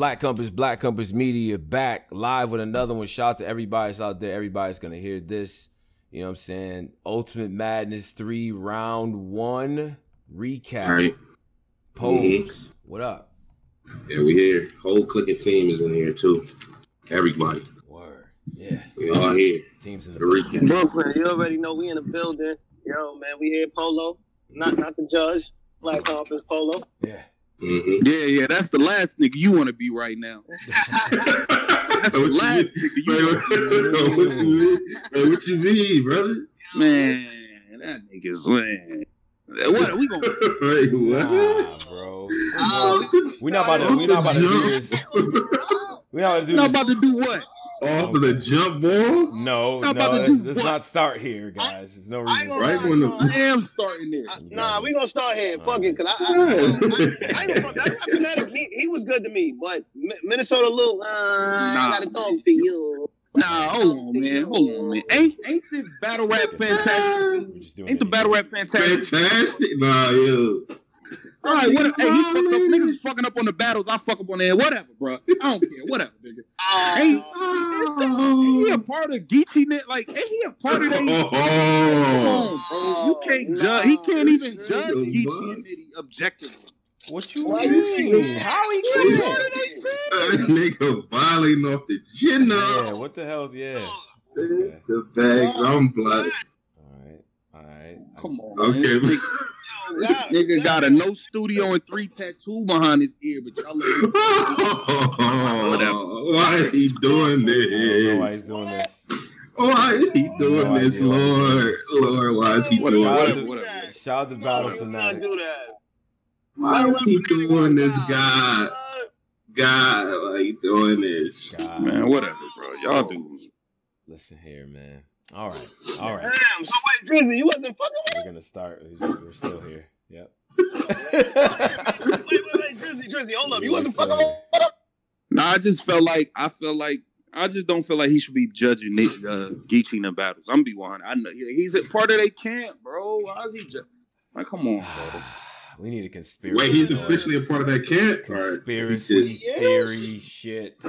Black Compass Media back live with another one. Shout out to everybody's out there. Everybody's going to hear this. You know what I'm saying? Ultimate Madness 3 round 1 recap. All right. Pose, What up? Yeah, we here. Whole cooking team is in here too. Everybody. Word. Yeah. We all here. Teams in the recap. Brooklyn, you already know we in the building. Yo, man, we here. Polo. Not the judge. Black Compass Polo. Yeah. Mm-hmm. Yeah, that's the last nigga you want to be right now. That's the last nigga you want to be. What you mean, brother? Man, that nigga's man. What are we going to do? Nah, bro. We're not about to do this. Not about to do what? Off of the jump ball? No, let's not start here, guys. There's no reason. I am starting there. Nah, we gonna start here. Fuck it, because I ain't gonna fuck it. He was good to me, but Minnesota Luke, I gotta talk to you. Nah, hold on, man. Ain't this Battle Rap Fantastic? Ain't the Battle Rap Fantastic? Fantastic, nah, yo. All right, what? Hey, you fucked up, niggas fucking up on the battles. I fuck up on that. Whatever, bro. I don't care. Whatever, nigga. Ain't he a part of Geechi? Like, ain't he a part of that? Come on, bro. You can't judge. He can't even judge Geechi and Nitty objectively. What you mean? How he can't? Nigga violating off the chin. Yeah, what the hell's the bags. I'm blooded. All right. Come on. Okay. Man. Nigga got a no studio and 3 tattoo behind his ear, but y'all look. Why is he doing this? Why is he doing this, Lord? Lord, why is he doing this? Shout out to Battle Fanatic. Why is he doing this, God? God, why he doing this? God. Man, whatever, bro. Y'all do. Listen here, man. All right. Damn, so wait, Drizzy, you wasn't fucking with him? We're gonna start. We're still here. Yep. wait, Drizzy, hold up. You wasn't fucking with him? No, I just felt like I just don't feel like he should be judging Geechi in the battles. I'm gonna be honest. I know he's a part of their camp, bro. How's he? Like, come on, bro. We need a conspiracy. Wait, he's officially a part of that camp. Conspiracy theory shit.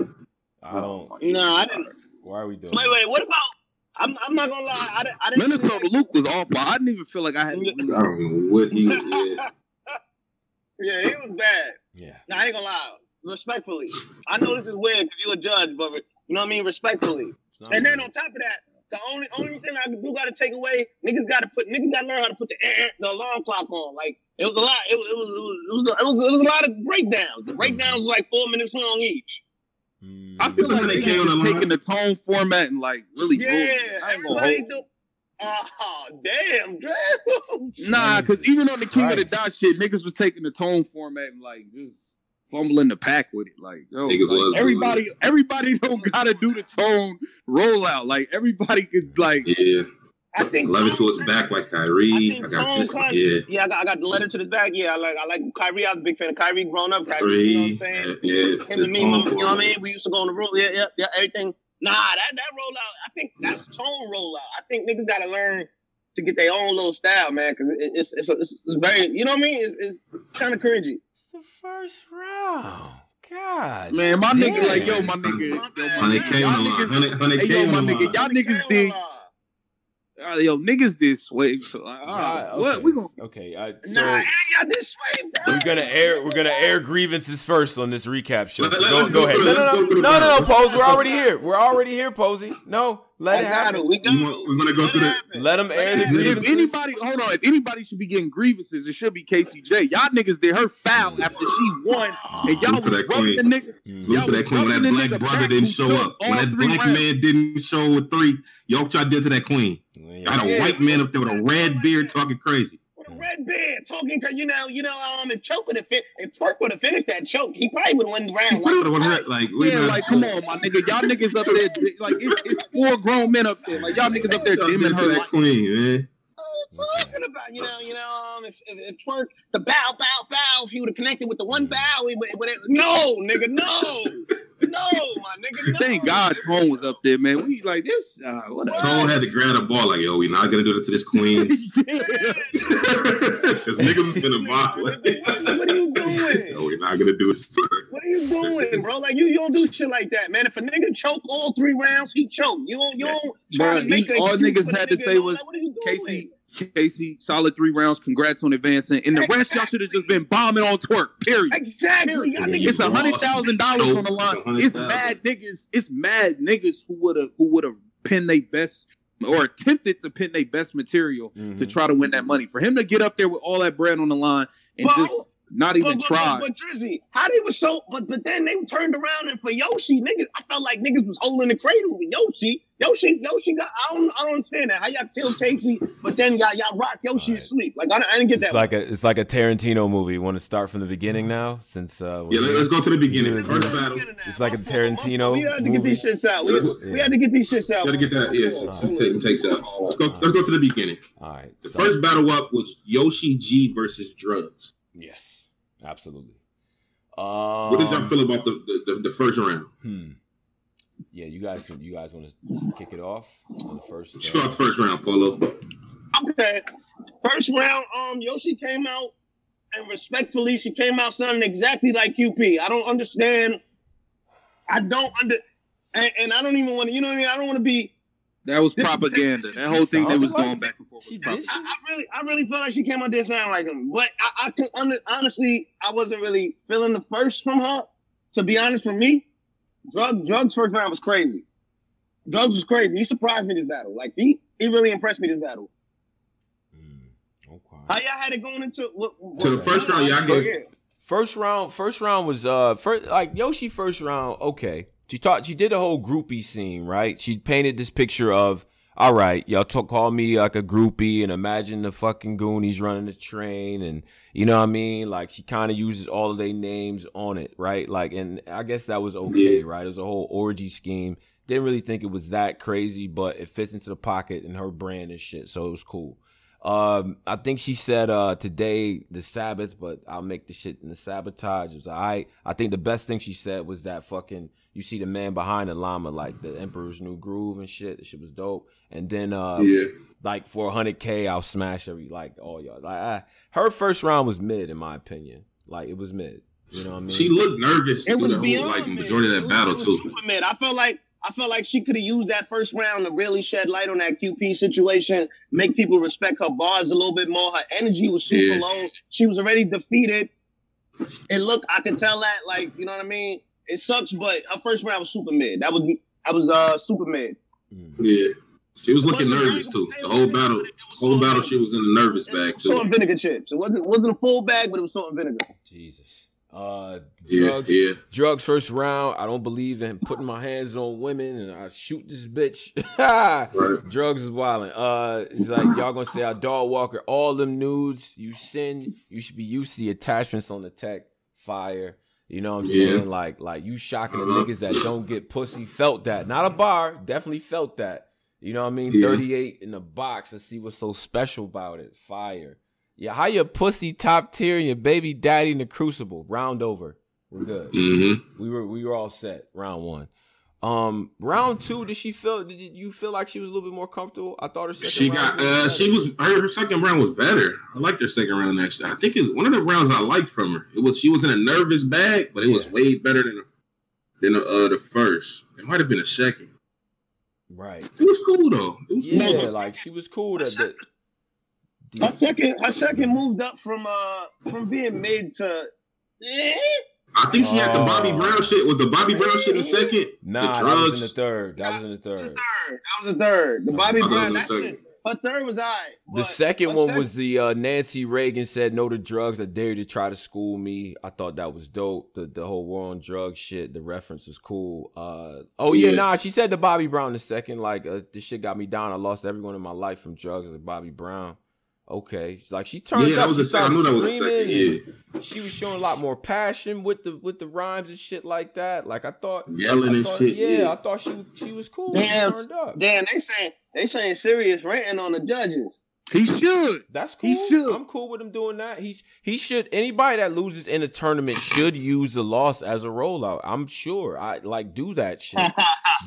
I don't. No, I didn't. Why are we doing? Wait. What about? I'm not gonna lie. I didn't Minnesota Luke was awful. I didn't even feel like I had. I don't know what he did. Yeah, he was bad. Yeah. Now, I ain't gonna lie. Respectfully, I know this is weird because you a judge, but you know what I mean. Respectfully, and then on top of that, the only thing I gotta take away, niggas gotta learn how to put the alarm clock on. Like it was a lot. It was a lot of breakdowns. The breakdowns was like 4 minutes long each. I feel like they came on taking the tone format and like really. Yeah, everybody do. Oh damn, Drew. Nah, because even on the King of the Dot shit, niggas was taking the tone format and like just fumbling the pack with it. Like, yo, like everybody don't gotta do the tone rollout. Like everybody could like. Yeah. I think love it to his back like Kyrie. I got the letter to the back. Yeah, I like Kyrie. I was a big fan of Kyrie growing up. Kyrie, you know what I'm saying? Yeah, him and me, you know what I mean? We used to go on the road. Yeah, everything. Nah, that rollout. I think that's tone rollout. I think niggas gotta learn to get their own little style, man. Because it's very, you know what I mean? It's kind of cringy. It's the first round. God, man, my nigga, like yo, my nigga, my nigga, y'all niggas did. Yo, niggas did Swave. So, what we gonna? Okay, y'all did Swave. We're gonna air grievances first on this recap show. So go ahead. No, Pose. We're already here, Posey. No, let it happen. We're gonna go through the. Let them air the grievances. If anybody should be getting grievances, it should be KCJ. Y'all niggas did her foul after she won, and y'all was rubbing the nigga. Salute to that queen. When that black brother didn't show up, when that black man didn't show with 3, y'all did to that queen. Got a white man up there with a red beard talking crazy. If Choke would have Twerk would have finished that choke, he probably would have won the round. Come on, my nigga, y'all niggas up there, like it's 4 grown men up there, like y'all niggas up there dimming her like queen, man. Talking about if Twerk the bow, if he would have connected with the one bow, he would have. No, nigga, no. No, my nigga. No. Thank God Tone was up there, man. We like this. Tone had to grab the ball like, yo, we not gonna do that to this queen. Because niggas has been a violent. What are you doing? No, we're not gonna do it. What are you doing, bro? Like you don't do shit like that, man. If a nigga choke all three rounds, he choked. You don't try to make all niggas had to say was Casey, solid three rounds. Congrats on advancing. And the rest, y'all should have just been bombing on Twerk. Period. Exactly. It's $100,000 on the line. It's mad niggas. Who would have pinned their best or attempted to pin their best material to try to win that money. For him to get up there with all that bread on the line and just not even try. But Drizzy, how they were so, but then they turned around and for Yoshi, niggas, I felt like niggas was holding the cradle with Yoshi. Yoshi got, I don't understand that. How y'all kill Casey, but then y'all rock Yoshi asleep. Right. Like I didn't get that. It's like a Tarantino movie. You want to start from the beginning now? Since let's go to the beginning. First battle. It's like a Tarantino. We had to get these shits out. We had to get these shits out. Got to get that. Some takes out. Let's go to the beginning. All right. The first battle up was Yoshi G versus Drugs. Yes. Absolutely. What did y'all feel about the first round? Yeah, you guys want to kick it off on the first? Start first round, Polo. Okay, first round. Yoshi came out, and respectfully, she came out sounding exactly like QP. I don't understand. And I don't even want to. You know what I mean? I don't want to be. That was propaganda. That whole thing that was going back and forth. I really felt like she came out there sounding like him. But I wasn't really feeling the first from her. To be honest, for me, Drugs first round was crazy. Drugs was crazy. He surprised me this battle. Like he really impressed me this battle. Okay. How y'all had it going into the first round? Y'all go ahead. First round was Yoshi. First round, okay. She did a whole groupie scene, right? She painted this picture of, all right, y'all call me like a groupie and imagine the fucking Goonies running the train and, you know what I mean? Like, she kind of uses all of their names on it, right? Like, and I guess that was okay, right? It was a whole orgy scheme. Didn't really think it was that crazy, but it fits into the pocket and her brand and shit, so it was cool. I think she said today the Sabbath, but I'll make the shit in the sabotage. It was all right. I think the best thing she said was that fucking you see the man behind the llama, like the Emperor's New Groove and shit. That shit was dope. And then like for $100K, I'll smash every like all y'all. Like her first round was mid in my opinion. Like it was mid. You know what I mean? She looked nervous through the whole like majority of that battle too. Super mid. I felt like she could have used that first round to really shed light on that QP situation, make people respect her bars a little bit more. Her energy was super low. She was already defeated. And look, I could tell that, like, you know what I mean? It sucks, but her first round was super mid. I was super mid. Yeah. She was looking nervous, too. The whole battle, she was in the nervous bag, too. Salt and vinegar chips. It wasn't a full bag, but it was salt and vinegar. Jesus. Drugs first round. I don't believe in putting my hands on women and I shoot this bitch. Right. Drugs is wildin'. It's like y'all gonna say I dog walker all them nudes you send. You should be used to the attachments on the tech fire. You know what I'm saying? Like you shocking the niggas that don't get pussy. Felt that. Not a bar. Definitely felt that. You know what I mean? 38 in the box and see what's so special about it. Fire. Yeah, how your pussy top tier and your baby daddy in the crucible. Round over. We're good. Mm-hmm. We were all set. Round one. Round two, did you feel like she was a little bit more comfortable? I thought her second round her second round was better. I liked her second round actually. I think it was one of the rounds I liked from her. She was in a nervous bag, but it was way better than the first. It might have been a second. Right. It was cool though. She was cool that bit. Her second moved up from being mid to. I think she had the Bobby Brown shit. Was the Bobby Brown shit in the second? Nah, the drugs? That was in the third. That was the third. The Bobby Brown. Her third was all right. The second one was the Nancy Reagan said no to drugs. I dare you to try to school me. I thought that was dope. The whole war on drugs shit. The reference was cool. She said the Bobby Brown the second. Like this shit got me down. I lost everyone in my life from drugs. Like Bobby Brown. Okay, like she turned up. She was showing a lot more passion with the rhymes and shit like that. Like I thought, yelling and shit. Yeah, I thought she was cool. Damn, she turned up. Damn, they saying Sirius ranting on the judges. He should. That's cool. He should. I'm cool with him doing that. He should. Anybody that loses in a tournament should use the loss as a rollout. I'm sure. I do that shit.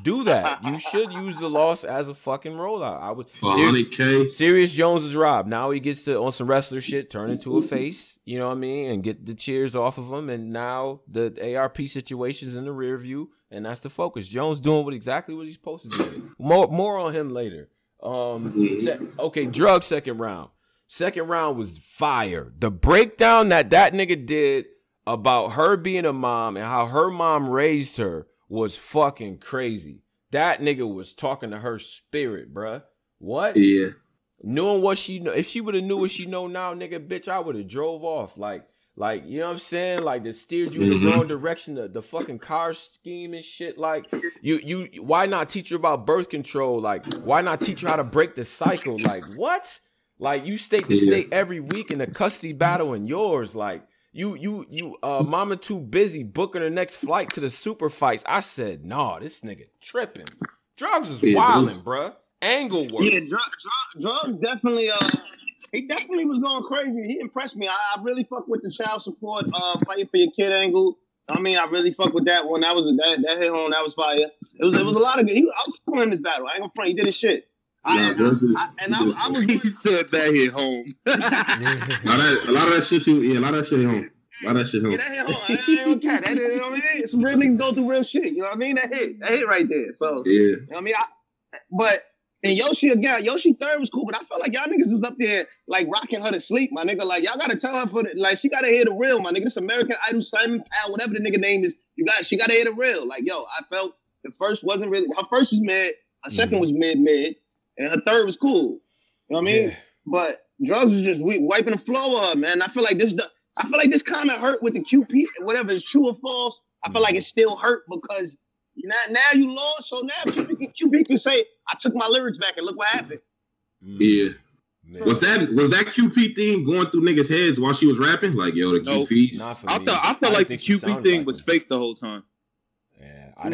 do that. You should use the loss as a fucking rollout. I would. $100K. Sirius Jones is robbed. Now he gets to on some wrestler shit, turn into a face. You know what I mean? And get the cheers off of him. And now the ARP situation's in the rear view, and that's the focus. Jones doing exactly what he's supposed to do. More on him later. Okay, Drugs second round. Second round was fire. The breakdown that nigga did about her being a mom and how her mom raised her was fucking crazy. That nigga was talking to her spirit, bruh. What? Yeah. Knowing what she know. If she would have knew what she know now, nigga, bitch, I would have drove off. Like, you know what I'm saying? Like, they steered you in the wrong direction. The fucking car scheme and shit. Like, you. Why not teach her about birth control? Like, why not teach her how to break the cycle? Like, what? Like, you state to state every week in a custody battle and yours. Like, you, mama too busy booking her next flight to the super fights. I said, nah, this nigga tripping. Drugs is wilding, bruh. Angle work. Yeah, drugs definitely. He definitely was going crazy. He impressed me. I really fuck with the child support, fighting for your kid angle. I mean, I really fuck with that one. That was that hit home. That was fire. It was a lot of good. I was cool in this battle. I ain't gonna front. He did his shit. He said that hit home. A lot of that shit hit home. Yeah, that hit home. That some real niggas go through real shit. You know what I mean? That hit right there. So yeah. You know what I mean? And Yoshi again, Yoshi third was cool, but I felt like y'all niggas was up there like rocking her to sleep, my nigga. Like y'all gotta tell her she gotta hear the real, my nigga. This American Idol, Simon Powell, whatever the nigga name is, she gotta hear the real. Like yo, I felt the first wasn't really. Her first was mid, her second was mid, and her third was cool. You know what I mean? Yeah. But Drugs was just wiping the floor up, man. I feel like this kind of hurt with the QP, whatever is true or false. I feel like it still hurt because. Now you lost, so now QP can say, I took my lyrics back and look what happened. Yeah. Man. Was that QP theme going through niggas' heads while she was rapping? Like, yo, the QP. I felt like the QP thing was fake the whole time. Yeah. I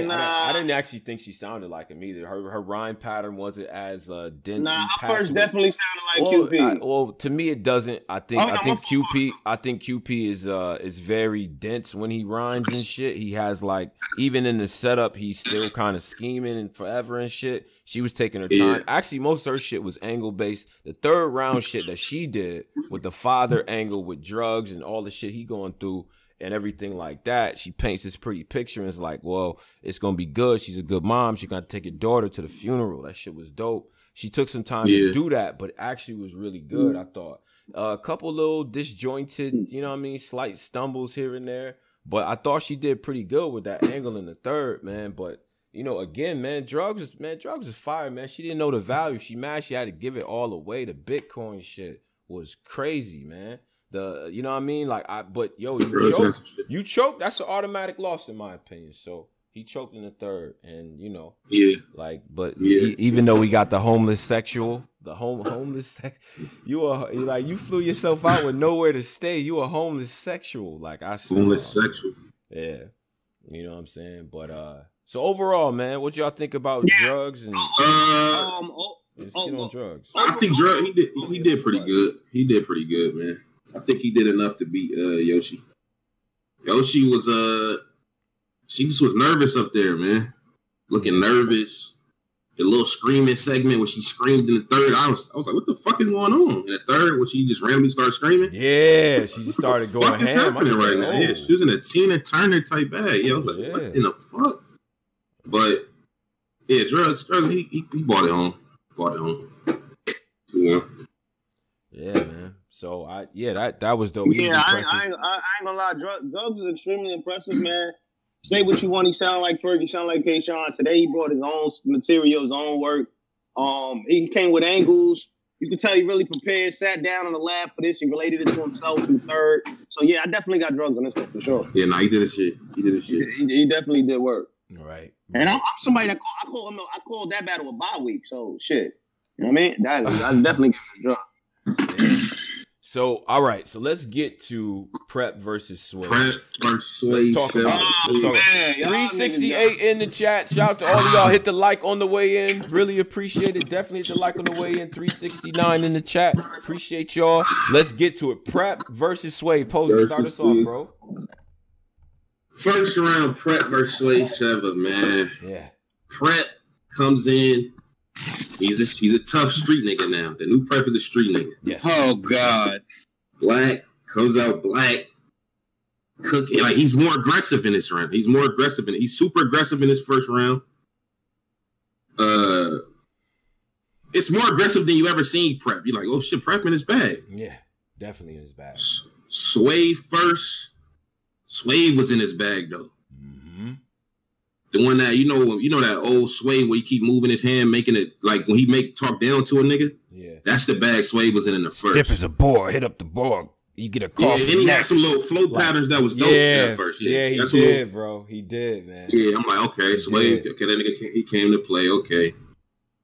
didn't actually think she sounded like him either. Her rhyme pattern wasn't as dense. Nah, I first definitely sounded like QP. Well, to me it doesn't. I think QP is very dense when he rhymes and shit. He has like even in the setup, he's still kind of scheming and forever and shit. She was taking her time. Actually, most of her shit was angle based. The third round shit that she did with the father angle with Drugs and all the shit he going through. And everything like that, she paints this pretty picture and it's like, well, it's going to be good. She's a good mom. She's going to take your daughter to the funeral. That shit was dope. She took some time to do that, but actually was really good, I thought. A couple little disjointed, you know what I mean, slight stumbles here and there. But I thought she did pretty good with that angle in the third, man. But, you know, again, man, Drugs is fire, man. She didn't know the value. She mad. She had to give it all away. The Bitcoin shit was crazy, man. You know what I mean? You choke. That's an automatic loss in my opinion. So he choked in the third, and you know, even though we got the homeless sexual, you flew yourself out with nowhere to stay. You a homeless sexual, sexual. Yeah, you know what I'm saying. But so overall, man, what y'all think about Drugs and? Drugs. I think Drugs. He did pretty good. He did pretty good, man. I think he did enough to beat Yoshi. Yoshi was she just was nervous up there, man. Looking nervous. The little screaming segment where she screamed in the third. I was like, what the fuck is going on? In the third, where she just randomly started screaming. Yeah, she just started going ham. What the fuck is happening right now? Yeah, she was in a Tina Turner type bag. Yeah, I was like, what in the fuck? But yeah, Drugs he bought it home. Yeah. Yeah, man. So that was dope. I ain't gonna lie. Drugs was extremely impressive, man. Say what you want. He sound like Fergie. He sound like K-Sean. Today he brought his own material, his own work. He came with angles. You could tell he really prepared. Sat down in the lab for this. He related it to himself in third. So yeah, I definitely got Drugs on this one for sure. Yeah, he did his shit. He definitely did work. Right. And I'm somebody that I called that battle a bye week. So shit. You know what I mean? I definitely got Drugs. Yeah. So, all right. So let's get to Prep versus Swave. Let's talk about it. 368 in the chat. Shout out to all of y'all. Hit the like on the way in. Really appreciate it. Definitely hit the like on the way in. 369 in the chat. Appreciate y'all. Let's get to it. Prep versus Swave. Pose, start us off, bro. First round, Prep versus Swave 7, man. Yeah. Prep comes in. He's a tough street nigga now. The new Prep is a street nigga. Yes. Oh, God. Black comes out black. Cooking. Like, he's more aggressive in this round. He's super aggressive in his first round. It's more aggressive than you ever seen Prep. You're like, oh shit, Prep in his bag. Yeah, definitely in his bag. Swave first. Swave was in his bag though. Mm-hmm. The one that you know that old Swave where he keep moving his hand, making it like when he make talk down to a nigga. Yeah, that's the bag Swave was in the first. Stiff as a board, hit up the board. You get a call. Yeah, and he had some little flow patterns that was dope at first. Yeah, he did, bro. He did, man. Yeah, I'm like, okay, Swave. Okay, that nigga he came to play. Okay.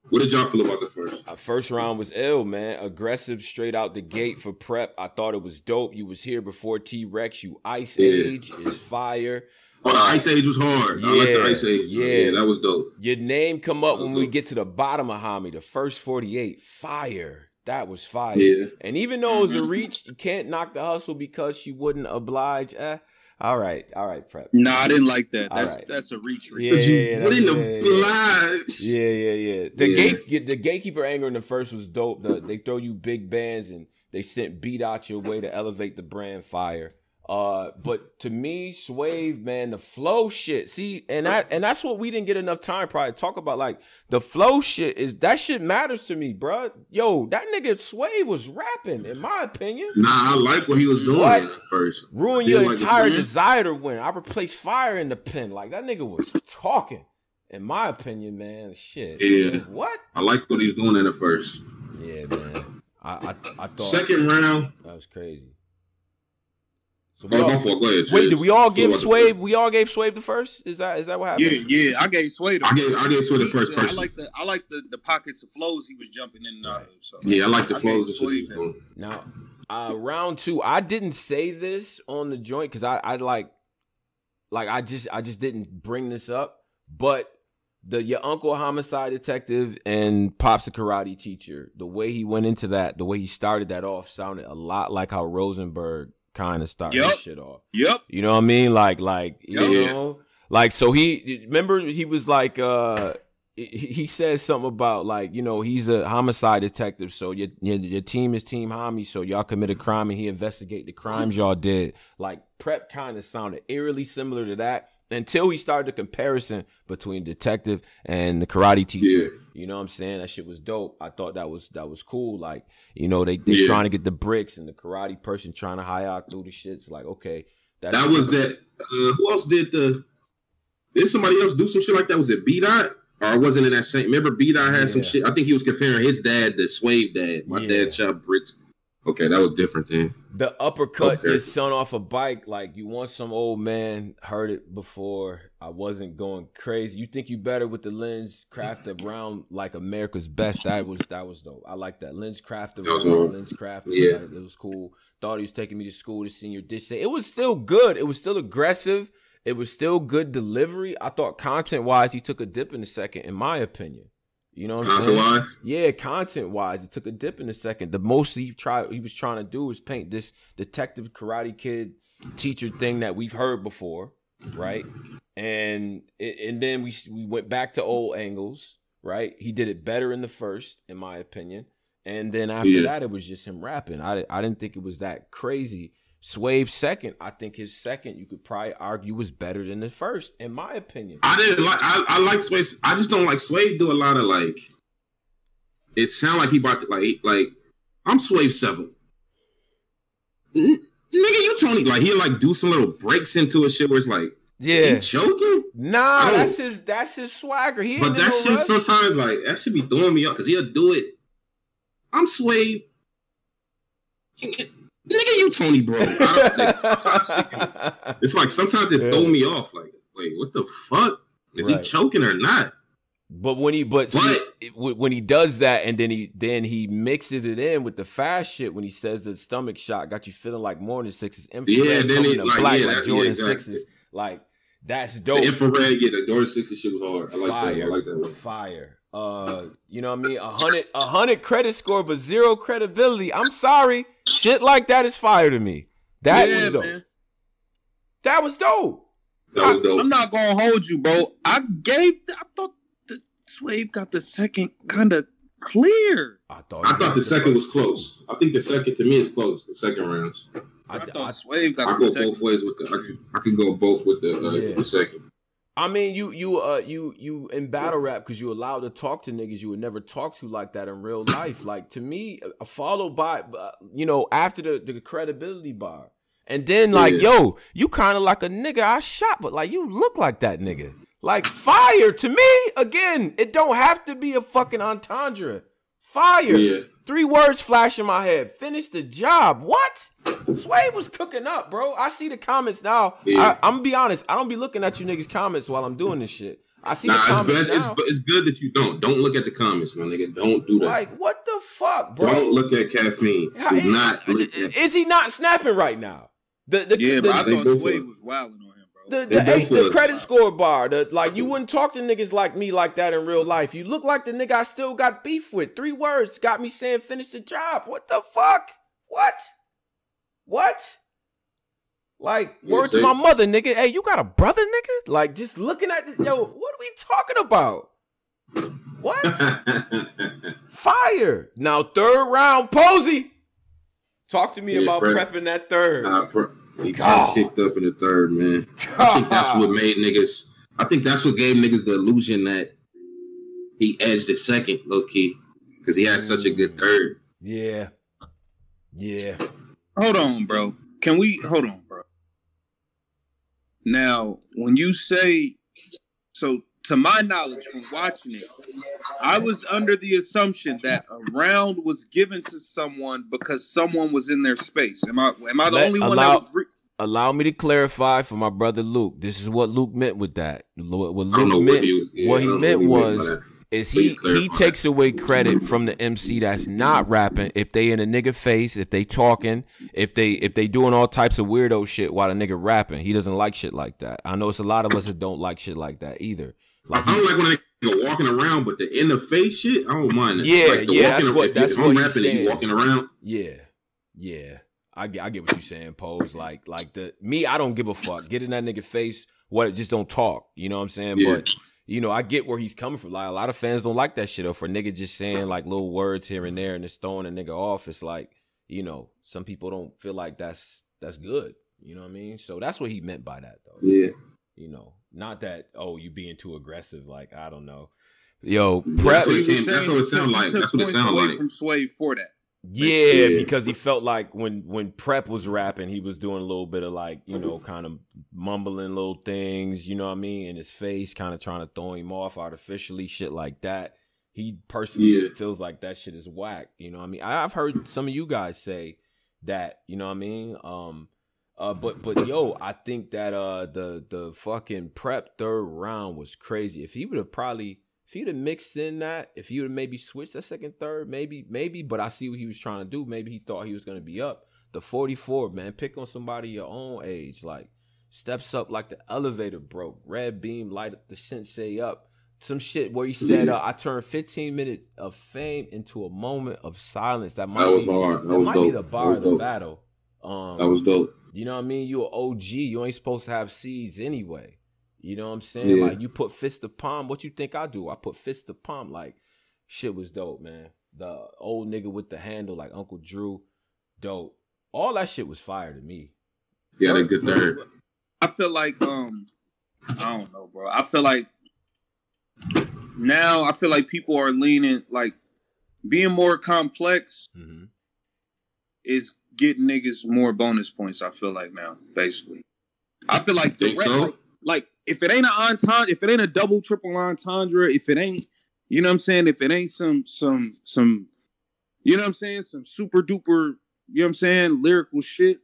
What did y'all feel about the first? Our first round was ill, man. Aggressive, straight out the gate for Prep. I thought it was dope. You was here before T-Rex. You Ice Age is fire. Oh, the Ice Age was hard. Yeah, I like the Ice Age. Yeah, that was dope. Your name come up when we get to the bottom of Hami. The first 48, fire. That was fire. Yeah. And even though it was a reach, you can't knock the hustle because she wouldn't oblige. All right, Prep. No, I didn't like that. That's a reach. Yeah, oblige. Yeah. The gatekeeper angle in the first was dope. They throw you big bands and they sent B-Dot your way to elevate the brand fire. But to me, Swave, man, the flow shit. See, and that's what we didn't get enough time probably to talk about. Like the flow shit that shit matters to me, bro. Yo, that nigga Swave was rapping, in my opinion. Nah, I like what he was doing at first. Ruin your entire desire to win. I replaced fire in the pen. Like that nigga was talking, in my opinion, man. Shit. Yeah. Man, what? I like what he's doing in the first. Yeah, man. I thought second round. That was crazy. So did we all give Swave? We all gave Swave the first. Is that what happened? Yeah. I gave Swave. I gave Swave the first person. I like the pockets of flows he was jumping in. So. Yeah, I like the flows. Now, round two. I didn't say this on the joint because I just didn't bring this up. But your uncle homicide detective and Pops a karate teacher. The way he went into that, the way he started that off, sounded a lot like how Rosenberg kind of start this shit off. Yep. You know what I mean? You know, like, so he was like, he says something about like, you know, he's a homicide detective. So your team is Team Homie. So y'all commit a crime and he investigate the crimes y'all did. Like Prep kind of sounded eerily similar to that until he started the comparison between detective and the karate teacher. Yeah. You know what I'm saying? That shit was dope. I thought that was cool. Like, you know, they trying to get the bricks and the karate person trying to high out through the shit. It's like, okay. That was that. Who else did somebody else do some shit like that? Was it B-Dot? Or wasn't it that same? Remember B-Dot had some shit? I think he was comparing his dad to Swave dad. My dad shot bricks. Okay, that was different then. The uppercut your son off a bike. Like, you want some old man, heard it before. I wasn't going crazy. You think you better with the lens crafted round like America's best. That was dope. I like that. Lens crafted round, lens crafted. Yeah. It was cool. Thought he was taking me to school to senior dish. It was still good. It was still aggressive. It was still good delivery. I thought content-wise, he took a dip in the second, in my opinion. You know what I'm saying? Content-wise? Yeah, content-wise. It took a dip in a second. The most he was trying to do was paint this detective karate kid teacher thing that we've heard before, right? And then we went back to old angles, right? He did it better in the first, in my opinion. And then after that, it was just him rapping. I didn't think it was that crazy. Swave second, I think his second, you could probably argue, was better than the first, in my opinion. I like Swave. I just don't like Swave do a lot of like. It sound like he about to like I'm Swave seven. Nigga, you Tony like he like do some little breaks into a shit where it's like is he joking? Nah, that's his swagger. He but that shit rush. Sometimes like that should be throwing me up because he'll do it. I'm Swave. Nigga, you Tony, bro. It's like sometimes it throw me off. Like, wait, what the fuck? Is he choking or not? But when he does that, and then he mixes it in with the fast shit when he says the stomach shot got you feeling like morning sixes. Jordan sixes. Like that's dope. The infrared, the Jordan sixes shit was hard. I like that. I like that one. Fire. You know what I mean? 100 credit score, but zero credibility. I'm sorry. Shit like that is fire to me. That was dope. Man. That was dope. I'm not gonna hold you, bro. I thought Swave got the second kind of clear. I thought the second was close. I think the second to me is close. The second rounds. I thought Swave got. I go second. Both ways with the. I can go both with the second. I mean, you in battle rap because you allowed to talk to niggas you would never talk to like that in real life. Like to me, followed by after the credibility bar, and then yo, you kind of like a nigga I shot, but like you look like that nigga. Like fire to me again. It don't have to be a fucking entendre. Fire. Yeah. 3 words flash in my head. Finish the job. What? Sway was cooking up, bro. I see the comments now. Yeah. I'm gonna be honest. I don't be looking at you niggas' comments while I'm doing this shit. I see the comments now. It's good that you don't. Don't look at the comments, my nigga. Don't do that. Like, what the fuck, bro? Don't look at Caffeine. Is he not snapping right now? I thought Sway was wilding on him. The credit score bar, you wouldn't talk to niggas like me like that in real life. You look like the nigga I still got beef with. 3 words got me saying finish the job. What the fuck? What? Like, word to my mother, nigga. Hey, you got a brother, nigga? Like, just looking at this. Yo, what are we talking about? What? Fire. Now, 3rd round, Posey. Talk to me about prepping that 3rd. He got kicked up in the 3rd, man. I think that's what made niggas. I think that's what gave niggas the illusion that he edged the 2nd, low key, because he had such a good 3rd. Yeah. Yeah. Hold on, bro. Now, when you say, so to my knowledge from watching it, I was under the assumption that a round was given to someone because someone was in their space. Am I the only one that was... Allow me to clarify for my brother Luke. This is what Luke meant with that. What he meant was he takes away credit from the MC that's not rapping if they in a nigga face, if they talking, if they doing all types of weirdo shit while a nigga rapping. He doesn't like shit like that. I know it's a lot of us that don't like shit like that either. Like, I don't like when they walking around, but the in the face shit, I don't mind that. Yeah, like that's what he's saying. Walking around. Yeah. I get what you're saying, Pose. Like I don't give a fuck. Get in that nigga face. What? Just don't talk. You know what I'm saying? Yeah. But I get where he's coming from. Like, a lot of fans don't like that shit, though, for a nigga just saying, like, little words here and there and it's throwing a nigga off. It's like, some people don't feel like that's good. You know what I mean? So that's what he meant by that, though. Yeah. Not that, you being too aggressive. Like, I don't know. Yo, Prep. That's what it sounded like. That's what it sounded like. From Sway for that. Yeah, because he felt like when Prep was rapping, he was doing a little bit of kind of mumbling little things, you know what I mean, in his face, kind of trying to throw him off artificially, shit like that. He personally feels like that shit is whack, you know what I mean? I've heard some of you guys say that, you know what I mean? But I think that the fucking Prep 3rd round was crazy. If he would have mixed in that, if he would have maybe switched that 2nd, 3rd, maybe, but I see what he was trying to do. Maybe he thought he was going to be up. The 44, man, pick on somebody your own age. Like, steps up like the elevator broke. Red beam, light up the sensei up. Some shit where he said, I turned 15 minutes of fame into a moment of silence. That might be the bar of the battle. That was dope. You know what I mean? You're an OG. You ain't supposed to have C's anyway. You know what I'm saying? Yeah. Like, you put fist to palm. What you think I do? I put fist to palm. Like, shit was dope, man. The old nigga with the handle, like Uncle Drew, dope. All that shit was fire to me. Yeah, that good 3rd. I feel like, I don't know, bro. I feel like now people are leaning, like, being more complex is getting niggas more bonus points, I feel like now, basically. I feel like if it ain't an entendre, if it ain't a double, triple entendre, if it ain't, you know what I'm saying? If it ain't some, you know what I'm saying? Some super duper, you know what I'm saying? Lyrical shit.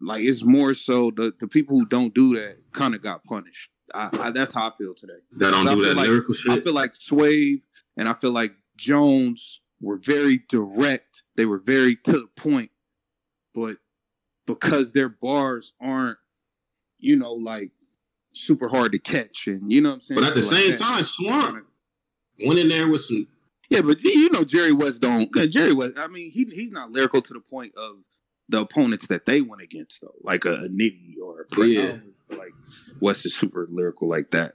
Like, it's more so the people who don't do that kind of got punished. That's how I feel today. That don't do that lyrical shit. I feel like Swave and I feel like Jones were very direct. They were very to the point, but because their bars aren't, super hard to catch, and you know what I'm saying? But at the same time, Swamp went in there with some... Yeah, but Jerry West don't... Jerry West, I mean, he's not lyrical to the point of the opponents that they went against, though. Like a Nitty or a... West is super lyrical like that.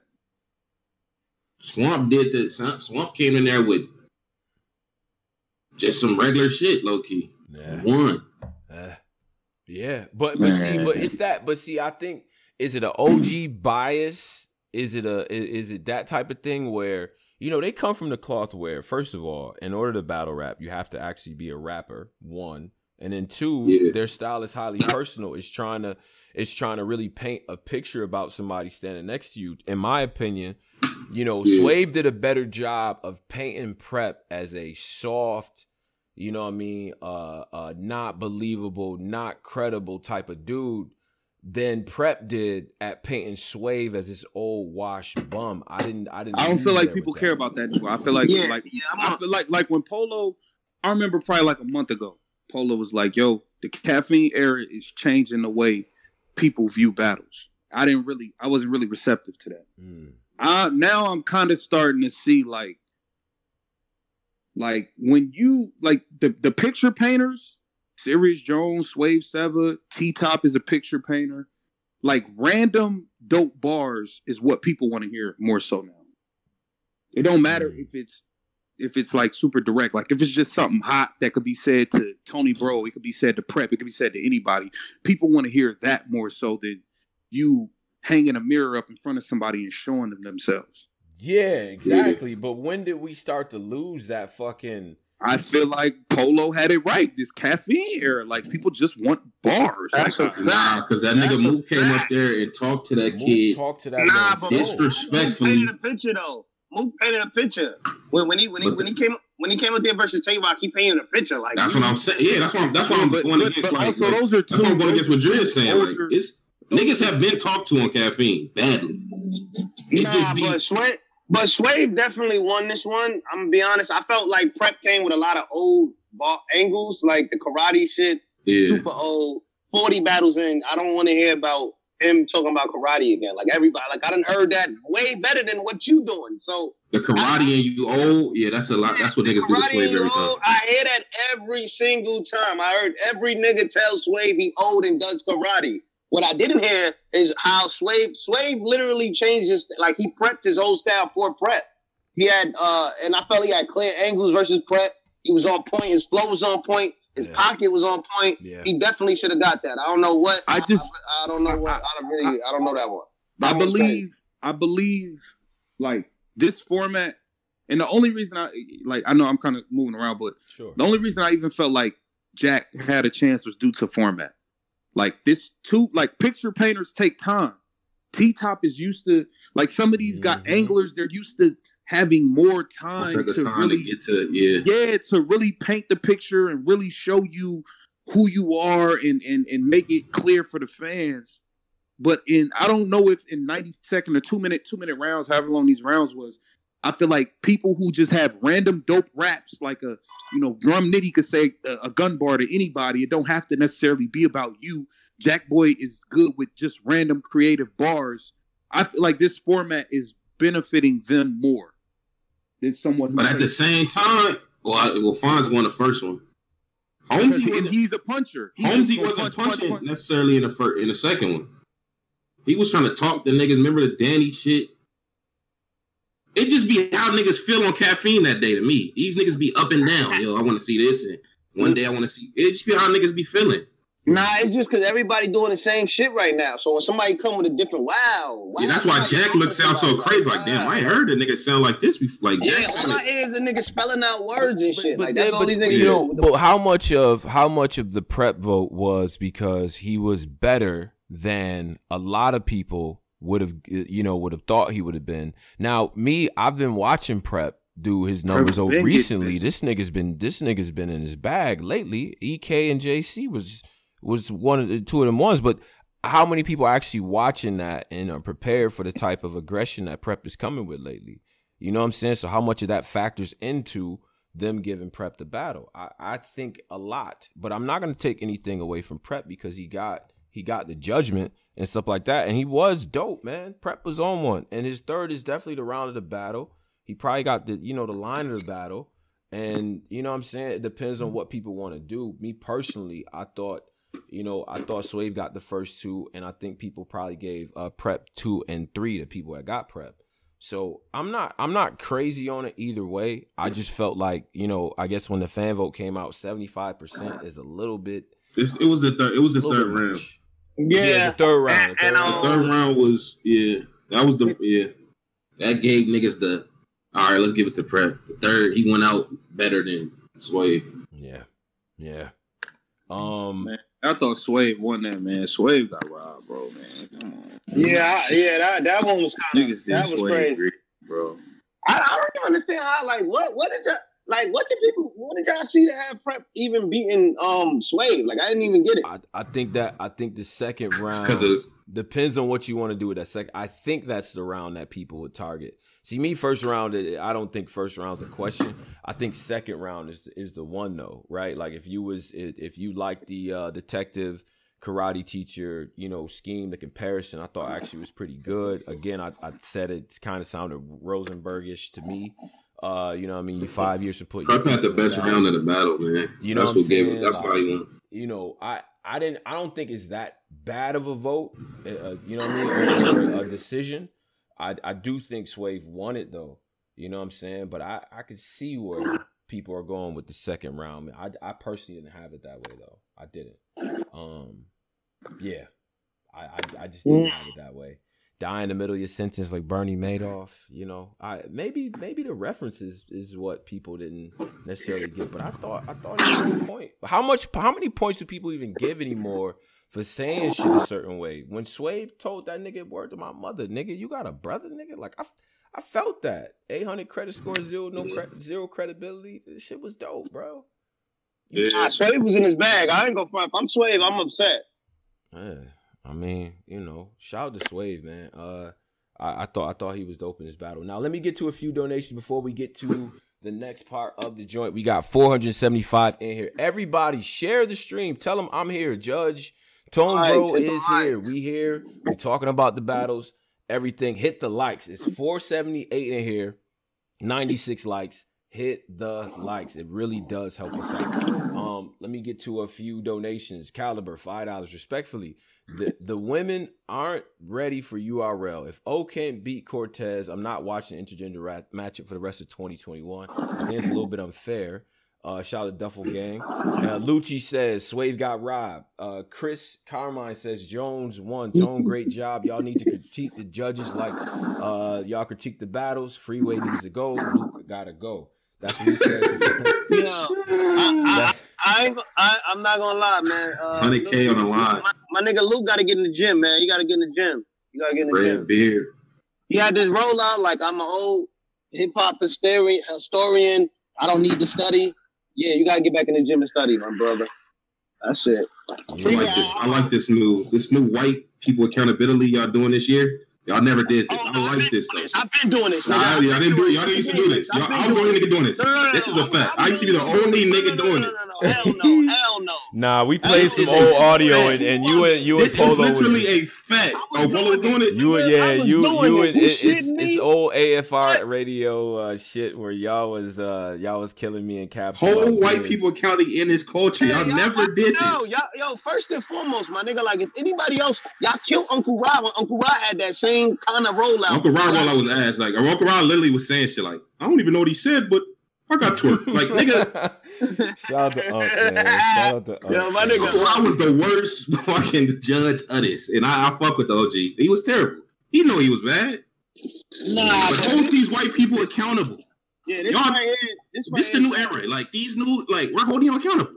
Swamp did this. Swamp came in there with just some regular shit, low key. Yeah. One. Yeah, but I think, is it an OG bias? Is it that type of thing where, you know, they come from the cloth where, first of all, in order to battle rap, you have to actually be a rapper, one. And then two, Their style is highly personal. It's trying to really paint a picture about somebody standing next to you. In my opinion, you know, Swave did a better job of painting Prep as a soft, you know what I mean, not believable, not credible type of dude than Prep did at painting Swave as this old wash bum. I don't feel like people care about that anymore. I feel like I feel like when Polo, I remember probably like a month ago, Polo was like, yo, the caffeine era is changing the way people view battles. I wasn't really receptive to that. Now I'm kind of starting to see like when you, like the picture painters, Sirius Jones, Swave Seva, T-Top is a picture painter. Like random dope bars is what people want to hear more so now. It don't matter if it's like super direct. Like if it's just something hot that could be said to Tony Bro, it could be said to Prep, it could be said to anybody. People want to hear that more so than you hanging a mirror up in front of somebody and showing them themselves. Yeah, exactly. Yeah. But when did we start to lose that fucking... I feel like Polo had it right. This caffeine era, like people just want bars. That's a fact. Nah, because that nigga Mook came up there and talked to that kid. Talked to that man. Disrespectfully. Mook painted a picture though. Mook painted a picture when he came up there versus Tay-Rock. He painted a picture like that's what I'm saying. Yeah, that's what I'm going against. But also, like, those are two. That's what I'm going against what Dred's saying. Like it's niggas have been talked to on caffeine badly. But Swave definitely won this one. I'm going to be honest. I felt like Prep came with a lot of old angles, like the karate shit, super old, 40 battles in. I don't want to hear about him talking about karate again. Like, everybody, like, I done heard that way better than what you doing. So the karate and you old, yeah, that's a lot. That's what niggas do to Swave every time. I hear that every single time. I heard every nigga tell Swave he old and does karate. What I didn't hear is how Swave literally changed his, like he prepped his whole style for Prep. He had, and I felt he had clear angles versus Prep. He was on point. His flow was on point. His pocket was on point. Yeah. He definitely should have got that. I don't know what. I don't know that one. I believe like this format, and the only reason I know I'm kind of moving around, but the only reason I even felt like Jack had a chance was due to format. Like this too, like picture painters take time. T-Top is used to, like some of these got anglers, they're used to having more time to really paint the picture and really show you who you are and make it clear for the fans. But I don't know if in 90-second or two minute rounds, however long these rounds was, I feel like people who just have random dope raps, like a, you know, Rum Nitty could say a gun bar to anybody. It don't have to necessarily be about you. Jakkboy is good with just random creative bars. I feel like this format is benefiting them more than someone. But at the same time, well, Fonz won the first one. He's a puncher. Holmesy wasn't punching necessarily in the second one. He was trying to talk to niggas. Remember the Danny shit? It just be how niggas feel on caffeine that day to me. These niggas be up and down. Yo, I want to see this, and one day I want to see... It just be how niggas be feeling. Nah, it's just because everybody doing the same shit right now. So when somebody come with a different, yeah, that's why Jack sounds so crazy. Like, damn, I ain't heard a nigga sound like this before. Like, Jack all I hear is a nigga spelling out words and shit. But, like, that's all these niggas do. But how much of the Prep vote was because he was better than a lot of people would have thought he would have been. Now, I've been watching Prep do his numbers over recently. This nigga's been in his bag lately. EK and JC was one of the two of them ones, but how many people are actually watching that and are prepared for the type of aggression that Prep is coming with lately? You know what I'm saying? So how much of that factors into them giving Prep the battle? I think a lot, but I'm not going to take anything away from Prep because he got the judgment and stuff like that. And he was dope, man. Prep was on one. And his third is definitely the round of the battle. He probably got the line of the battle. And you know what I'm saying? It depends on what people want to do. Me personally, I thought Swave got the first two. And I think people probably gave Prep 2 and 3 to people that got Prep. So I'm not crazy on it either way. I just felt like, you know, I guess when the fan vote came out, 75% is a little bit. It was the third round. Yeah, the third round. The third round was that gave niggas the all right. Let's give it to Prep. The third, he went out better than Swave. Yeah. Man, I thought Swave won that, man. Swave got robbed, bro, man. Come on. Yeah. That one was kind of that was crazy, bro. I don't even understand how. Like, what did y'all like? What did people? What did y'all see to have Prep even beating Swave? Like, I didn't even get it. I think the second round depends on what you want to do with that second. I think that's the round that people would target. See, me, first round, I don't think first round's a question. I think second round is the one, though, right? Like, if you like the detective karate teacher, you know, scheme, the comparison, I thought actually was pretty good. Again, I said it kind of sounded Rosenbergish to me. You know what I mean? You're 5 years to put. Prep had the best round of the battle, man. You know, that's what gave it. That's why he won. You know, I don't think it's that bad of a vote. You know what I mean? A decision. I do think Swave won it, though. You know what I'm saying? But I could see where people are going with the second round. I personally didn't have it that way, though. I didn't. Yeah. I just didn't have it that way. Die in the middle of your sentence like Bernie Madoff, you know. Maybe the references is what people didn't necessarily get, but I thought it was a good point. But how many points do people even give anymore for saying shit a certain way? When Swave told that nigga, word to my mother, nigga, you got a brother, nigga? Like, I felt that. 800 credit score, zero credibility. This shit was dope, bro. Yeah. Swave was in his bag. I ain't gonna front. If I'm Swave, I'm upset. Yeah, I mean, you know, shout out to Swave, man. I thought he was dope in this battle. Now, let me get to a few donations before we get to the next part of the joint. We got 475 in here. Everybody, share the stream. Tell them I'm here, Judge. Tone Bro is here. We here. We're talking about the battles, everything. Hit the likes. It's 478 in here, 96 likes. Hit the likes. It really does help us out. Let me get to a few donations. Caliber, $5. Respectfully, the women aren't ready for URL. If O can't beat Cortez, I'm not watching intergender matchup for the rest of 2021. I think it's a little bit unfair. Shout out to Duffel Gang. Lucci says, Swave got robbed. Chris Carmine says, Jones won. Tone, great job. Y'all need to critique the judges like y'all critique the battles. Freeway needs to go. Luke gotta go. That's what he says. You know, I'm not gonna lie, man. 100K on the line. My nigga Luke gotta get in the gym, man. You gotta get in the gym. Red beard. He had this rollout like, I'm an old hip-hop historian. I don't need to study. Yeah, you gotta get back in the gym and study, my brother. That's it. I like this new white people accountability y'all doing this year. Y'all never did this. I like this though. I've been doing this. Y'all didn't used to do this. I was the only nigga doing this. No. This is a fact. I used to be the only nigga doing this. Hell no. Nah, we played some old audio and you and Polo. This is literally a fact. Oh, Polo doing it. You and it's old AFR radio shit where y'all was killing me in caps. Whole white people counting in this culture. Y'all never did this. Yo, first and foremost, my nigga, like if anybody else, y'all killed Uncle Rob. Uncle Rob had that same kind of rollout. Uncle Ron rollout was ass. Like Uncle Ron literally was saying shit like, I don't even know what he said, but I got twerk. Like nigga. Shout out to Unc. Yo, my nigga. Uncle Ron was the worst fucking judge of this. And I fuck with the OG. He was terrible. He knew he was bad. Nah. But hold these white people accountable. Yeah, this is the new era. Like we're holding y'all accountable.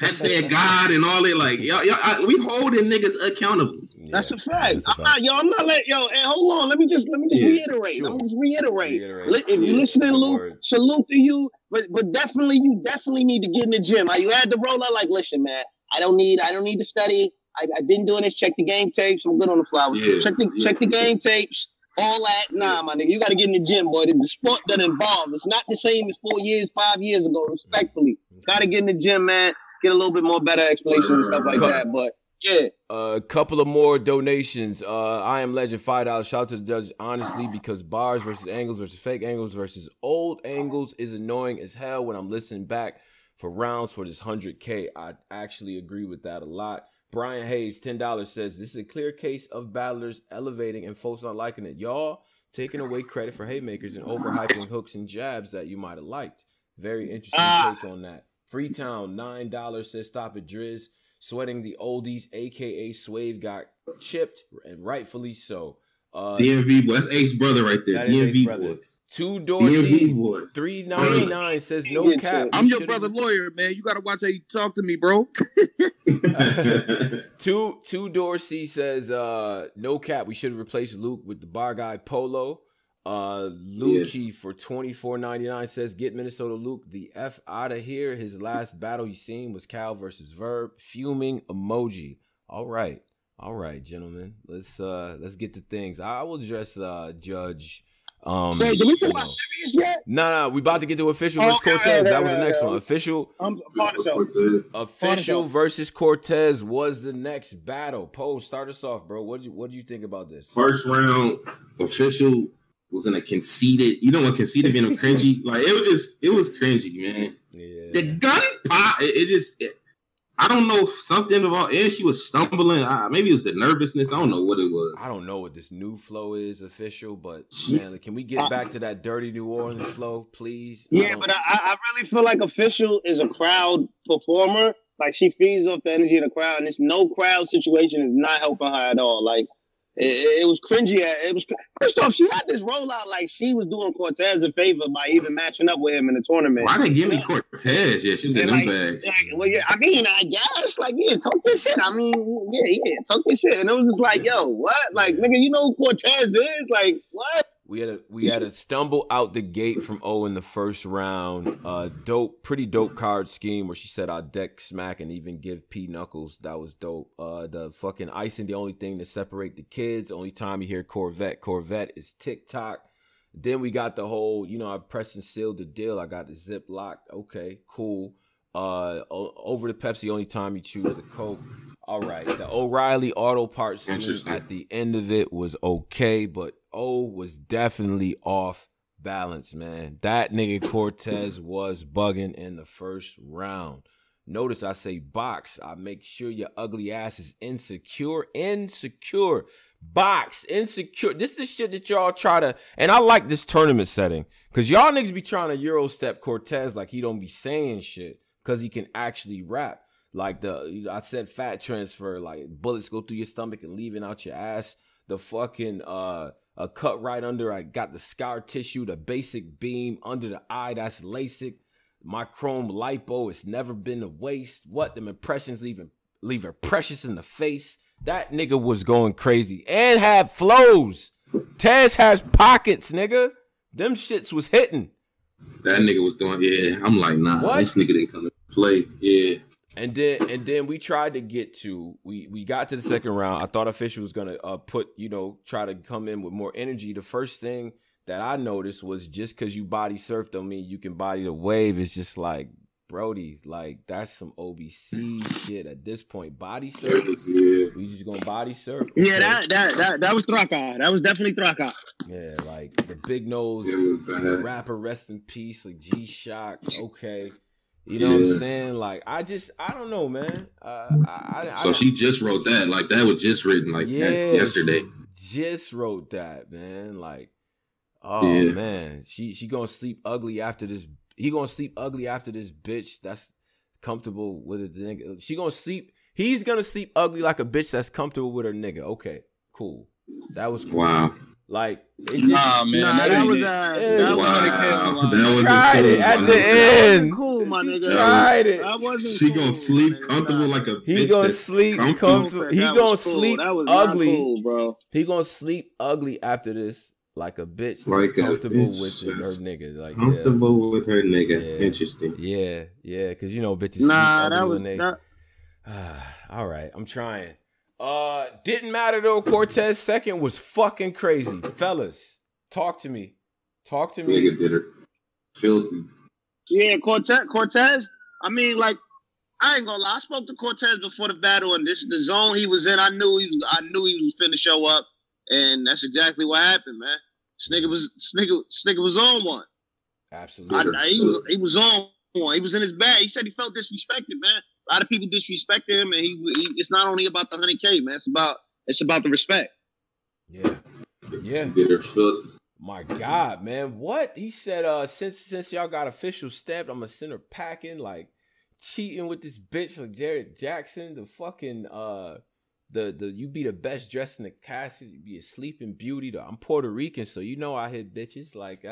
That's their God and all that. Like y'all, we holding niggas accountable. Yeah, that's a fact. I'm not letting. And hold on, let me just reiterate. Sure. If you listening, Luke, salute to you. But definitely, you definitely need to get in the gym. You had the roller. Like, listen, man, I don't need to study. I've been doing this. Check the game tapes. I'm good on the fly. Yeah. Check the game tapes. All that. Nah, my nigga, you got to get in the gym, boy. The sport that involved. It's not the same as 5 years ago. Respectfully, got to get in the gym, man. Get a little bit more better explanation and stuff like that, but. Yeah. A couple of more donations. I Am Legend, $5. Shout out to the judge, honestly, because bars versus angles versus fake angles versus old angles is annoying as hell when I'm listening back for rounds for this 100K. I actually agree with that a lot. Brian Hayes, $10, says, this is a clear case of battlers elevating and folks not liking it. Y'all taking away credit for haymakers and overhyping hooks and jabs that you might have liked. Very interesting take on that. Freetown, $9, says, stop it, Drizz. Sweating the oldies, a.k.a. Swave, got chipped, and rightfully so. DMV boy. That's Ace brother right there. DMV brother. Two Dorsey, $3.99 says no cap. I'm your brother lawyer, man. You gotta watch how you talk to me, bro. Two Dorsey says no cap. We should have replaced Luke with the bar guy Polo. Lucci for $24.99 says get Minnesota Luke the F out of here. His last battle you seen was Cal versus Verb. Fuming emoji. All right, gentlemen. Let's get to things. I will address Judge. Wait, did we finish Sirius yet? No, we about to get to Official versus Cortez. That was the next one. Official versus Cortez was the next battle. Poe, start us off, bro. What do you think about this? First round, Official was in a conceited. You know what conceited being a cringy? Like it was cringy, man. Yeah. The gun pop. I don't know, something about it. She was stumbling. Maybe it was the nervousness. I don't know what it was. I don't know what this new flow is, Official, but man, can we get back to that dirty New Orleans flow, please? Yeah, but I really feel like Official is a crowd performer. Like, she feeds off the energy of the crowd, and this no crowd situation is not helping her at all. Like, it was cringy. First off, she had this rollout like she was doing Cortez a favor by even matching up with him in the tournament. Why didn't give me Cortez? Yeah, she was in them bags. I guess. Like, yeah, talk this shit. I mean, yeah, talk this shit. And it was just like, yo, what? Like, nigga, you know who Cortez is? Like, what? We had a stumble out the gate from O in the first round. Pretty dope card scheme where she said I'll deck Smack and even give P Knuckles. That was dope. The fucking icing, the only thing to separate the kids. Only time you hear Corvette is TikTok. Then we got the whole, I pressed and sealed the deal. I got the zip locked. Okay, cool. Over the Pepsi, only time you choose a Coke. All right, the O'Reilly Auto Parts at the end of it was okay, but O was definitely off balance, man. That nigga Cortez was bugging in the first round. Notice I say box. I make sure your ugly ass is insecure. Box, insecure. This is the shit that y'all try to, and I like this tournament setting, because y'all niggas be trying to Eurostep Cortez like he don't be saying shit, because he can actually rap. Like I said, fat transfer, like bullets go through your stomach and leaving out your ass. The fucking a cut right under. I got the scar tissue, the basic beam under the eye. That's LASIK. My chrome lipo. It's never been a waste. What them impressions leave her precious in the face. That nigga was going crazy and had flows. Tez has pockets, nigga. Them shits was hitting. That nigga was doing. Yeah, I'm like, nah. What? This nigga didn't come to play. Yeah. And then we tried to get to, we got to the second round. I thought Official was going to try to come in with more energy. The first thing that I noticed was just because you body surf don't mean you can body the wave. It's just like, Brody, like that's some OBC shit at this point. Body surf. Yeah. We just going to body surf. Okay? Yeah, that was Thraka. That was definitely Thraka. Yeah, like the big nose, the rapper, rest in peace, like G-Shock. Okay. You know what I'm saying? Like, I don't know, man. So she just wrote that. Like, that was just written, like, yesterday. Just wrote that, man. Like, man. She gonna sleep ugly after this. He gonna sleep ugly after this bitch that's comfortable with a nigga. He's gonna sleep ugly like a bitch that's comfortable with her nigga. Okay, cool. That was cool. Wow. Like, it's just, man, that was at the end. Cool, my nigga. Tried it. She cool, gonna sleep comfortable like a bitch. He gonna sleep comfortable. He gonna sleep ugly, cool, bro. He gonna sleep ugly after this, like a bitch. Like comfortable with her nigga. Like comfortable with her nigga. Yeah. Interesting. Yeah. Because bitches. Nah, sleep ugly that was not. All right, I'm trying. Didn't matter though. Cortez second was fucking crazy. Fellas, talk to me. Nigga did it. Filthy. Yeah, Cortez. I mean, like, I ain't gonna lie. I spoke to Cortez before the battle, and the zone he was in, I knew he was finna show up, and that's exactly what happened, man. This nigga was on one. Absolutely. He was on one. He was in his bag. He said he felt disrespected, man. a lot of people disrespect him, and he it's not only about the 100K, man. It's about the respect. Yeah, yeah. My God, man, what he said? Since y'all got official stamped, I'm gonna send her packing, like cheating with this bitch, like Jared Jackson, the fucking the you be the best dressed in the cast, you be a sleeping beauty. I'm Puerto Rican, so you know I hit bitches like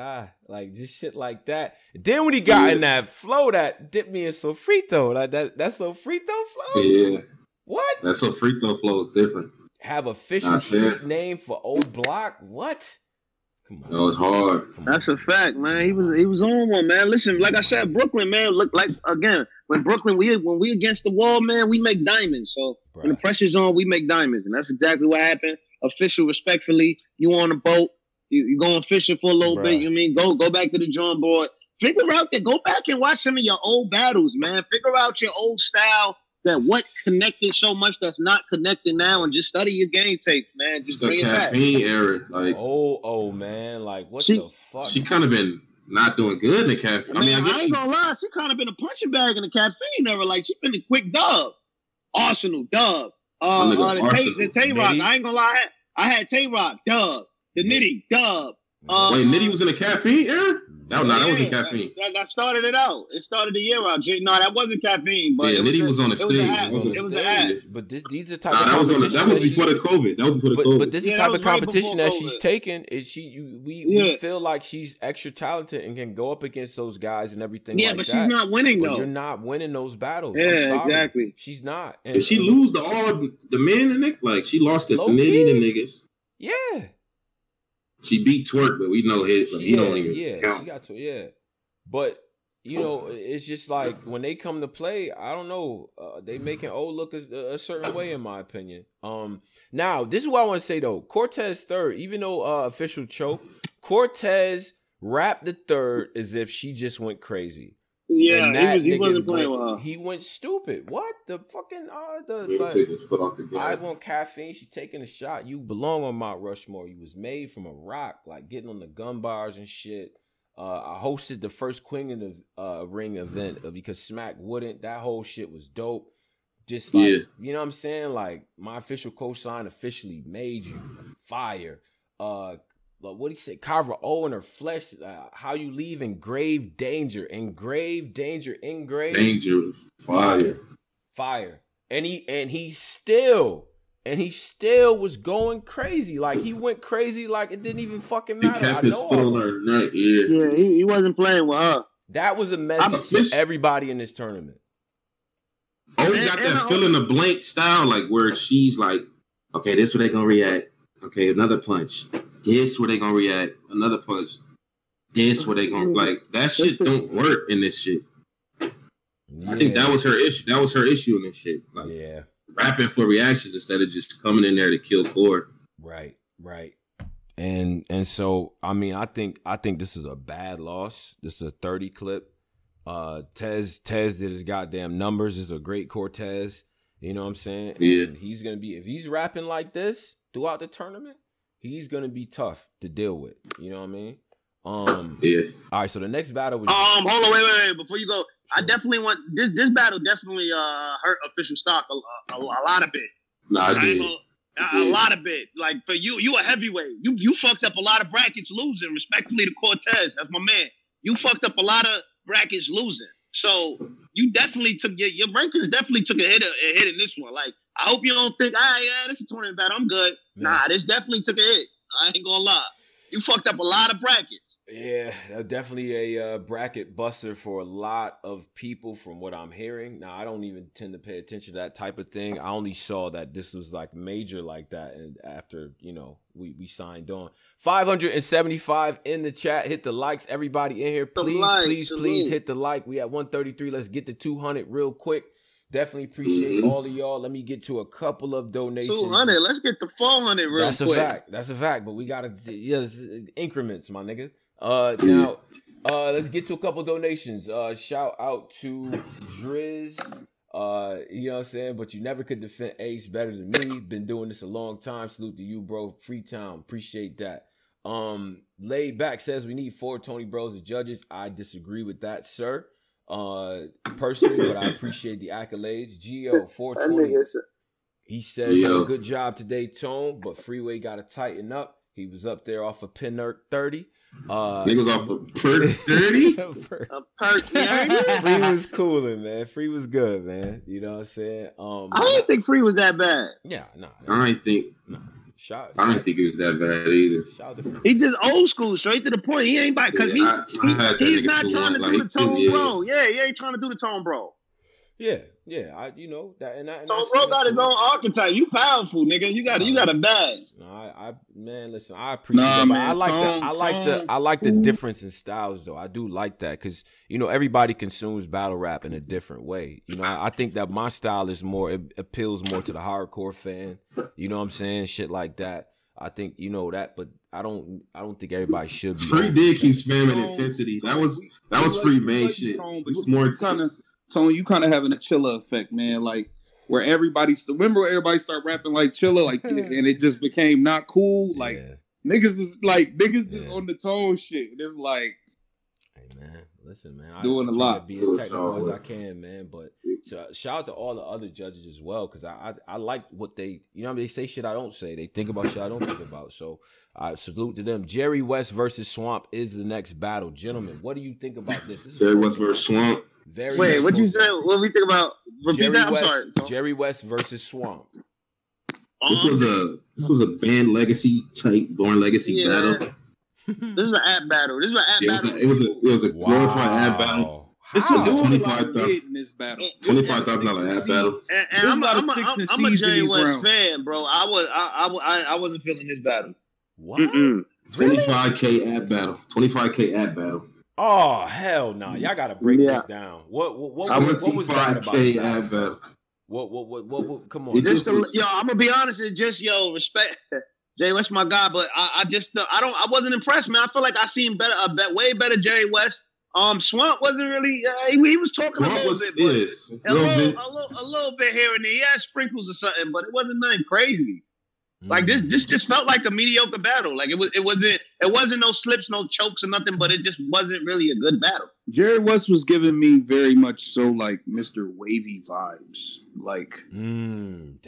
just shit like that. And then when he got in that flow that dipped me in sofrito, like that sofrito flow. Yeah, what? That sofrito flow is different. Have official street name for old block. What? Come on. That was hard. That's a fact, man. He was on one, man. Listen, like I said, Brooklyn, man. Look, like again, when Brooklyn, when we against the wall, man, we make diamonds. So right. When the pressure's on, we make diamonds, and that's exactly what happened. Official, respectfully, you on a boat, you going fishing for a little bit. You know what I mean, go back to the drawing board. Figure out that. Go back and watch some of your old battles, man. Figure out your old style. That what connected so much that's not connected now, and just study your game tape, man. Just bring it back. Caffeine era, like oh man, like what the fuck? She kind of been not doing good in the Caffeine. I mean, I ain't gonna lie, she kind of been a punching bag in the Caffeine era. Like she been a quick dub, Arsenal dub, the Tay Rock. I ain't gonna lie, I had Tay Rock dub, the Nitty dub. Wait, Nitty was in the Caffeine era? No, that wasn't Caffeine. That started it out. It started the year out. No, that wasn't Caffeine. But yeah, Nitty was on the stage. It was an ad. But these are type of competition. That was before the COVID. That was before the COVID. But this is the type of competition that she's taking. We feel like she's extra talented and can go up against those guys and everything like that. Yeah, but she's not winning, though. You're not winning those battles. Yeah, exactly. She's not. And did she lose to all the men and niggas? Like, she lost to Nitty and niggas. Yeah. She beat Twerk, but we know his. He don't even count. She got to, but you know, it's just like when they come to play. I don't know. They making O look a certain way, in my opinion. Now this is what I want to say though. Cortez third, even though official choke, Cortez rapped the third as if she just went crazy. Yeah, he wasn't playing with her. He went stupid. What the fucking I want Caffeine. She taking a shot. You belong on Mount Rushmore. You was made from a rock, like getting on the gun bars and shit. I hosted the first Queen in the Ring event because Smack wouldn't. That whole shit was dope. Just like you know what I'm saying. Like my official cosign officially made you fire. Like what he said, Kyra O in her flesh, how you leave in grave danger, fire. And he still was going crazy. Like he went crazy like it didn't even fucking matter. He kept his foot on her neck, he wasn't playing with her. That was a message to everybody in this tournament. Oh, he got that fill in the blank style, like where she's like, okay, this is where they gonna react. Okay, another punch. This where they gonna react. Another punch. This where they gonna like that shit don't work in this shit. Yeah. I think that was her issue. That was her issue in this shit. Like, rapping for reactions instead of just coming in there to kill Cord. Right. And so I mean I think this is a bad loss. This is a 30 clip. Tez did his goddamn numbers. This is a great Cortez. You know what I'm saying? Yeah. And he's gonna be if he's rapping like this throughout the tournament. He's going to be tough to deal with. You know what I mean? All right, so the next battle was... hold on, wait. Before you go, sure. I definitely want... This battle definitely hurt official stock a lot of bit. Nah, I did. A lot of bit. Like, for you a heavyweight. You fucked up a lot of brackets losing, respectfully to Cortez. That's my man. You fucked up a lot of brackets losing. So, you definitely took... Your rankings definitely took a hit in this one. Like, I hope you don't think, this is a tournament battle. I'm good. Yeah. Nah, this definitely took a hit. I ain't gonna lie. You fucked up a lot of brackets. Yeah, definitely a bracket buster for a lot of people from what I'm hearing. Now, I don't even tend to pay attention to that type of thing. I only saw that this was like major like that. And after, you know, we signed on. 575 in the chat. Hit the likes. Everybody in here, please hit the like. We at 133. Let's get to 200 real quick. Definitely appreciate all of y'all. Let me get to a couple of donations. 200. Let's get to 400 real quick. That's a fact. But we got to increments, my nigga. Now, let's get to a couple donations. Shout out to Driz. You know what I'm saying? But you never could defend Ace better than me. Been doing this a long time. Salute to you, bro. Freetown. Appreciate that. Laid Back says we need 4 Tony Bros as judges. I disagree with that, sir. personally, but I appreciate the accolades. Geo 420. He says, hey, good job today, Tone, but Freeway got to tighten up. He was up there off of Pinnerk 30. Niggas off of Perk 30? Perk 30? Free was cooling, man. Free was good, man. You know what I'm saying? I didn't think Free was that bad. Yeah, nah. I didn't think. Nah. I didn't think it was that bad either. He just old school, straight to the point. He ain't by because he's not trying to do the Tone Bro. Yeah, he ain't trying to do the Tone Bro. Yeah, I Tone Bro got his own archetype. You powerful, nigga. You got a badge. No, listen, I appreciate it. Man, I like the difference in styles though. I do like that because everybody consumes battle rap in a different way. I think that my style is more, it appeals more to the hardcore fan. You know what I'm saying? Shit like that. I think that, but I don't think everybody should be. Free did keep spamming intensity. That was Free main shit. It was more intense. Tone, you kind of having a Chilla effect, man. Like where everybody start rapping like Chilla, like, and it just became not cool. Like niggas is on the Tone shit. It's like, hey man, listen man, doing I a lot. To be as technical as I can, man. But shout out to all the other judges as well, because I like what they, they say shit I don't say. They think about shit I don't think about. So I salute to them. Jerry West versus Swamp is the next battle, gentlemen. What do you think about this? Jerry West versus Swamp. Wait, what you say? What we think about? Repeat Jerry that. I'm West, sorry. Jerry West versus Swamp. This was a band legacy type, born legacy battle. This is an app battle. It was a glorified app battle. This was a $25,000 app battle. And I'm a Jerry West fan, bro. I wasn't feeling this battle. What? Mm-mm. Really? $25K app battle. Oh hell no! Nah. Y'all gotta break this down. What was that about? What? Come on. I'm gonna be honest. It's just respect. Jerry West, my guy, but I wasn't impressed, man. I feel like I seen way better Jerry West. Swamp wasn't really. He was talking Swamp a little bit, but a little bit here and there. He had sprinkles or something, but it wasn't nothing crazy. Like this just felt like a mediocre battle. Like it wasn't no slips, no chokes, or nothing. But it just wasn't really a good battle. Jerry West was giving me very much so like Mr. Wavy vibes, like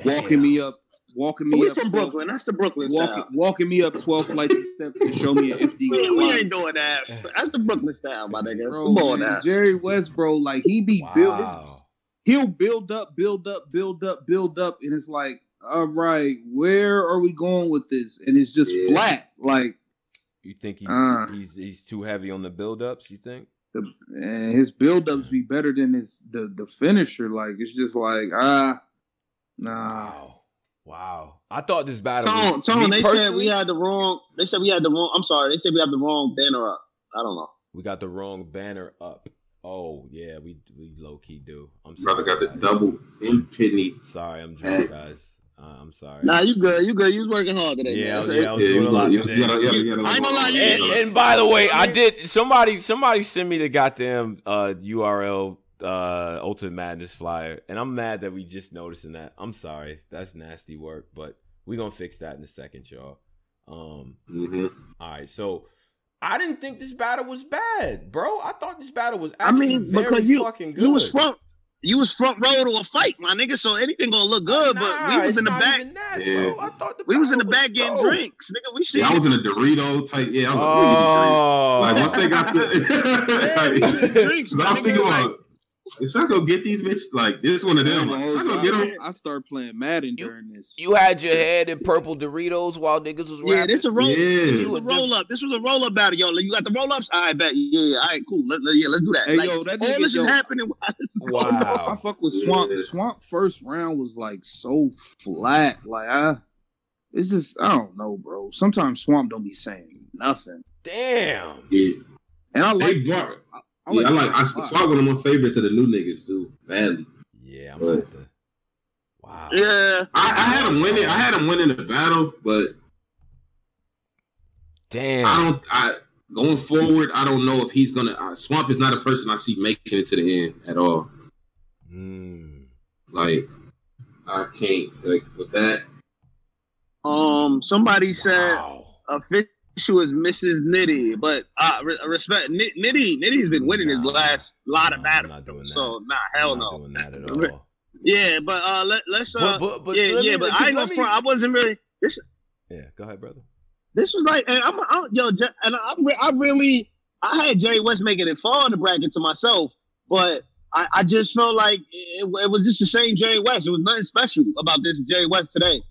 walking me up. We from Brooklyn. That's the Brooklyn style. Walking me up 12 flights of steps to show me an empty. We ain't doing that. That's the Brooklyn style, my nigga. Bro, come on now, Jerry West, bro. Like he be he'll build up, and it's like. All right, where are we going with this? And it's just flat. Like, you think he's too heavy on the build-ups? You think his build-ups be better than the finisher? Like, it's just like Wow. I thought this battle. Tone. They said we had the wrong. I'm sorry. They said we have the wrong banner up. I don't know. We got the wrong banner up. Oh yeah, we low key do. I'm sorry. Brother got the double M penny. Sorry, I'm drunk, guys. I'm sorry. Nah, you good. You was working hard today. Yeah, man. I was doing a lot today. I ain't gonna lie. And by the way, I did. Somebody sent me the goddamn URL Ultimate Madness flyer, and I'm mad that we just noticing that. I'm sorry, that's nasty work, but we are gonna fix that in a second, y'all. All right, so. I didn't think this battle was bad, bro. I thought this battle was actually fucking good. You was front row to a fight, my nigga. So anything gonna look good, but we was in the back. I thought we was in the back getting drinks, nigga. I was in a Dorito type. Yeah, I was like, once they got the drinks, I was thinking about. If I go get these bitches, like this one of them, I go get them. I start playing Madden during this. You had your head in purple Doritos while niggas was rapping. This was a roll up. This was a roll up battle, yo. You got the roll ups. I bet. Yeah. All right. Cool. Let's do that. Hey, all this is happening. Wow. I fuck with Swamp. Yeah. Swamp first round was like so flat. Like it's just I don't know, bro. Sometimes Swamp don't be saying nothing. Damn. Yeah. And I like Swamp. I saw one of my favorites of the new niggas too, badly. Yeah, wow. Yeah, I had him winning. I had him winning the battle, but damn, going forward, I don't know if he's gonna. Swamp is not a person I see making it to the end at all. Like I can't like with that. Somebody said official. She was Mrs. Nitty, but respect Nitty. Nitty's been winning his last lot of battles. I'm not doing that. So hell no. Doing that at all. Yeah, but let's. But I wasn't really. This. Yeah, go ahead, brother. This was like, and I had Jerry West making it fall in the bracket to myself, but I just felt like it was just the same Jerry West. It was nothing special about this Jerry West today.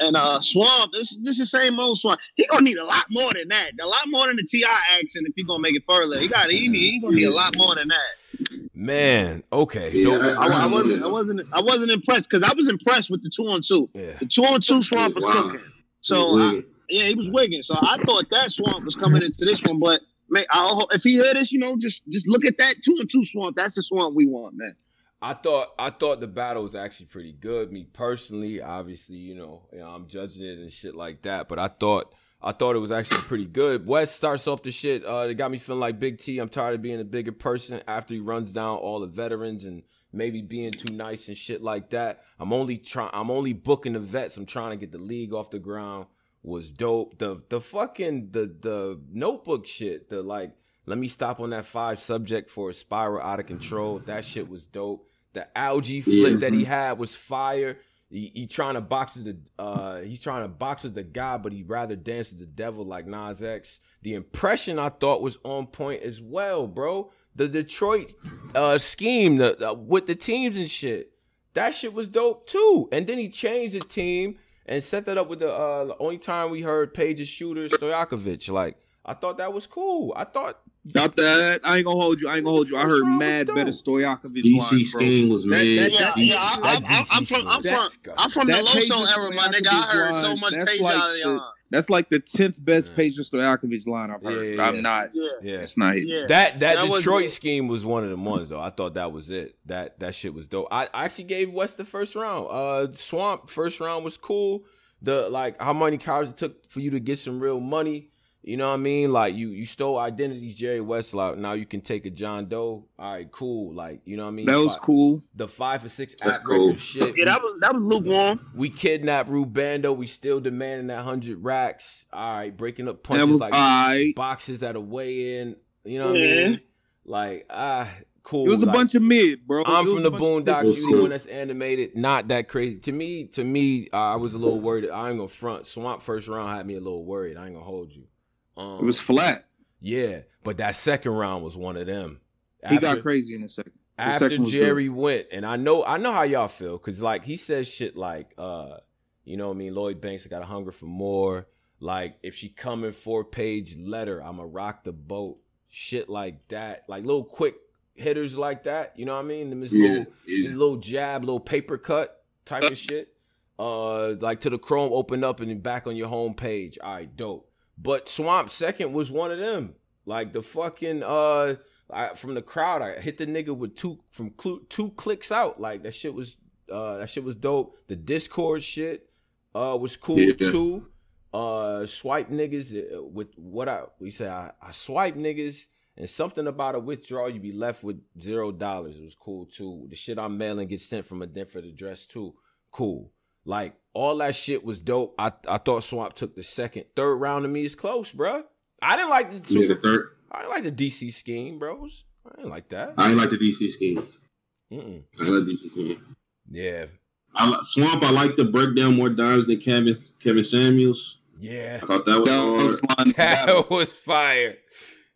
And Swamp, this is the same old Swamp. He gonna need a lot more than that. A lot more than the T.I. accent if he gonna make it further. He gonna need a lot more than that. Man, okay. So yeah, I wasn't impressed because I was impressed with the 2-on-2. Yeah. The 2-on-2 Swamp was cooking. So he was wigging. So I thought that Swamp was coming into this one, but man, if he heard this, just look at that 2-on-2 Swamp. That's the Swamp we want, man. I thought the battle was actually pretty good. Me personally, obviously, I'm judging it and shit like that. But I thought it was actually pretty good. West starts off the shit. It got me feeling like Big T. I'm tired of being a bigger person after he runs down all the veterans and maybe being too nice and shit like that. I'm only booking the vets. I'm trying to get the league off the ground. Was dope. The fucking the notebook shit. The let me stop on that 5 subject for a spiral out of control. That shit was dope. The algae flip that he had was fire. He's trying to box with the guy, but he'd rather dance with the devil like Nas X. The impression I thought was on point as well, bro. The Detroit scheme with the teams and shit. That shit was dope too. And then he changed the team and set that up with the only time we heard Paige's shooter Stojakovic. I thought that was cool. I ain't gonna hold you. I heard mad better Stojakovic. DC scheme was mad. I'm from the Loso era, my nigga. I heard so much Paige out of y'all. That's like the 10th best Paige Stojakovic line I've heard. It's not it. Yeah. That Detroit scheme was one of the ones though. I thought that was it. That shit was dope. I actually gave West the first round. Swamp first round was cool. The how many cows it took for you to get some real money. You know what I mean? You stole identities, Jerry West. Now you can take a John Doe. All right, cool. You know what I mean? That was cool. The 5 for 6 act record shit. Yeah, that was lukewarm. We kidnapped Rubando. We still demanding that 100 racks. All right, breaking up punches boxes at a weigh-in. You know what I mean? Cool. It was a bunch of mid, bro. I'm from the Boondocks. You know when that's animated, not that crazy. To me, I was a little worried. I ain't gonna front. Swamp first round had me a little worried. I ain't gonna hold you. It was flat. Yeah, but that second round was one of them. He got crazy in the second. After Jerry went, and I know how y'all feel, because he says shit you know what I mean, Lloyd Banks, I got a hunger for more. If she coming for Paige, let her. I'ma rock the boat. Shit like that. Little quick hitters like that. You know what I mean? Little jab, little paper cut type of shit. To the Chrome open up and then back on your home page. All right, dope. But Swamp second was one of them. The fucking from the crowd, I hit the nigga with two clicks out. That shit was dope. The Discord shit was cool too. Swipe niggas with what we say. I swipe niggas and something about a withdrawal. You be left with $0. It was cool too. The shit I'm mailing gets sent from a different address too. Cool. All that shit was dope. I thought Swamp took the second. Third round to me is close, bro. I didn't like the third. I didn't like the DC scheme, bros. I didn't like that. I didn't like the DC scheme. Mm-mm. I love DC scheme. Yeah. Swamp, I like the breakdown more dimes than Kevin Samuels. Yeah. I thought that was hard. That was fire.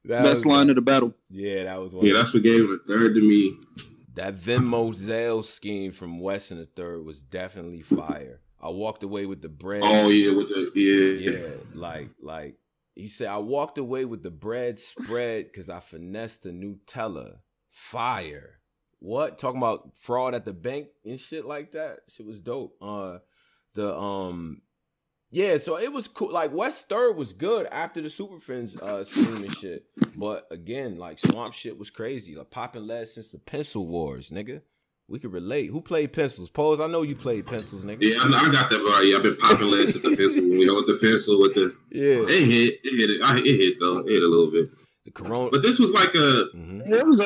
Best line of the battle. Yeah, that was one. Yeah, that's what gave it a third to me. That Venmo Zelle scheme from West in the third was definitely fire. I walked away with the bread. Oh yeah, he said, I walked away with the bread spread because I finessed the Nutella. Fire. What? Talking about fraud at the bank and shit like that. Shit was dope. So it was cool. West third was good after the Superfins scene and shit. But again, Swamp shit was crazy. Popping lead since the pencil wars, nigga. We could relate. Who played pencils? Pose, I know you played pencils, nigga. Yeah, I got that. I've been popping lead since the pencil. When we hit the pencil with the... Yeah. It hit though. It hit a little bit. The corona. But this was like a. Yeah, it was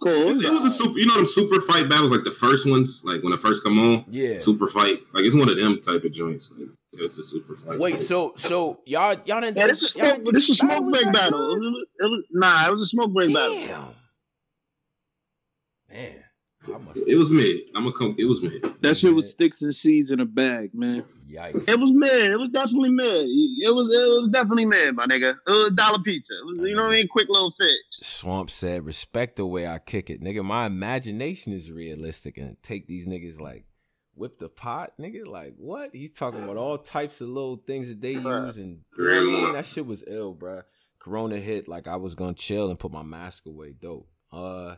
cool. It was a super. You know them super fight battles, like the first ones, like when I first come on. Yeah. Super fight, like it's one of them type of joints. Like, it's a super fight. Wait, so y'all didn't. Yeah, this is smoke break battle. It was a smoke break battle. Man, it was mid. It was mid. That shit was sticks and seeds in a bag, man. Yikes. It was mid. It was definitely mid. It was definitely mid, my nigga. It was dollar pizza. It was, you know what I mean? Quick little fix. Swamp said, respect the way I kick it. Nigga, my imagination is realistic. And take these niggas like whip the pot, nigga. Like what? He's talking about all types of little things that they use. And green. That shit was ill, bro. Corona hit. Like I was going to chill and put my mask away. Dope. All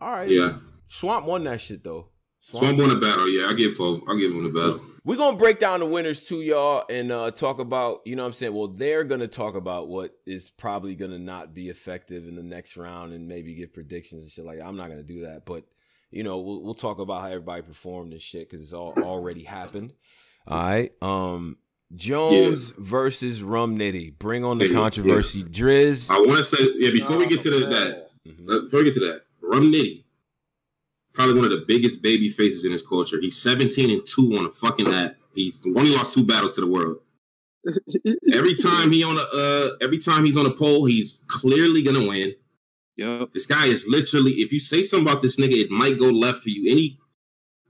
right. Yeah. Swamp won that shit, though. Swamp won the battle. Yeah, I give him the battle. We're going to break down the winners, too, y'all, and talk about, you know what I'm saying? Well, they're going to talk about what is probably going to not be effective in the next round and maybe give predictions and shit like that. I'm not going to do that, but, you know, we'll talk about how everybody performed and shit because it's all already happened. All right. Jones versus Rum Nitty. Bring on the controversy. Yeah. Drizz. I want to say, before we get to that, Rum Nitty. Probably one of the biggest baby faces in his culture. He's 17-2 on a fucking app. He's only lost 2 battles to the world. Every time he's on a poll, he's clearly gonna win. Yep. This guy is literally. If you say something about this nigga, it might go left for you.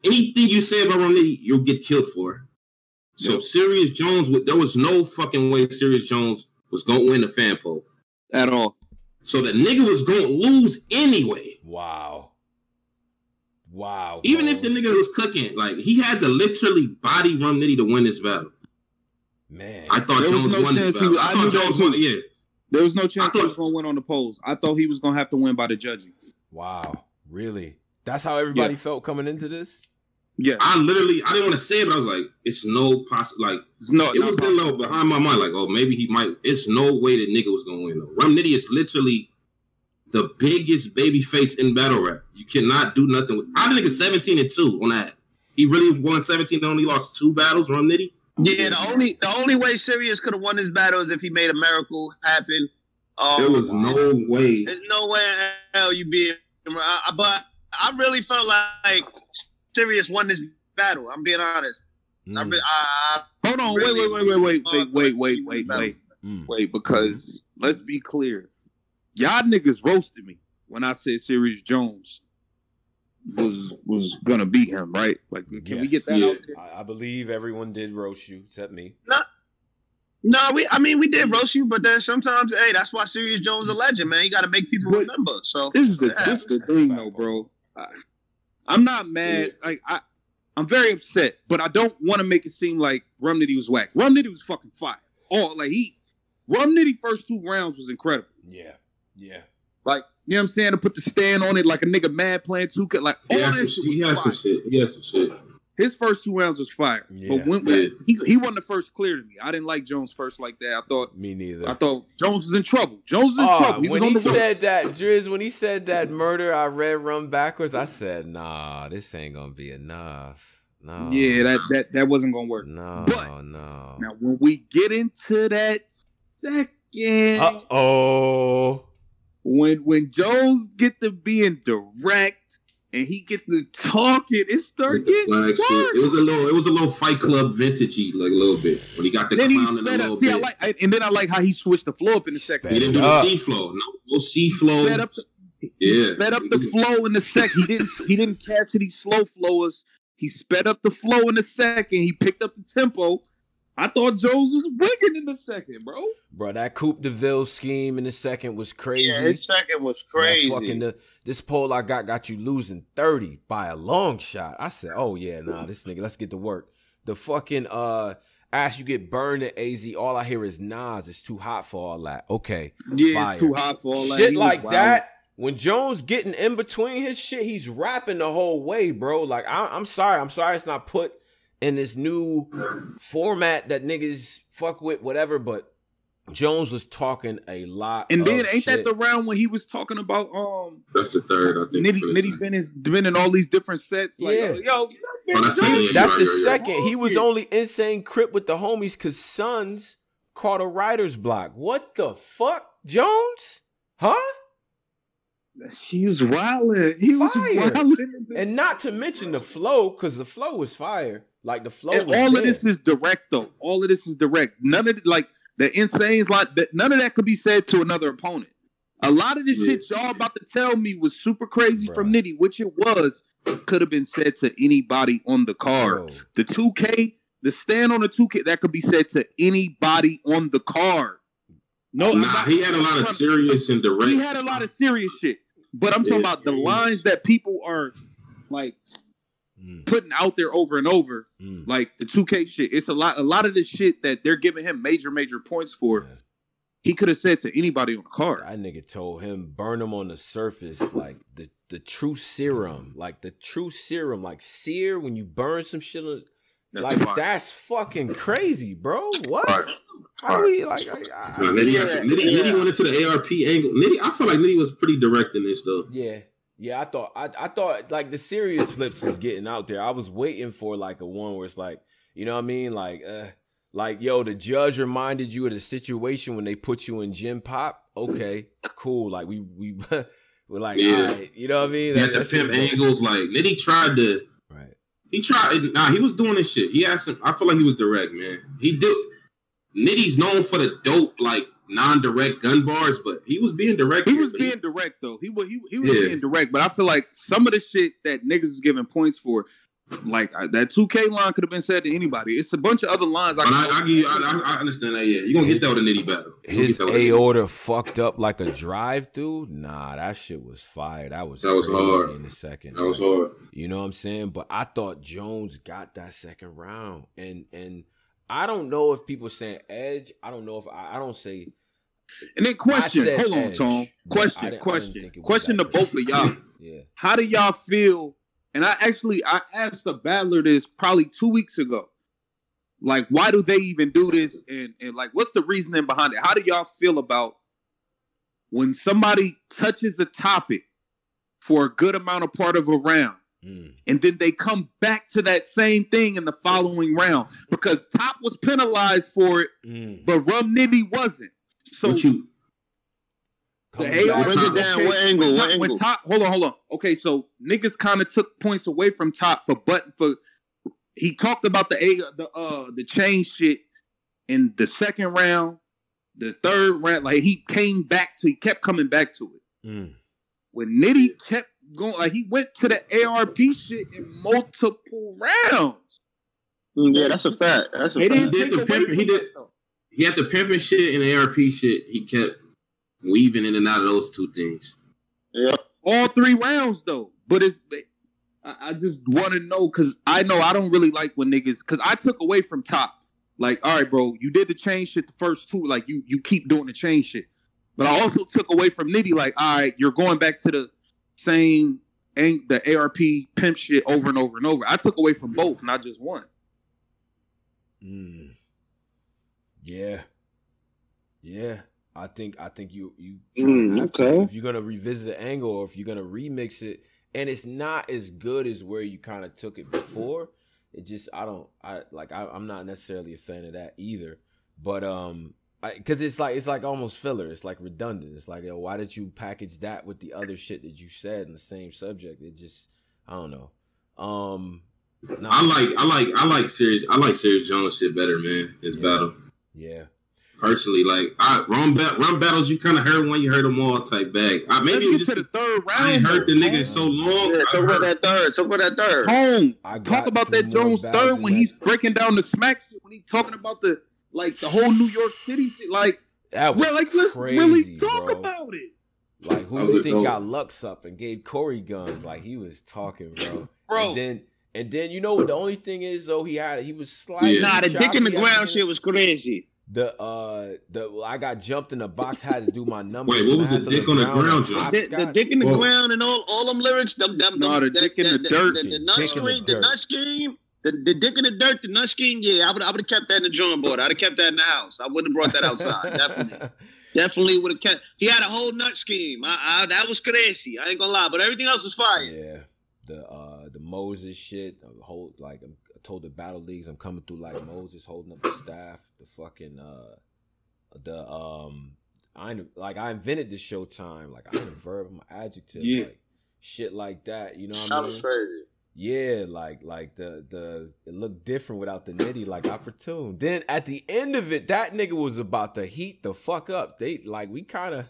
Anything you say about Rum Nitty, you'll get killed for. Yep. So Sirius Jones, there was no fucking way Sirius Jones was gonna win the fan poll at all. So the nigga was gonna lose anyway. Wow. Wow. Even if the nigga was cooking, like he had to literally body Rum Nitty to win this battle. Man. I thought Jones won this battle. I thought Jones won it, yeah. There was no chance he was going to win on the polls. I thought he was going to have to win by the judging. Wow. Really? That's how everybody felt coming into this? Yeah. I didn't want to say it, but I was like, it's no possible. Like, it was still low behind my mind. Like, oh, maybe he might. It's no way that nigga was going to win. Though. Rum Nitty is literally the biggest baby face in battle rap. You cannot do nothing with. I think it's 17-2 on that. He really won 17. They only lost 2 battles. Rum Nitty. Yeah, the only way Sirius could have won this battle is if he made a miracle happen. There was no way. There's no way in hell you beat him. But I really felt like Sirius won this battle. I'm being honest. Hold on. Wait. Because let's be clear. Y'all niggas roasted me when I said Sirius Jones was gonna beat him, right? Like, we get that out there? I believe everyone did roast you except me. We did roast you, but then sometimes, hey, that's why Sirius Jones a legend, man. You got to make people remember. So this is the thing, though, bro. I'm not mad. Yeah. Like I'm very upset, but I don't want to make it seem like Rum Nitty was whack. Rum Nitty was fucking fire. Rum Nitty first 2 rounds was incredible. Yeah. Yeah. Like, you know what I'm saying? To put the stand on it like a nigga mad playing 2K. Like, He has some shit. His first 2 rounds was fire. Yeah. But he wasn't the first clear to me. I didn't like Jones first like that. Me neither. I thought Jones was in trouble. He was on the road. When he said that murder, I read Rum backwards. I said, nah, this ain't going to be enough. No. Yeah, that wasn't going to work. No, no. Now, when we get into that second. Uh-oh. When Jones get to being direct and he get to talking, it started getting dark. It was a little Fight Club vintagey, like a little bit. When he got the clown in a little bit. And then I like how he switched the flow up in the second. He didn't do the C flow. No C flow. He sped up the flow in the second. He didn't catch these slow flowers. He sped up the flow in the second. He picked up the tempo. I thought Jones was wigging in the second, bro. Bro, that Coupe de Ville scheme in the second was crazy. Yeah, his second was crazy. This poll I got you losing 30 by a long shot. I said, oh, yeah, nah, this nigga, let's get to work. The fucking Ash, you get burned at AZ. All I hear is Nas. It's too hot for all that. Okay. Yeah, fire. It's too hot for all that. Shit like that. When Jones getting in between his shit, he's rapping the whole way, bro. Like, I'm sorry it's not put in this new format that niggas fuck with, whatever, but Jones was talking a lot. And then ain't shit. That the round when he was talking about that's the third, I think. Nitty been in all these different sets. Like, yeah. That's the second. He was only Insane Crip with the homies because Sons caught a writer's block. What the fuck, Jones? Huh? He's wildin'. He was wildin'. And not to mention the flow, because the flow was fire. Like the flow. And was all of this is direct, though. All of this is direct. None of like the Insane's like that. None of that could be said to another opponent. A lot of this shit y'all about to tell me was super crazy from Nitty, which it was. It could have been said to anybody on the card. Bro. The 2K, the stand on the 2K, that could be said to anybody on the card. No, he had a lot of serious and direct. He had a lot of serious shit. But I'm talking about the lines that people are like putting out there over and over, like the 2K shit. It's a lot of this shit that they're giving him major points for. Yeah. He could have said to anybody on the card. That nigga told him, burn him on the surface, like the true serum. Like the true serum, like sear when you burn some shit. That's fucking crazy, bro. What? How do we like? Nitty went into the ARP angle. Nitty, I feel like Nitty was pretty direct in this though. Yeah. I thought like the serious flips was getting out there. I was waiting for like a one where it's like, you know what I mean? Like yo, the judge reminded you of the situation when they put you in gym pop. Okay, cool. Like we we're like, all right, you know what I mean? Like, the pimp angles. Like Nitty tried to. He tried. Nah, he was doing this shit. He asked him. I feel like he was direct, man. He did. Nitty's known for the dope, like non-direct gun bars, but he was being direct. He was being direct though. He was being direct, but I feel like some of the shit that niggas is giving points for, like that 2K line could have been said to anybody. It's a bunch of other lines. I understand that. Yeah, you gonna get that with a Nitty battle. His aorta fucked up like a drive-through. Nah, that shit was fire. That was hard in the second. That was hard. You know what I'm saying? But I thought Jones got that second round, and I don't know if people saying Edge. I don't know if I don't say. And then question. Hold on, Tom. Question to both of y'all. Yeah. How do y'all feel? And I asked the battler this probably 2 weeks ago. Like, why do they even do this? And like, what's the reasoning behind it? How do y'all feel about when somebody touches a topic for a good amount of part of a round, and then they come back to that same thing in the following round? Because Top was penalized for it, but Rum Nitty wasn't. So What angle? Top, hold on. Okay, so niggas kind of took points away from Top for he talked about the chain shit in the second round, the third round. Like he kept coming back to it. When Nitty kept going, like he went to the ARP shit in multiple rounds. Yeah, that's a fact. That's a fact. He had the pimping shit and the ARP shit. He kept weaving in and out of those two things. Yeah. All three rounds, though. But I just want to know, because I know I don't really like when niggas, because I took away from Top. Like, all right, bro, you did the chain shit the first two. Like, you keep doing the chain shit. But I also took away from Nitty, like, all right, you're going back to the same, the ARP pimp shit over and over and over. I took away from both, not just one. Yeah. Yeah. I think you if you're gonna revisit the angle or if you're gonna remix it, and it's not as good as where you kind of took it before. It just I'm not necessarily a fan of that either. But because it's like almost filler. It's like redundant. It's like, yo, why did you package that with the other shit that you said in the same subject? It just, I don't know. I like Sirius Jones shit better, man. His battle. Yeah. Personally, like rum battles, you kind of heard one, you heard them all type bag. Maybe it's just the third round. I ain't heard the nigga so long. Yeah, talk about that third. Talk about that Jones third when he's breaking down the smack shit, when he's talking about the like the whole New York City shit. Like that was like let's crazy, really talk bro. About it. Like who do you think got Lux up and gave Corey guns? Like he was talking, bro. And then you know what the only thing is though, he was sliding. Yeah. Nah, the dick in the ground shit was crazy. I got jumped in a box, had to do my number. Wait, what was the dick on the ground? The dick in the ground and all them lyrics. The dick in the dirt. The nut scheme. The dick in the dirt. The nut scheme. Yeah, I would have kept that in the drawing board. I'd have kept that in the house. I wouldn't have brought that outside. Definitely would have kept. He had a whole nut scheme. That was crazy. I ain't gonna lie, but everything else was fire. Yeah, the Moses shit. The whole like. Told the battle leagues I'm coming through like Moses holding up the staff, the fucking I invented the Showtime. Like, I'm a verb, I'm an adjective. Yeah. Like, shit like that. You know what I mean? That was crazy. Yeah, like the it looked different without the nitty, like opportune. Then at the end of it, that nigga was about to heat the fuck up. They like we kind of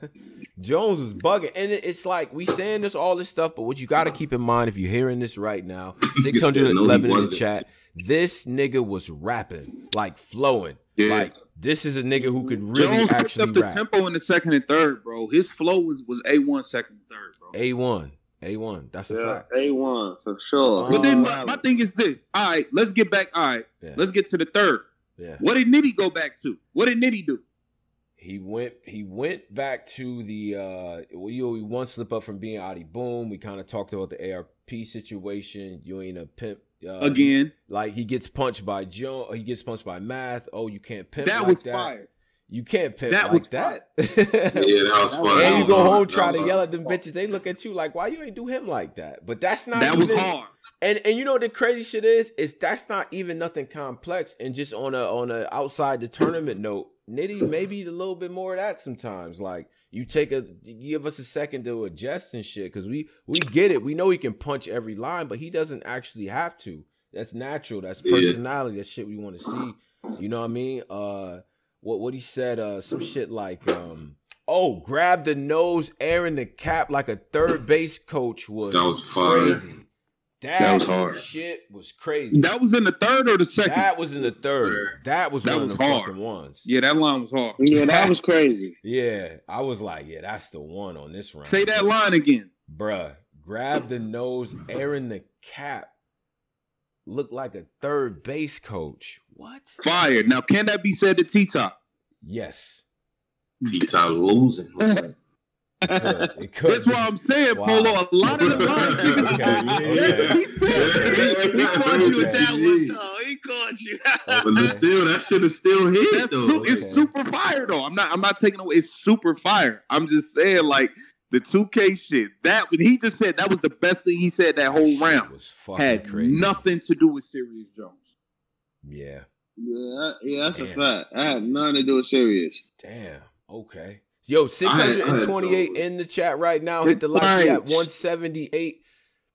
Jones was bugging, and it's like we saying this all this stuff, but what you got to keep in mind if you're hearing this right now, 611 in the chat. This nigga was rapping like flowing. Yeah. Like this is a nigga who could really Jones actually picked up rap. The tempo in the second and third, bro. His flow was A1 second and third, bro. A1. That's a fact. A1 for sure. But then my thing is this. All right, let's get back. All right, let's get to the third. Yeah. What did Nitty go back to? What did Nitty do? He went back to the one slip up from being Adi Boom. We kind of talked about the ARP situation. You ain't a pimp again. Like he gets punched by Joe. He gets punched by Math. Oh, you can't pimp. That like was fire. You can't pimp that like was that. Yeah, that was fun. And you go home try to yell at them bitches. They look at you like, why you ain't do him like that? But that's not that even, was hard. And you know what the crazy shit is that's not even nothing complex. And just on a outside the tournament note, Nitty maybe a little bit more of that sometimes. Like you give us a second to adjust and shit because we get it. We know he can punch every line, but he doesn't actually have to. That's natural. That's personality. Yeah. That's shit we want to see. You know what I mean? What he said, some shit like, grab the nose, air in the cap like a third base coach was crazy. Fire. That was hard. Shit was crazy. That was in the third or the second? That was in the third. That was one of the fucking ones. Yeah, that line was hard. Yeah, that was crazy. Yeah, I was like, yeah, that's the one on this round. Say that line again. Bruh, grab the nose, air in the cap. Look like a third base coach. What? Fire. Now, can that be said to T-Top? Yes. T-Top losing. That's why I'm saying, wow. Polo, a lot of the lines. He said he caught you with that one, though. He caught you. But still, that shit is still hit, though. It's super fire, though. I'm not taking away. It's super fire. I'm just saying, like, the 2K shit, that he just said that was the best thing he said that whole round. Was fucking had crazy. Nothing to do with Sirius Jones. Yeah. Yeah, that's damn. A fact. I had nothing to do with Sirius. Damn. Okay. Yo, 628 in the chat right now. Hit the like. We at 178.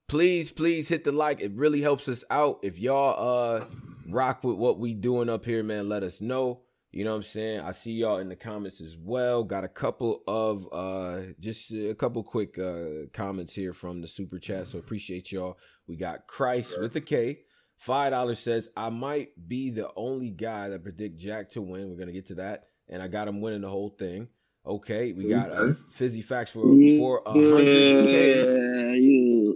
Please hit the like. It really helps us out. If y'all rock with what we doing up here, man, let us know. You know what I'm saying? I see y'all in the comments as well. Got a couple of quick comments here from the super chat. So appreciate y'all. We got Christ with a K. $5 says, I might be the only guy that predict Jack to win. We're going to get to that. And I got him winning the whole thing. Okay. We got Fizzy Facts for 100K.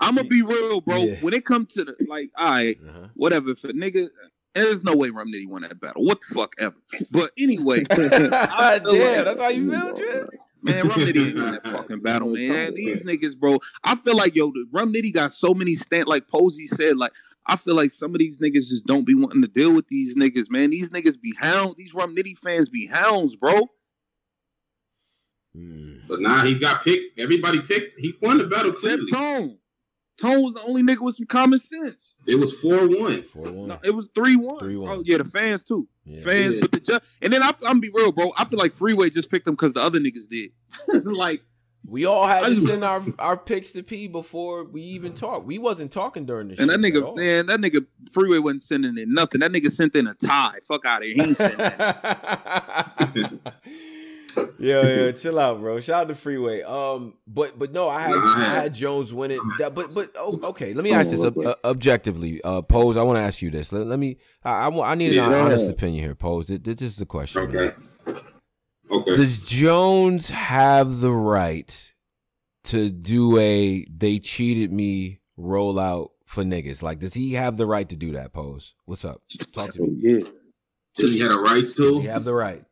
I'm going to be real, bro. Yeah. When it comes to whatever. For nigga... There's no way Rum Nitty won that battle. What the fuck ever. But anyway. Damn, that's how you feel, Jim? Man, Rum Nitty ain't won that fucking battle, man. These niggas, bro. I feel like, yo, Rum Nitty got so many stand. Like Posey said, like, I feel like some of these niggas just don't be wanting to deal with these niggas, man. These niggas be hounds. These Rum Nitty fans be hounds, bro. But nah, he got picked. Everybody picked. He won the battle clearly. Tone was the only nigga with some common sense. It was 4-1. No, it was 3-1. Oh, yeah, the fans, too. Yeah. Fans, but the judge. And then I'm going to be real, bro. I feel like Freeway just picked them because the other niggas did. Like, we all had to send our picks to P before we even talked. We wasn't talking during this shit. And that nigga, Freeway wasn't sending in nothing. That nigga sent in a tie. Fuck out of here. He ain't sending that. Yo, chill out, bro. Shout out to Freeway. But no, I had Jones win it. Okay, let me ask this objectively. Pose, I want to ask you this. Let me. I need an honest opinion here, Pose. This is the question. Okay. Man. Okay. Does Jones have the right to do a "they cheated me" rollout for niggas? Like, does he have the right to do that? Pose, what's up? Talk to me. Yeah. Does he have a right to? Does he have the right?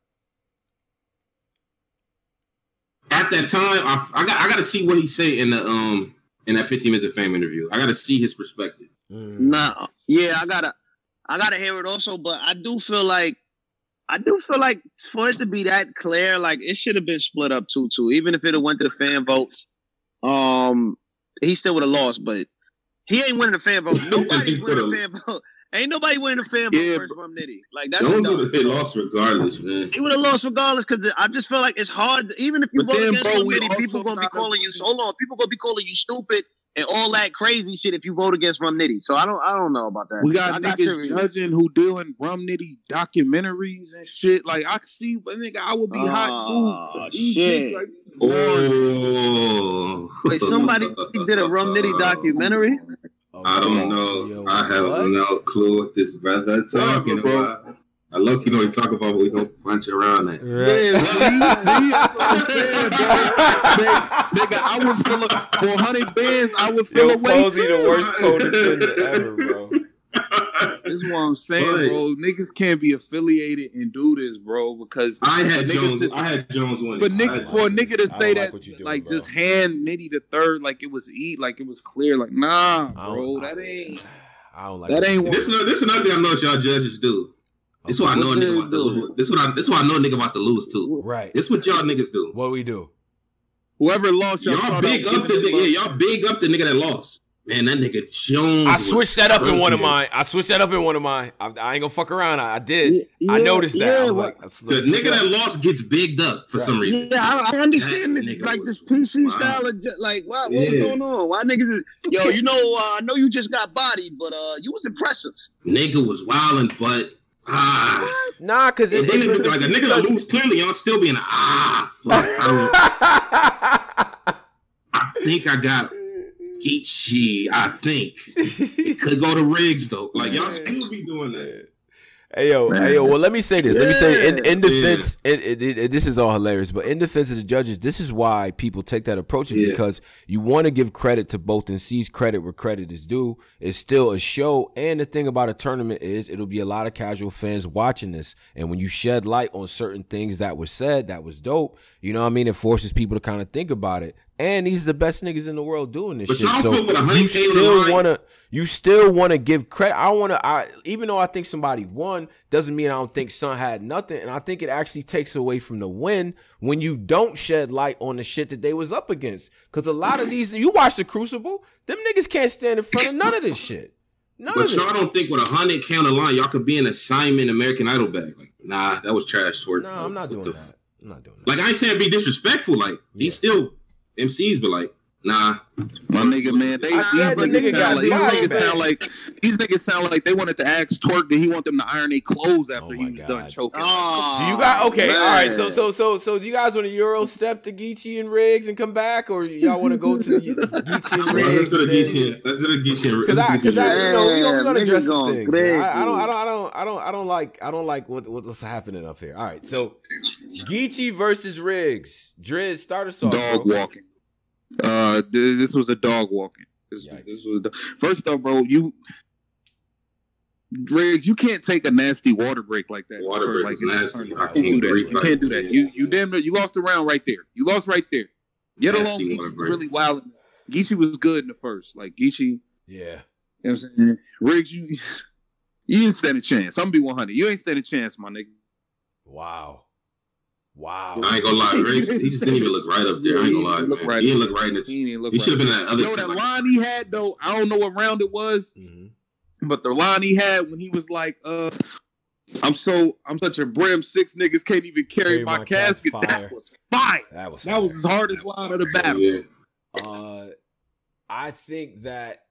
At that time, I got to see what he say in the in that 15 minutes of fame interview. I got to see his perspective. Nah, yeah, I gotta hear it also. But I do feel like for it to be that clear, like it should have been split up 2-2. Even if it had went to the fan votes, he still would have lost. But he ain't winning the fan vote. Nobody's winning the fan vote. Ain't nobody winning a fan vote versus Rum Nitty. Like that's those would have lost regardless, man. They would have lost regardless because I just feel like it's hard. Even if you vote against Rum Nitty, people gonna be calling you. Hold on, people gonna be calling you stupid and all that crazy shit if you vote against Rum Nitty. So I don't know about that. We got niggas judging who doing Rum Nitty documentaries and shit. Like I see, I think I would be hot too. Shit. Like, oh, wait, somebody did a Rum Nitty documentary. Oh, I don't know. Yo, I have no clue what this brother talking about. I love you know he talk about, but we gonna punch around that. Right. Nigga, I would fill up 400 bands. I would fill away. Posey the worst co-defender ever, bro. This is what I'm saying, bro. Niggas can't be affiliated and do this, bro, because I had Jones winning. But nigga, for a nigga to say that, like just hand Nitty the third, like it was like it was clear, like nah, bro, that ain't. I don't like that. Ain't this another thing I know y'all judges do. This is what I know a nigga about to lose. This is what I know a nigga about to lose too. Right. This is what y'all niggas do. What we do. Whoever lost, y'all big up the nigga. Y'all big up the nigga that lost. Man, that nigga Jones. I switched that up in one of mine. I ain't gonna fuck around. I did. Yeah, I noticed that. Yeah, I was like, the nigga that lost gets bigged up for some reason. Yeah, I understand that this. Like this PC style. Of, like, why? What was going on? Why niggas? Yo, you know, I know you just got bodied, but you was impressive. Nigga was wilding, but. Nah, cause it didn't look like a nigga that lose clearly. Y'all still being fuck. I think I got Geechi. I think it could go to Riggs though. Like y'all still be doing that. Hey yo. Well, let me say this. Let me say in defense, this is all hilarious. But in defense of the judges, this is why people take that approach because you want to give credit to both and seize credit where credit is due. It's still a show, and the thing about a tournament is it'll be a lot of casual fans watching this. And when you shed light on certain things that were said, that was dope. You know what I mean? It forces people to kind of think about it. And these are the best niggas in the world doing this shit. So you still wanna give credit. Even though I think somebody won, doesn't mean I don't think Son had nothing. And I think it actually takes away from the win when you don't shed light on the shit that they was up against. Because a lot of these, you watch the Crucible, them niggas can't stand in front of none of this shit. But y'all don't think with 100 count of line, y'all could be in a Simon American Idol bag. Like, nah, that was trash twerk. No, I'm not doing that. I'm not doing that. Like I ain't saying be disrespectful. Like he's still. MCs, but like, nah, my nigga, man. These niggas sound like they wanted to ask Twerk that he want them to iron their clothes after he was done choking. Oh, do you guys? Okay, man. All right. So, do you guys want to Euro step to Geechi and Riggs and come back, or y'all want to go to Geechi and Riggs? Let's do the Geechi and Riggs. We're gonna address some things. I don't like what's happening up here. All right, so Geechi versus Riggs. Drizz, start us off. Dog walking. This was a dog walking. First off, bro, Riggs, you can't take a nasty water break like that. Water break is nasty. I can't do that. You can't do that. You damn near, you lost the round right there. Get along, Geechi really wild. Geechi was good in the first. Like Geechi, you know what I'm saying? Riggs, you didn't stand a chance. I'm gonna be 100. You ain't stand a chance, my nigga. Wow. I ain't gonna lie, Riggs, he just didn't even look right up there. I ain't gonna lie, man. He didn't look right in it. He should have been that other. You know that line he had though. I don't know what round it was, but the line he had when he was like, I'm such a brim. Six niggas can't even carry my casket." That was fire. That was as hard as line of the battle. Yeah. I think that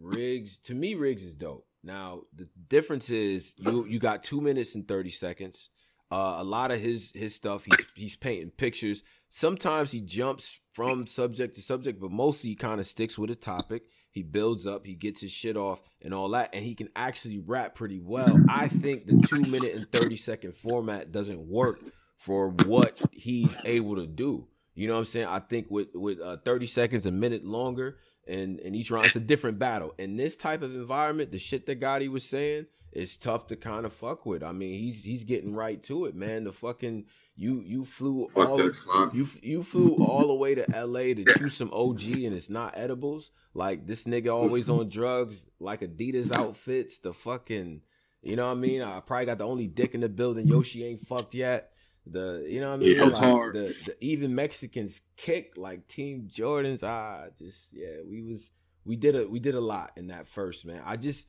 Riggs. To me, Riggs is dope. Now the difference is you got 2 minutes and 30 seconds. A lot of his stuff, he's painting pictures. Sometimes he jumps from subject to subject, but mostly he kind of sticks with a topic. He builds up, he gets his shit off and all that, and he can actually rap pretty well. I think the 2 minute and 30 second format doesn't work for what he's able to do. You know what I'm saying? I think with 30 seconds, a minute longer, and each round it's a different battle. In this type of environment, the shit that Gotti was saying, it's tough to kind of fuck with. I mean, he's getting right to it, man. The fucking you flew all the way to LA to chew some OG and it's not edibles. Like this nigga always on drugs, like Adidas outfits. The fucking, you know what I mean? I probably got the only dick in the building. Yoshi ain't fucked yet. The, you know what I mean? Yeah, like, hard. The even Mexicans kick like Team Jordans. We did a lot in that first, man. I just.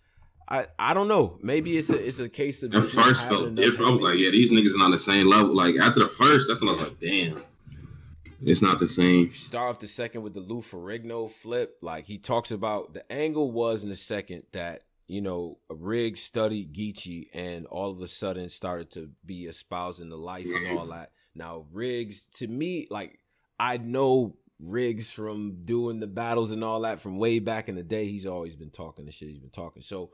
I don't know. Maybe it's a case of. At first, felt different. I was like, yeah, these niggas are on the same level. Like after the first, that's when I was like, damn, it's not the same. Start off the second with the Lou Ferrigno flip. Like he talks about the angle was in the second that, you know, Riggs studied Geechi and all of a sudden started to be espousing the life and all that. Now Riggs, to me, like I know Riggs from doing the battles and all that from way back in the day. He's always been talking the shit he's been talking. So.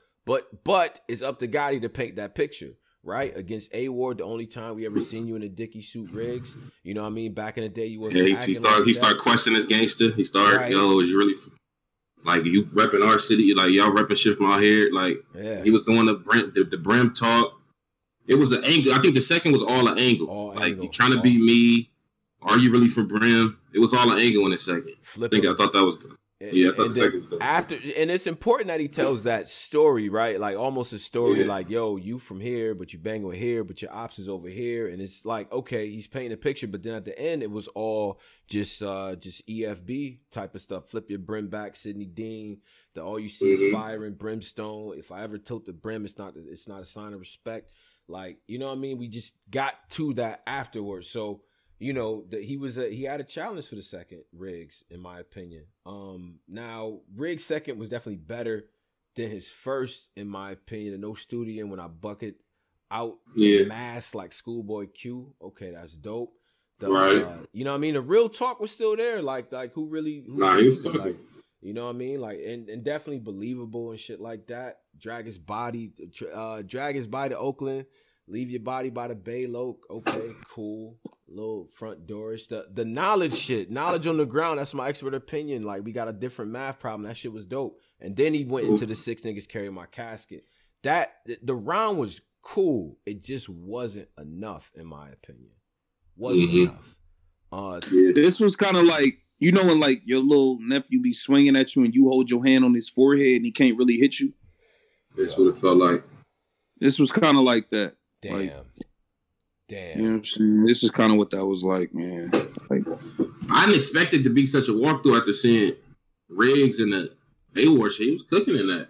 But it's up to Gotti to paint that picture, right? Against A-Ward, the only time we ever seen you in a dicky suit, Riggs. You know what I mean? Back in the day, you wasn't acting like that. He started questioning his gangster. He started, right. Yo, is you really, like, you repping our city? Like, y'all repping shit from out here? Like, yeah. He was doing the Brim talk. It was an angle. I think the second was all an angle. You trying to be me. Are you really from Brim? It was all an angle in a second. I thought that was... Yeah, I thought and it's important that he tells that story, right? Like almost a story, like, yo, you from here, but you bang over here, but your ops is over here, and it's like, okay, he's painting a picture, but then at the end, it was all just EFB type of stuff. Flip your brim back, Sidney Dean. The all you see is fire and brimstone. If I ever tilt the brim, it's not a sign of respect. Like, you know what I mean? We just got to that afterwards, so. You know that he had a challenge for the second, Riggs, in my opinion. Now Riggs' second was definitely better than his first, in my opinion. And no studio when I bucket out mass like Schoolboy Q. Okay, that's dope. Right. You know what I mean? The real talk was still there. Like who really was fucking. Like, you know what I mean? Like and definitely believable and shit like that. Drag his body to Oakland. Leave your body by the bay, Loke. Okay, cool. Little front doorish. The knowledge shit. Knowledge on the ground. That's my expert opinion. Like, we got a different math problem. That shit was dope. And then he went into the six niggas carrying my casket. That, the round was cool. It just wasn't enough, in my opinion. Wasn't enough. This was kind of like, you know when, like, your little nephew be swinging at you and you hold your hand on his forehead and he can't really hit you? That's what it felt like. This was kind of like that. Damn. Like, damn. You know what I'm saying? This is kind of what that was like, man. Like, I didn't expect it to be such a walkthrough after seeing Riggs and the A-War shit. He was cooking in that.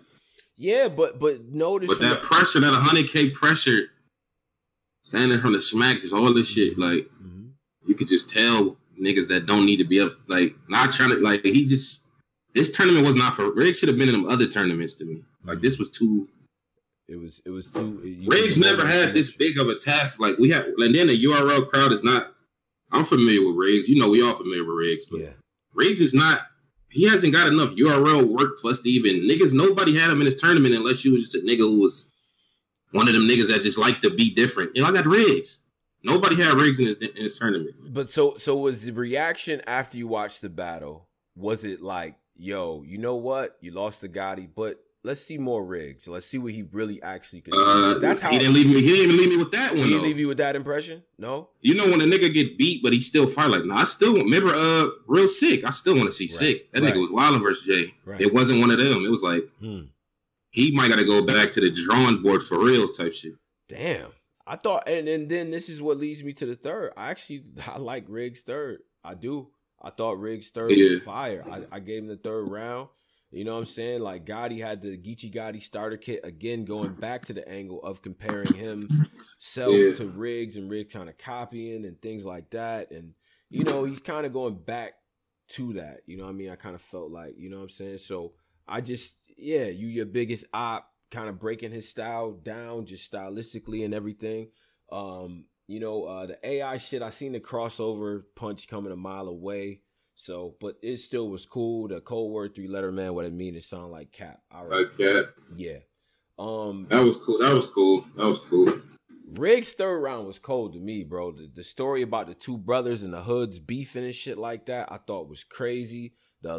Yeah, but notice... But that pressure, that 100K pressure, standing from the smack, just all this shit, like, you could just tell niggas that don't need to be up, like, not trying to, like, he just... This tournament was not for... Riggs should have been in them other tournaments to me. Like, this was too... It was too... Riggs never had this big of a task. Like, we had... And then the URL crowd is not... I'm familiar with Riggs. You know, we all familiar with Riggs. But Riggs is not... He hasn't got enough URL work for us to even... Niggas, nobody had him in this tournament unless you was just a nigga who was one of them niggas that just like to be different. You know, I got Riggs. Nobody had Riggs in this tournament. But so was the reaction after you watched the battle, was it like, yo, you know what? You lost to Gotti, but... Let's see more Riggs. Let's see what he really actually can do. That's how he didn't even leave me with that one. He didn't leave you with that impression? No? You know when a nigga get beat, but he still fight like, I still remember real sick. I still want to see sick. That nigga was wilding versus Jay. Right. It wasn't one of them. It was like he might gotta go back to the drawing board for real type shit. Damn. I thought and then this is what leads me to the third. I like Riggs third. I do. I thought Riggs third was fire. I gave him the third round. You know what I'm saying? Like, Gotti had the Geechi Gotti starter kit. Again, going back to the angle of comparing himself to Riggs and Riggs kind of copying and things like that. And, you know, he's kind of going back to that. You know what I mean? I kind of felt like, you know what I'm saying? So, I just, your biggest op, kind of breaking his style down just stylistically and everything. The AI shit, I seen the crossover punch coming a mile away. So, but it still was cool. The code word 3-letter man, what it mean? It sound like cap. All right, like cap. Yeah. That was cool. Riggs' third round was cold to me, bro. The story about the two brothers and the hoods beefing and shit like that, I thought was crazy. The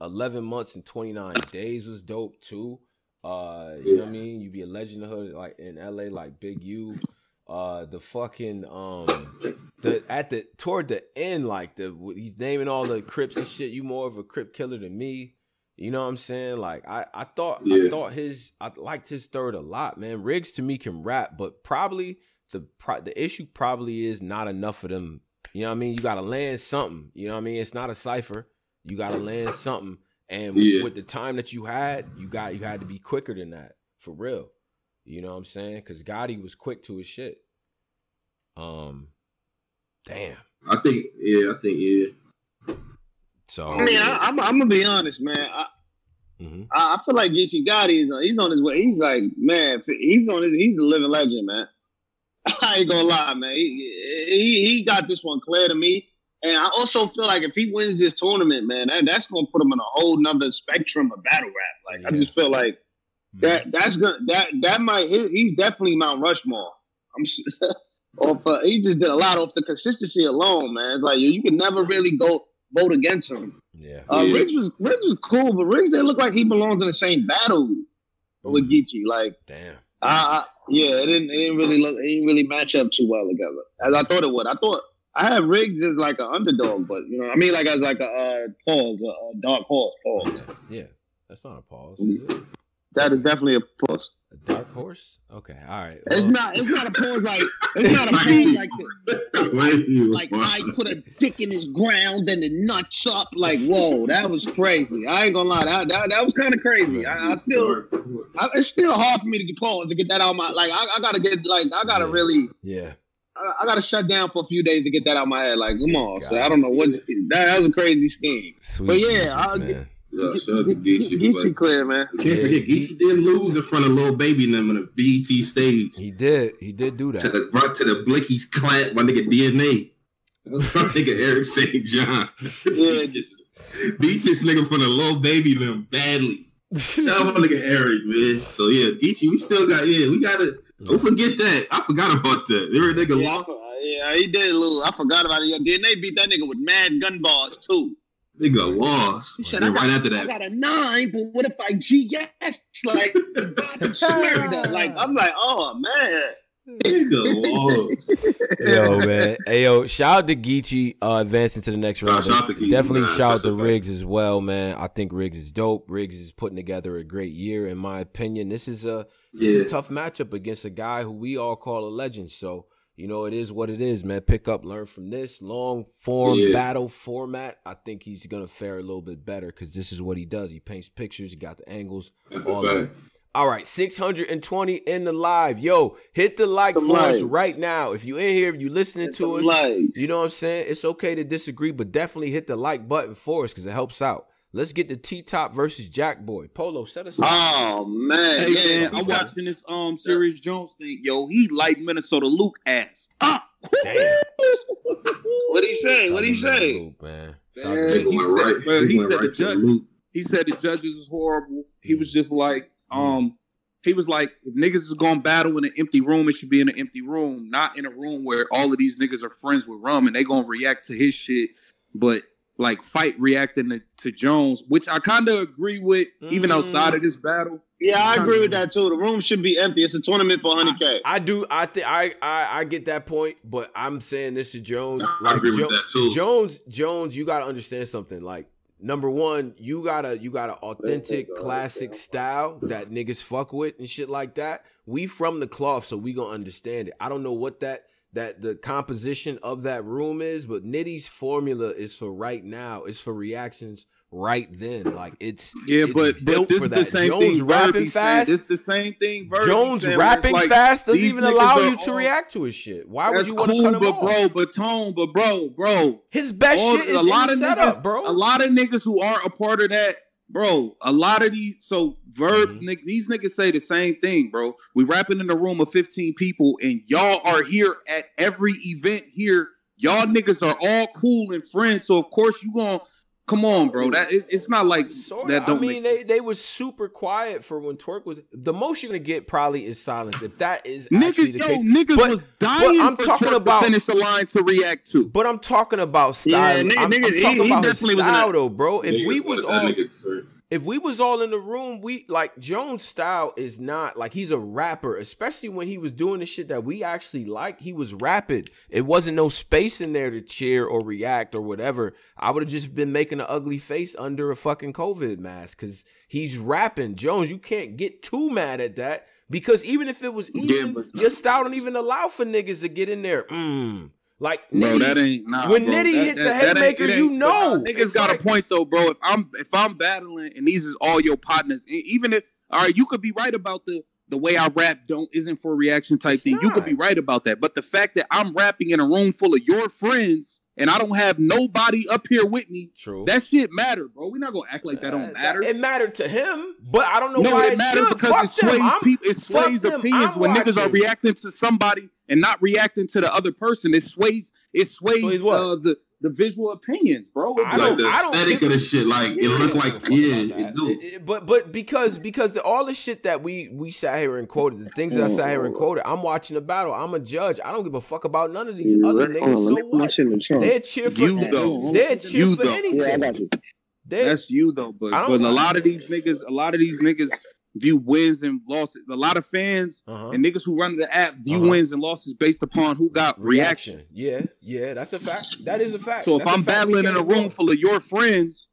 11 months and 29 days was dope too. You know what I mean? You be a legend of the hood, like in LA, like Big U. The fucking toward the end, like he's naming all the Crips and shit. You more of a Crip killer than me, you know what I'm saying? Like I liked his third a lot, man. Riggs to me can rap, but probably the issue probably is not enough of them. You know what I mean? You gotta land something. You know what I mean? It's not a cipher. You gotta land something, and with the time that you had to be quicker than that. for real. You know what I'm saying? Because Gotti was quick to his shit. Damn. I think, yeah. So I mean, I'm gonna be honest, man. I feel like Geechi Gotti he's on his way. He's like, man, he's a living legend, man. I ain't gonna lie, man. He got this one clear to me. And I also feel like if he wins this tournament, man, that's gonna put him in a whole nother spectrum of battle rap. Like I just feel like he's definitely Mount Rushmore. He just did a lot off the consistency alone, man. It's like you can never really go vote against him. Yeah, Riggs was cool, but Riggs didn't look like he belongs in the same battle with Geechi. Like, damn. It didn't really match up too well together as I thought it would. I thought I had Riggs as like an underdog, but you know what I mean, like as like a dark horse. Yeah, that's not a pause, is it? That is definitely a pause. A dark horse? Okay, all right. Well. It's not a pause like I put a dick in his ground and the nuts up. Like, whoa, that was crazy. I ain't gonna lie, that was kind of crazy. It's still hard for me to get paused to get that out of my. Like, I gotta shut down for a few days to get that out of my head. Like, come on, so I don't know what's that was a crazy scheme. Sweet but yeah, Jesus, Geechi clear, man. Can't forget, Geechi did lose in front of Lil Baby and them on the BET stage. He did do that. To the Blicky's clap, my nigga DNA. My nigga Eric St. John. Yeah, just beat this nigga from the Lil Baby and them badly. Shout out my nigga Eric, man. So yeah, Geechi, we still got don't forget that. I forgot about that. Every nigga lost. Yeah, he did lose. I forgot about it. DNA beat that nigga with mad gun bars too. They got lost. He said, right after that, I got a 9, but what if I GS? Like, like I'm like, oh man, they got lost. Yo, man, hey yo, shout out to Geechi advancing to the next round. Definitely shout out to Riggs as well, man. I think Riggs is dope. Riggs is putting together a great year, in my opinion. This is a tough matchup against a guy who we all call a legend. So. You know, it is what it is, man. Pick up, learn from this long-form battle format. I think he's going to fare a little bit better because this is what he does. He paints pictures. He got the angles. That's all that. All right, 620 in the live. Yo, hit the like for us right now. If you in here, if you listening to us, you know what I'm saying? It's okay to disagree, but definitely hit the like button for us because it helps out. Let's get the T-Top versus Jakkboy. Polo, set us up. Oh, man. Hey, man, I'm watching this Sirius Jones thing. Yo, he like Minnesota Luke ass. Damn. What'd he say? Luke, man. He said the judges was horrible. He was just like, he was like, if niggas is going to battle in an empty room, it should be in an empty room, not in a room where all of these niggas are friends with Rum and they going to react to his shit. But like Fight reacting to Jones, which I kind of agree with, even outside of this battle. Yeah, I agree with that too. The room should be empty. It's a tournament for 100K. I get that point, but I'm saying this to Jones. Like, I agree with that too. Jones, you gotta understand something. Like, number one, you got an authentic classic style that niggas fuck with and shit like that. We from the cloth, so we gonna understand it. I don't know what that the composition of that room is, but Nitty's formula is for right now. It's for reactions right then. Like it's built for that. Jones rapping fast. It's the same thing. Jones rapping fast doesn't even allow you to react to his shit. Why would you want to cut him off? But bro. His best shit is in the setup, bro. A lot of niggas who aren't a part of that. Bro, a lot of these, these niggas say the same thing, bro. We rapping in a room of 15 people, and y'all are here at every event here. Y'all niggas are all cool and friends, so of course you gonna, come on, bro. It's not like sorta, that don't I mean, they was super quiet for when Twerk was, the most you're gonna get probably is silence, if that is actually the case. Niggas was dying to finish the line to react to. But I'm talking about style. Yeah, I'm talking about his style, though, bro. If we was all in the room, we like Jones' style is not like he's a rapper, especially when he was doing the shit that we actually like. He was rapid. It wasn't no space in there to cheer or react or whatever. I would have just been making an ugly face under a fucking COVID mask because he's rapping. Jones, you can't get too mad at that because even if it was even, your style don't even allow for niggas to get in there. Like Nitty, bro, when Nitty hits a haymaker, you know. Niggas got a point though, bro. If I'm battling and these is all your partners, even if you could be right about the the way I rap isn't for a reaction type thing. You could be right about that. But the fact that I'm rapping in a room full of your friends and I don't have nobody up here with me, that shit mattered, bro. We're not going to act like that don't matter. It mattered to him, but I don't know why it mattered because it sways opinions when niggas are reacting to somebody and not reacting to the other person. It sways the visual opinions, bro. The aesthetic of the shit, like it looked like But because all the shit that we sat here and quoted, the things that I sat here and quoted, I'm watching the battle. I'm a judge. I don't give a fuck about none of these other niggas. So what? They're cheer for you though. They're cheer for anything. Yeah, I got you. That's you though. But a lot of these niggas, view wins and losses. A lot of fans and niggas who run the app view wins and losses based upon who got reaction. Yeah, that's a fact. That is a fact. So if I'm battling in a room full of your friends,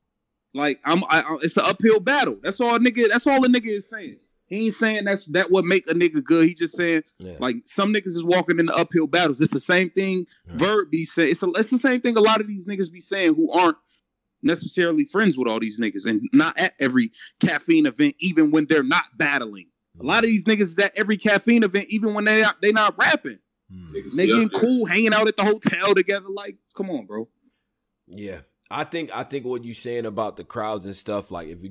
like it's an uphill battle. That's all that's all a nigga is saying. He ain't saying that's what make a nigga good. He just saying like some niggas is walking in the uphill battles. It's the same thing Verb be saying. It's the same thing a lot of these niggas be saying who aren't necessarily friends with all these niggas and not at every caffeine event, even when they're not battling. A lot of these niggas is at every caffeine event, even when they not rapping. They getting cool, hanging out at the hotel together. Like, come on, bro. Yeah, I think what you're saying about the crowds and stuff. Like, if we're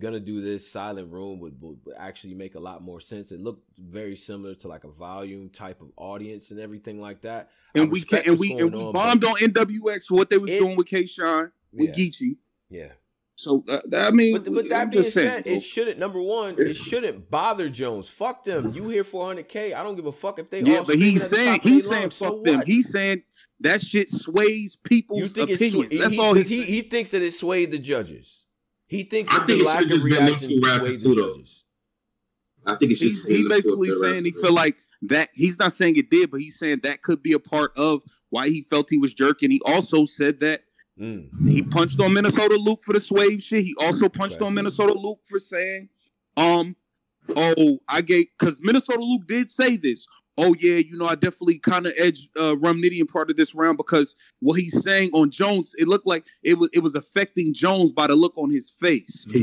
gonna do this, silent room would actually make a lot more sense. It looked very similar to like a volume type of audience and everything like that. And we bombed on NWX for what they was doing with K-Shine. With Geechi. Yeah. So, I mean... But that being said, it shouldn't, number one, it shouldn't bother Jones. Fuck them. You here for 100K. I don't give a fuck if they all... Yeah, but he's saying fuck them. He's saying that shit sways people's opinions. That's all he thinks that it swayed the judges. He thinks that the lack of reaction swayed the judges. I think it's just... He's basically saying he feel like that... He's not saying it did, but he's saying that could be a part of why he felt he was jerking. He also said that he punched on Minnesota Luke for the Swave shit. He also punched on Minnesota Luke for saying, because Minnesota Luke did say this. Oh, yeah, you know, I definitely kind of edged Rum Nitty in part of this round because what he's saying on Jones, it looked like it was affecting Jones by the look on his face. I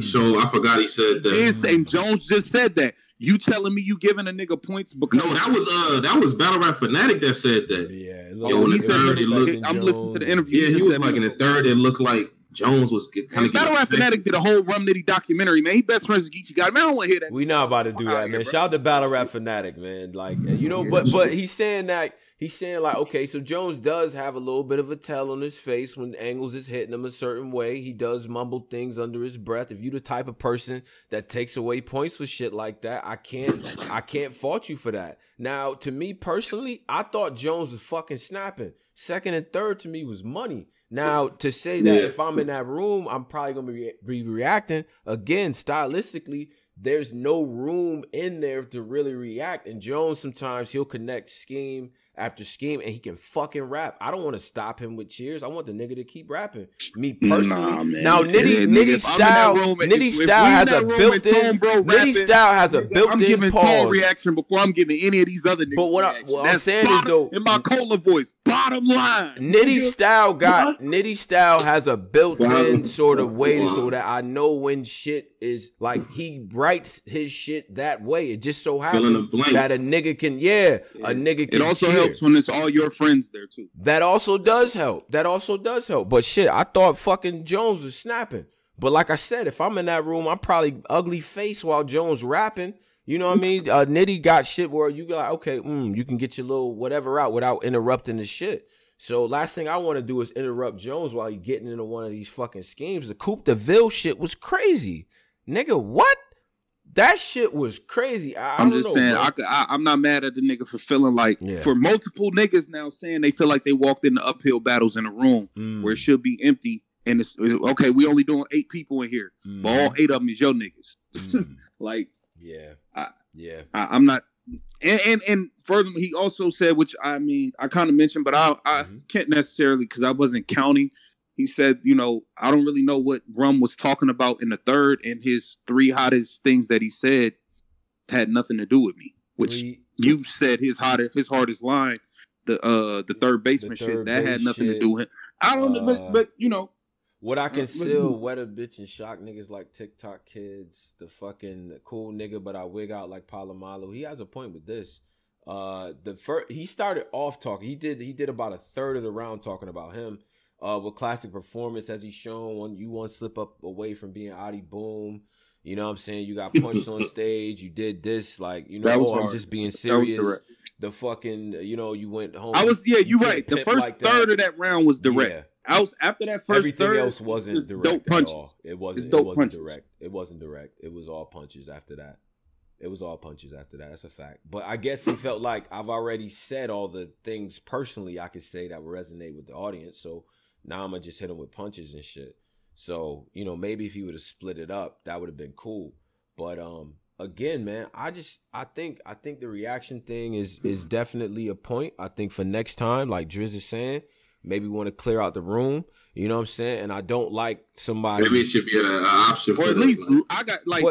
forgot he said that. And Jones just said that. You telling me you giving a nigga points because... No, that was Battle Rap Fanatic that said that. Yeah. I'm listening to the interview. Yeah, he was like in the third, it looked like Jones was kind of... Battle Rap Fanatic did a whole Rum Nitty documentary, man. He best friends with Geechi Gotti. Man, I don't want to hear that. We not about to do that, man. Shout out to Battle Rap Fanatic, man. Like, you know, but he's saying that... He's saying like, okay, so Jones does have a little bit of a tell on his face when angles is hitting him a certain way. He does mumble things under his breath. If you the type of person that takes away points for shit like that, I can't fault you for that. Now, to me personally, I thought Jones was fucking snapping. Second and third to me was money. Now, to say that if I'm in that room, I'm probably going to be reacting. Again, stylistically, there's no room in there to really react. And Jones, sometimes he'll connect scheme after scheme, and he can fucking rap. I don't want to stop him with cheers. I want the nigga to keep rapping. Me personally, now Nitty style has a built-in. I'm giving Tom reaction before I'm giving any of these other niggas. But what I'm saying is though, in my cola voice, bottom line, Nitty style has a built-in sort of way so that I know when shit is like he writes his shit that way. It just so happens that a nigga can. Also helps when it's all your friends there too. That also does help. But shit, I thought fucking Jones was snapping. But like I said, if I'm in that room, I'm probably ugly face while Jones rapping. You know what I mean? Nitty got shit where you go like, okay, you can get your little whatever out without interrupting the shit. So last thing I want to do is interrupt Jones while he's getting into one of these fucking schemes. The Coupe de Ville shit was crazy, nigga. What? That shit was crazy. I'm just saying, I'm not mad at the nigga for feeling like, for multiple niggas now saying they feel like they walked into uphill battles in a room where it should be empty. And okay, we only doing 8 people in here. But all 8 of them is your niggas. Like, I'm not. And furthermore, he also said, which I mean, I kind of mentioned, but I can't necessarily because I wasn't counting. He said, you know, I don't really know what Rum was talking about in the third, and his 3 hottest things that he said had nothing to do with me. Which you said his hardest line, the third baseman shit, that had nothing to do with him. I don't know, but you know, What I can still wet a bitch and shock niggas like TikTok kids, the fucking cool nigga, but I wig out like Palomalu. He has a point with this. He started off talking. He did about a third of the round talking about him. With classic performance, as he's shown, one slip up away from being Adi Boom. You know what I'm saying? You got punched on stage. You did this, like, you know, I'm just being serious. The fucking, you know, you went home. You're right. The first third of that round was direct. Yeah. After that first everything third, else wasn't direct at all. It wasn't direct. It was all punches after that. That's a fact. But I guess he felt like I've already said all the things personally I could say that would resonate with the audience. So now I'm going to just hit him with punches and shit. So, you know, maybe if he would have split it up, that would have been cool. But again, man, I think the reaction thing is definitely a point. I think for next time, like Drizz is saying, maybe want to clear out the room. You know what I'm saying? And I don't like somebody. Maybe it should be an option. Or at least I got like,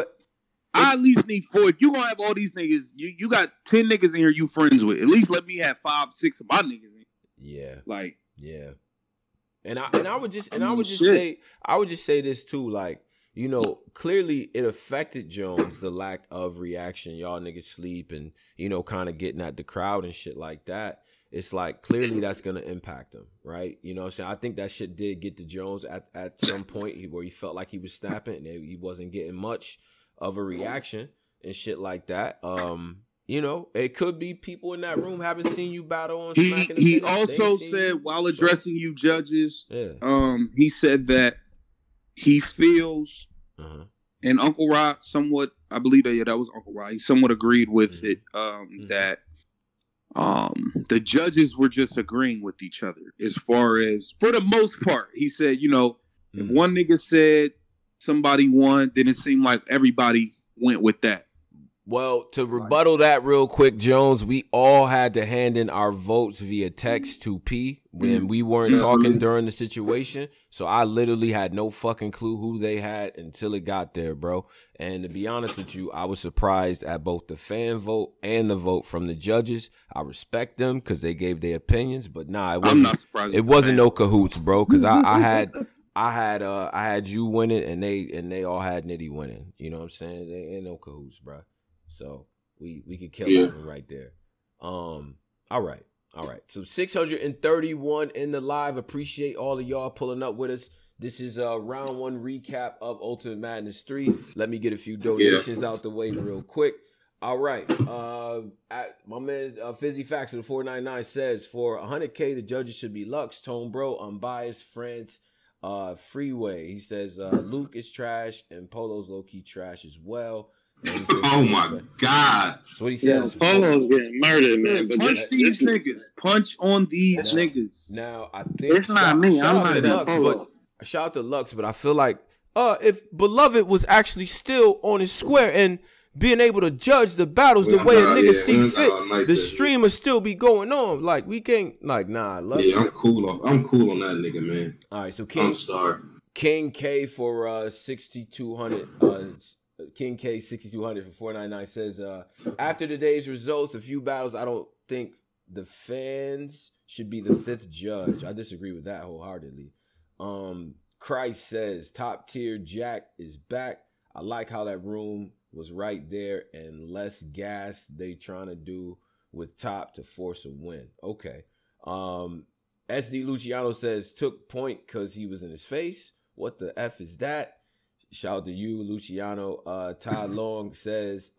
I at least need four. If you gonna have all these niggas, you got 10 niggas in here you friends with. At least let me have 5, 6 of my niggas in. Yeah. Like. Yeah. And I would just say this too, like, you know, clearly it affected Jones, the lack of reaction. Y'all niggas sleep and, you know, kind of getting at the crowd and shit like that. It's like, clearly that's going to impact him, right? You know what I'm saying? I think that shit did get to Jones at some point where he felt like he was snapping and he wasn't getting much of a reaction and shit like that. You know, it could be people in that room haven't seen you battle on Smack. He also said, while addressing you judges, he said that he feels, and Uncle Rod somewhat, I believe that, that was Uncle Rod, he somewhat agreed with it, that the judges were just agreeing with each other as far as, for the most part, he said, you know, if one nigga said somebody won, then it seemed like everybody went with that. Well, to rebuttal that real quick, Jones, we all had to hand in our votes via text to P when we weren't talking during the situation. So I literally had no fucking clue who they had until it got there, bro. And to be honest with you, I was surprised at both the fan vote and the vote from the judges. I respect them because they gave their opinions, but nah, it wasn't no cahoots, bro, because I had you winning and they all had Nitty winning. You know what I'm saying? They ain't no cahoots, bro. So we could kill that one right there. All right. So 631 in the live. Appreciate all of y'all pulling up with us. This is a round one recap of Ultimate Madness 3. Let me get a few donations out the way real quick. All right. My man Fizzy Facts of the 499 says, for 100K, the judges should be Lux, Tone Bro, Unbiased, France, Freeway. He says Luke is trash and Polo's low-key trash as well. Oh my God! So what he says? Polo's getting murdered, man. But punch these niggas. Punch on these niggas. Now I think it's not me. I'm not Lux, but shout out to Lux. But I feel like if Beloved was actually still on his square and being able to judge the battles the way a nigga see fit, the stream would still be going on. Like we can't. Like nah, Lux. Yeah, I'm cool on that nigga, man. All right, so King K for 6,200. King K 6,200 for 499 says, after today's results, a few battles, I don't think the fans should be the fifth judge. I disagree with that wholeheartedly. Christ says, top tier Jack is back. I like how that room was right there and less gas they trying to do with top to force a win. Okay. SD Luciano says, took point because he was in his face. What the F is that? Shout out to you, Luciano. Ty Long says,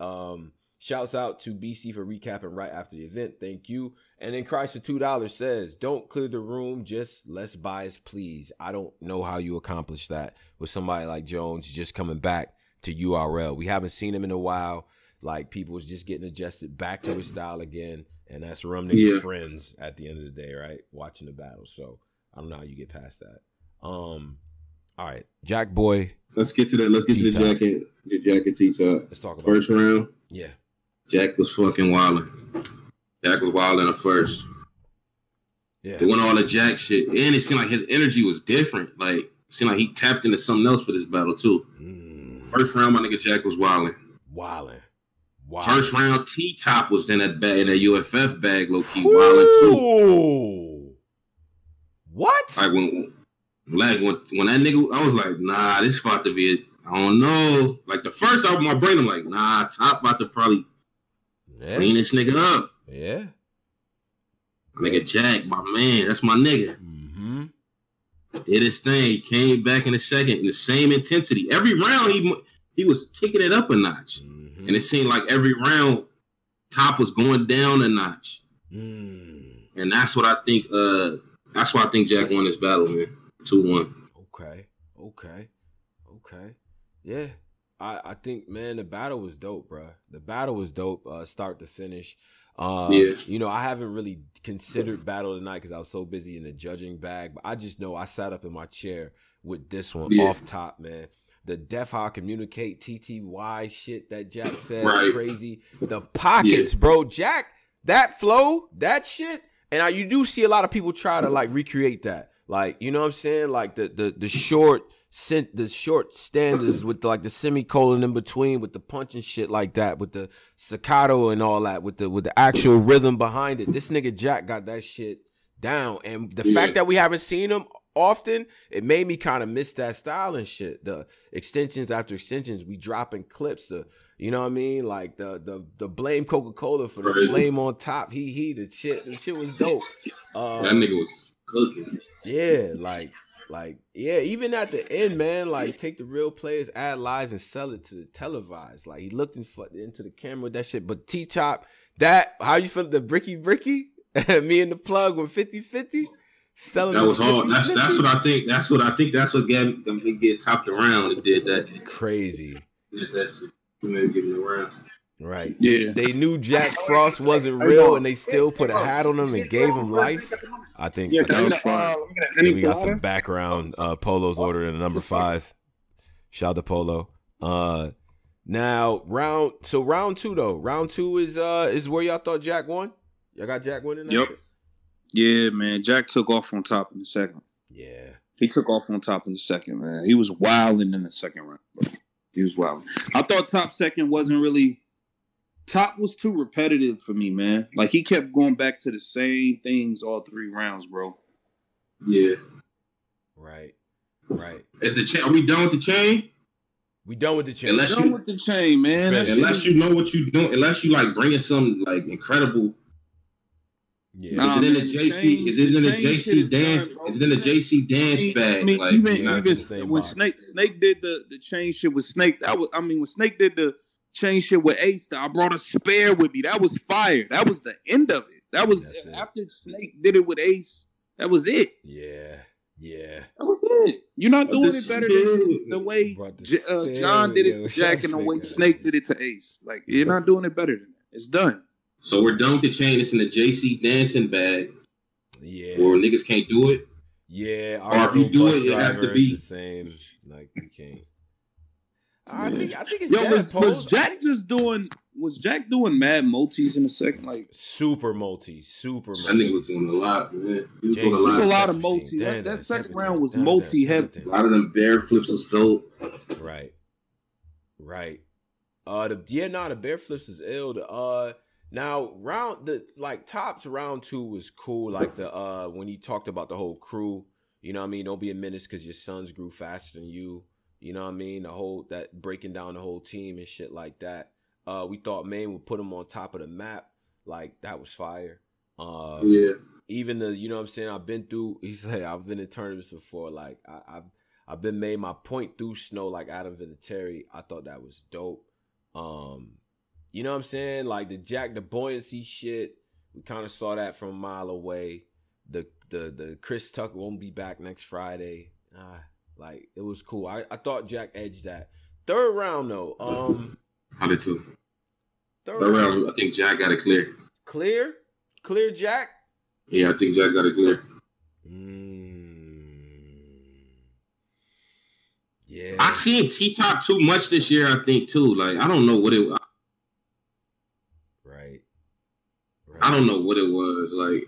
shouts out to BC for recapping right after the event. Thank you. And then Christ for $2 says, don't clear the room, just less bias, please. I don't know how you accomplish that with somebody like Jones just coming back to URL. We haven't seen him in a while. Like, people was just getting adjusted back to his style again. And that's Rum Nitty friends at the end of the day, right? Watching the battle. So I don't know how you get past that. All right, Jakkboy. Let's get to that. Let's get T-Top. To the jacket T-Top. Let's talk about first round. Yeah. Jack was fucking wilding. Jack was wilding at first. Yeah. They went all the Jack shit. And it seemed like his energy was different. Like, it seemed like he tapped into something else for this battle, too. Mm. First round, my nigga Jack was wilding. First round, T-Top was in that UFF bag, low-key wilding, too. What? Like, when Black, when that nigga, I was like, nah, this about to be, I don't know. Like the first album, my brain, I'm like, nah, Top about to probably clean this nigga up. Yeah. Nigga Jack, my man, that's my nigga. Mm-hmm. Did his thing. He came back in a second in the same intensity. Every round, he was kicking it up a notch. Mm-hmm. And it seemed like every round, Top was going down a notch. Mm. And that's what I think, that's why I think Jack won this battle, man. 2-1. Okay. Yeah. I think, man, the battle was dope, bro. The battle was dope, start to finish. Yeah. You know, I haven't really considered Battle of the Night because I was so busy in the judging bag. But I just know I sat up in my chair with this one off top, man. The Def How I Communicate, TTY shit that Jack said, crazy. The pockets, bro. Jack, that flow, that shit. And you do see a lot of people try to, like, recreate that. Like, you know what I'm saying? Like, the short standards with, like, the semicolon in between with the punch and shit like that, with the staccato and all that, with the actual rhythm behind it. This nigga Jack got that shit down. And the fact that we haven't seen him often, it made me kind of miss that style and shit. The extensions after extensions, we dropping clips. You know what I mean? Like the blame Coca-Cola for the flame on top. He the shit. The shit was dope. That nigga was cooking. Yeah, like, even at the end, man, like, take the real players, add lies, and sell it to the televised. Like, he looked into the camera with that shit. But T-Top, that, how you feel, the Bricky? Me and the plug with 50-50? Selling that was hard. That's what I think. That's what got me get topped around. It did that. Crazy. Did that shit. Getting around. Right. Yeah. They knew Jack Frost wasn't real, and they still put a hat on him and gave him life. I think that was fun. We got some background. Polo's ordered a number 5. Shout out to Polo. Now round 2 though. Round 2 is where y'all thought Jack won. Y'all got Jack winning that shit? Yeah, man. Jack took off on top in the second. Yeah. He took off on top in the second, man. He was wilding in the second round, bro. He was wild. I thought Top second wasn't really... Top was too repetitive for me, man. Like, he kept going back to the same things all 3 rounds, bro. Yeah. Right. Are we done with the chain? We done with the chain. Unless you're done with the chain, man. Unless you know what you're doing. Unless you, like, bringing some, like, incredible... Yeah. Is it in the JC dance? Is it in the JC dance bag? I mean, like, even when Snake did the chain shit with Snake, when Snake did the chain shit with Ace, I brought a spare with me. That was fire. That was the end of it. After Snake did it with Ace, that was it. Yeah. That was it. You're not doing it better than the way John did it to Jack and the way Snake did it to Ace. Like, you're not doing it better than that. It's done. So we're done with the chain. It's in the JC dancing bag. Yeah. Or niggas can't do it. Yeah. Or if you do it, it has to be the same. Like, you can't. I think it's was Jack doing mad multis in a second? Like, super multis. That nigga was doing a lot, man. He was doing a lot of multis. That second round was multi heavy. A lot of them bear flips was dope. Right. The bear flips is ill. Now, Top's round 2 was cool. Like, when he talked about the whole crew, you know what I mean? Don't be a menace because your sons grew faster than you. You know what I mean? The whole, that breaking down the whole team and shit like that. We thought Maine would put him on top of the map. Like, that was fire. Even the, you know what I'm saying? He's like, I've been in tournaments before. Like, I've been made my point through snow like Adam Vinatieri. I thought that was dope. You know what I'm saying? Like, the buoyancy shit, we kind of saw that from a mile away. The Chris Tucker won't be back next Friday. Like, it was cool. I thought Jack edged that. Third round, though. I did too. Third round, I think Jack got it clear. Clear Jack? Yeah, I think Jack got it clear. Yeah. I seen T-Top too much this year, I think, too. Like, I don't know what it was. I don't know what it was. Like,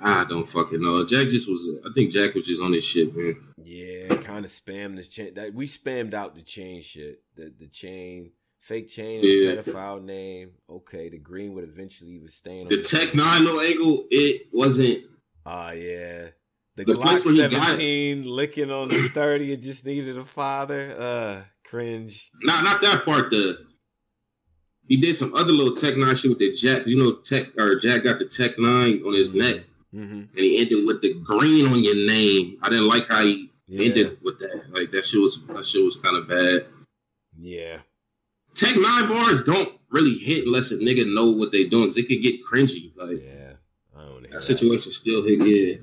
I don't fucking know. I think Jack was just on his shit, man. Yeah, kind of spammed this chain. We spammed out the chain shit. The chain, fake chain, is pedophile name. Okay, the green would eventually even stain on the Tech 9 no angle. It wasn't. The Glock 17 licking on the 30. It just needed a father. Cringe. Nah, not that part though. He did some other little Tech Nine shit with the Jack. You know, Jack got the Tech Nine on his neck, and he ended with the green on your name. I didn't like how he ended with that. Like that shit was kind of bad. Yeah. Tech Nine bars don't really hit unless a nigga know what they doing. Cause it could get cringy. Like I don't that situation that. Still hit. Yeah.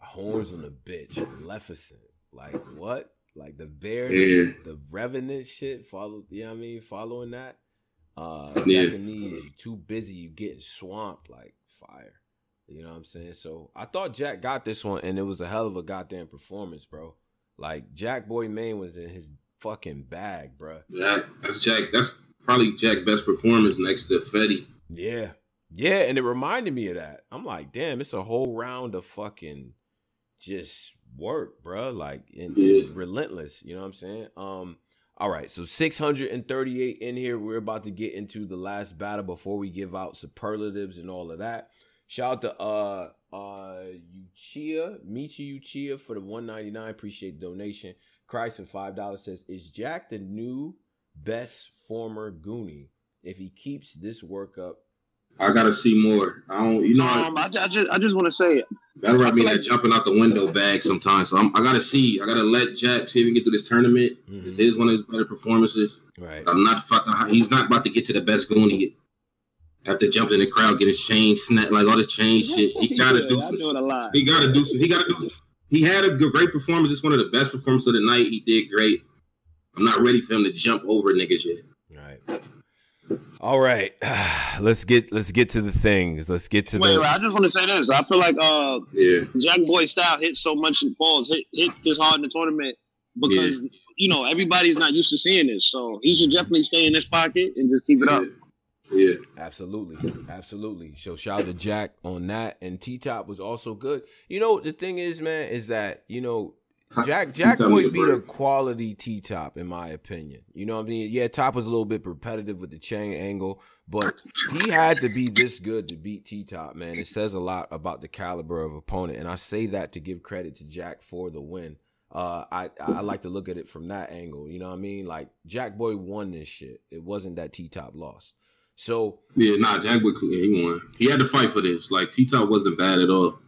Horns on the bitch, Maleficent. Like what? Like the bear, the revenant shit. Follow, you know what I mean? Following that. Japanese, you too busy, you getting swamped like fire. You know what I'm saying? So I thought Jack got this one, and it was a hell of a goddamn performance, bro. Like Jakkboy Maine was in his fucking bag, bro. Yeah, that's Jack. That's probably Jack's best performance next to Fetty. Yeah, yeah, and it reminded me of that. I'm like, damn, it's a whole round of fucking. Just work, bro. Like and relentless. You know what I'm saying? All right. So 638 in here. We're about to get into the last battle before we give out superlatives and all of that. Shout out to Michi Uchia for the $1.99. Appreciate the donation. Christ for $5 says, is Jack the new best former Goonie if he keeps this work up? I gotta see more. I don't, you know. I just want to say it. Battle rap mean that jumping out the window bag sometimes. So I gotta see. I gotta let Jack see if he can get through this tournament. It is one of his better performances. Right. I'm not fucking. He's not about to get to the best Goonie after jumping in the crowd, get his chain snapped, like all this chain shit. He gotta do some. He gotta do some. He gotta do. He had a great performance. It's one of the best performances of the night. He did great. I'm not ready for him to jump over niggas yet. All right. All right, let's get to the things. Let's get to Wait, I just want to say this. I feel like Jakkboy style hit so much in balls, hit this hard in the tournament because you know everybody's not used to seeing this. So he should definitely stay in his pocket and just keep it up. Yeah, absolutely. So shout out to Jack on that, and T-Top was also good. You know the thing is, man, is that you know. Jakkboy beat a quality T-Top, in my opinion. You know what I mean? Yeah, Top was a little bit repetitive with the chain angle, but he had to be this good to beat T-Top, man. It says a lot about the caliber of opponent, and I say that to give credit to Jack for the win. I like to look at it from that angle. You know what I mean? Like, Jakkboy won this shit. It wasn't that T-Top lost. So... Yeah, nah, Jakkboy, he won. He had to fight for this. Like, T-Top wasn't bad at all.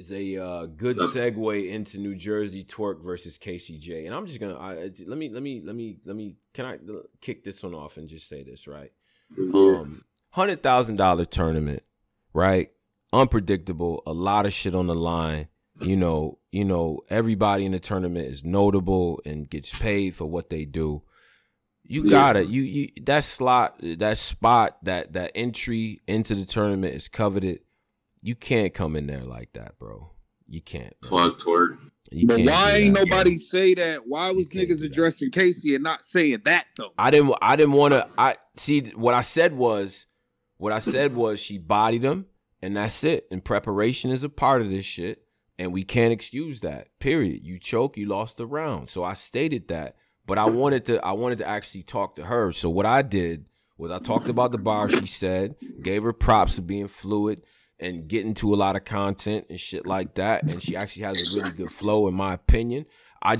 Is a good segue into New Jersey Twerk versus KCJ, and I'm just gonna let me can I kick this one off and just say this right? $100,000 tournament, right? Unpredictable, a lot of shit on the line. You know, everybody in the tournament is notable and gets paid for what they do. You gotta you that slot, that spot, that entry into the tournament is coveted. You can't come in there like that, bro. You can't. Fuck Twerk. But why ain't nobody say that? Why was niggas addressing Casey and not saying that though? I didn't want to. I see what I said was she bodied him, and that's it. And preparation is a part of this shit, and we can't excuse that. Period. You choke, you lost the round. So I stated that, but I wanted to actually talk to her. So what I did was I talked about the bar. She said, gave her props for being fluid and getting to a lot of content and shit like that. And she actually has a really good flow, in my opinion. I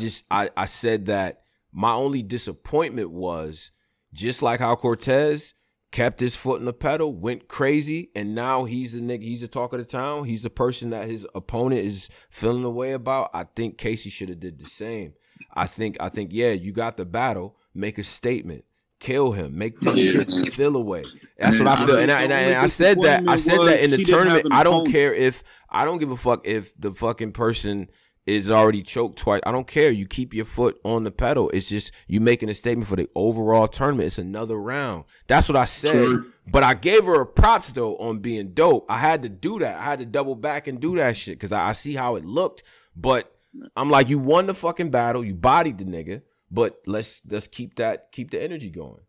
said that my only disappointment was just like how Cortez kept his foot in the pedal, went crazy, and now he's the nigga, he's the talk of the town. He's the person that his opponent is feeling the way about. I think Casey should have did the same. I think, yeah, you got the battle, make a statement. Kill him. Make this shit feel away. That's what I feel. And I said that. I said that in the tournament. I don't care if I don't give a fuck if the fucking person is already choked twice. I don't care. You keep your foot on the pedal. It's just you making a statement for the overall tournament. It's another round. That's what I said. Sure. But I gave her a props though on being dope. I had to do that. I had to double back and do that shit because I see how it looked. But I'm like, you won the fucking battle. You bodied the nigga. But let's keep the energy going.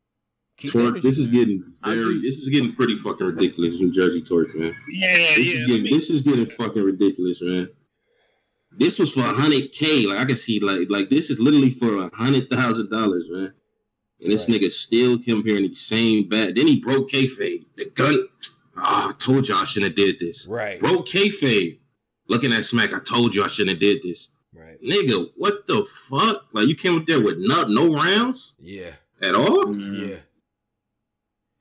This is getting pretty fucking ridiculous, New Jersey Twerk, man. This is getting fucking ridiculous, man. This was for $100K. Like I can see, like this is literally for $100,000, man. And this nigga still came here in the same bat. Then he broke kayfabe. The gun. I told y'all I shouldn't have did this. Right. Broke kayfabe. looking at Smack, I told you I shouldn't have did this. Right. Nigga, what the fuck? Like, you came up there with no rounds? Yeah. At all? Yeah.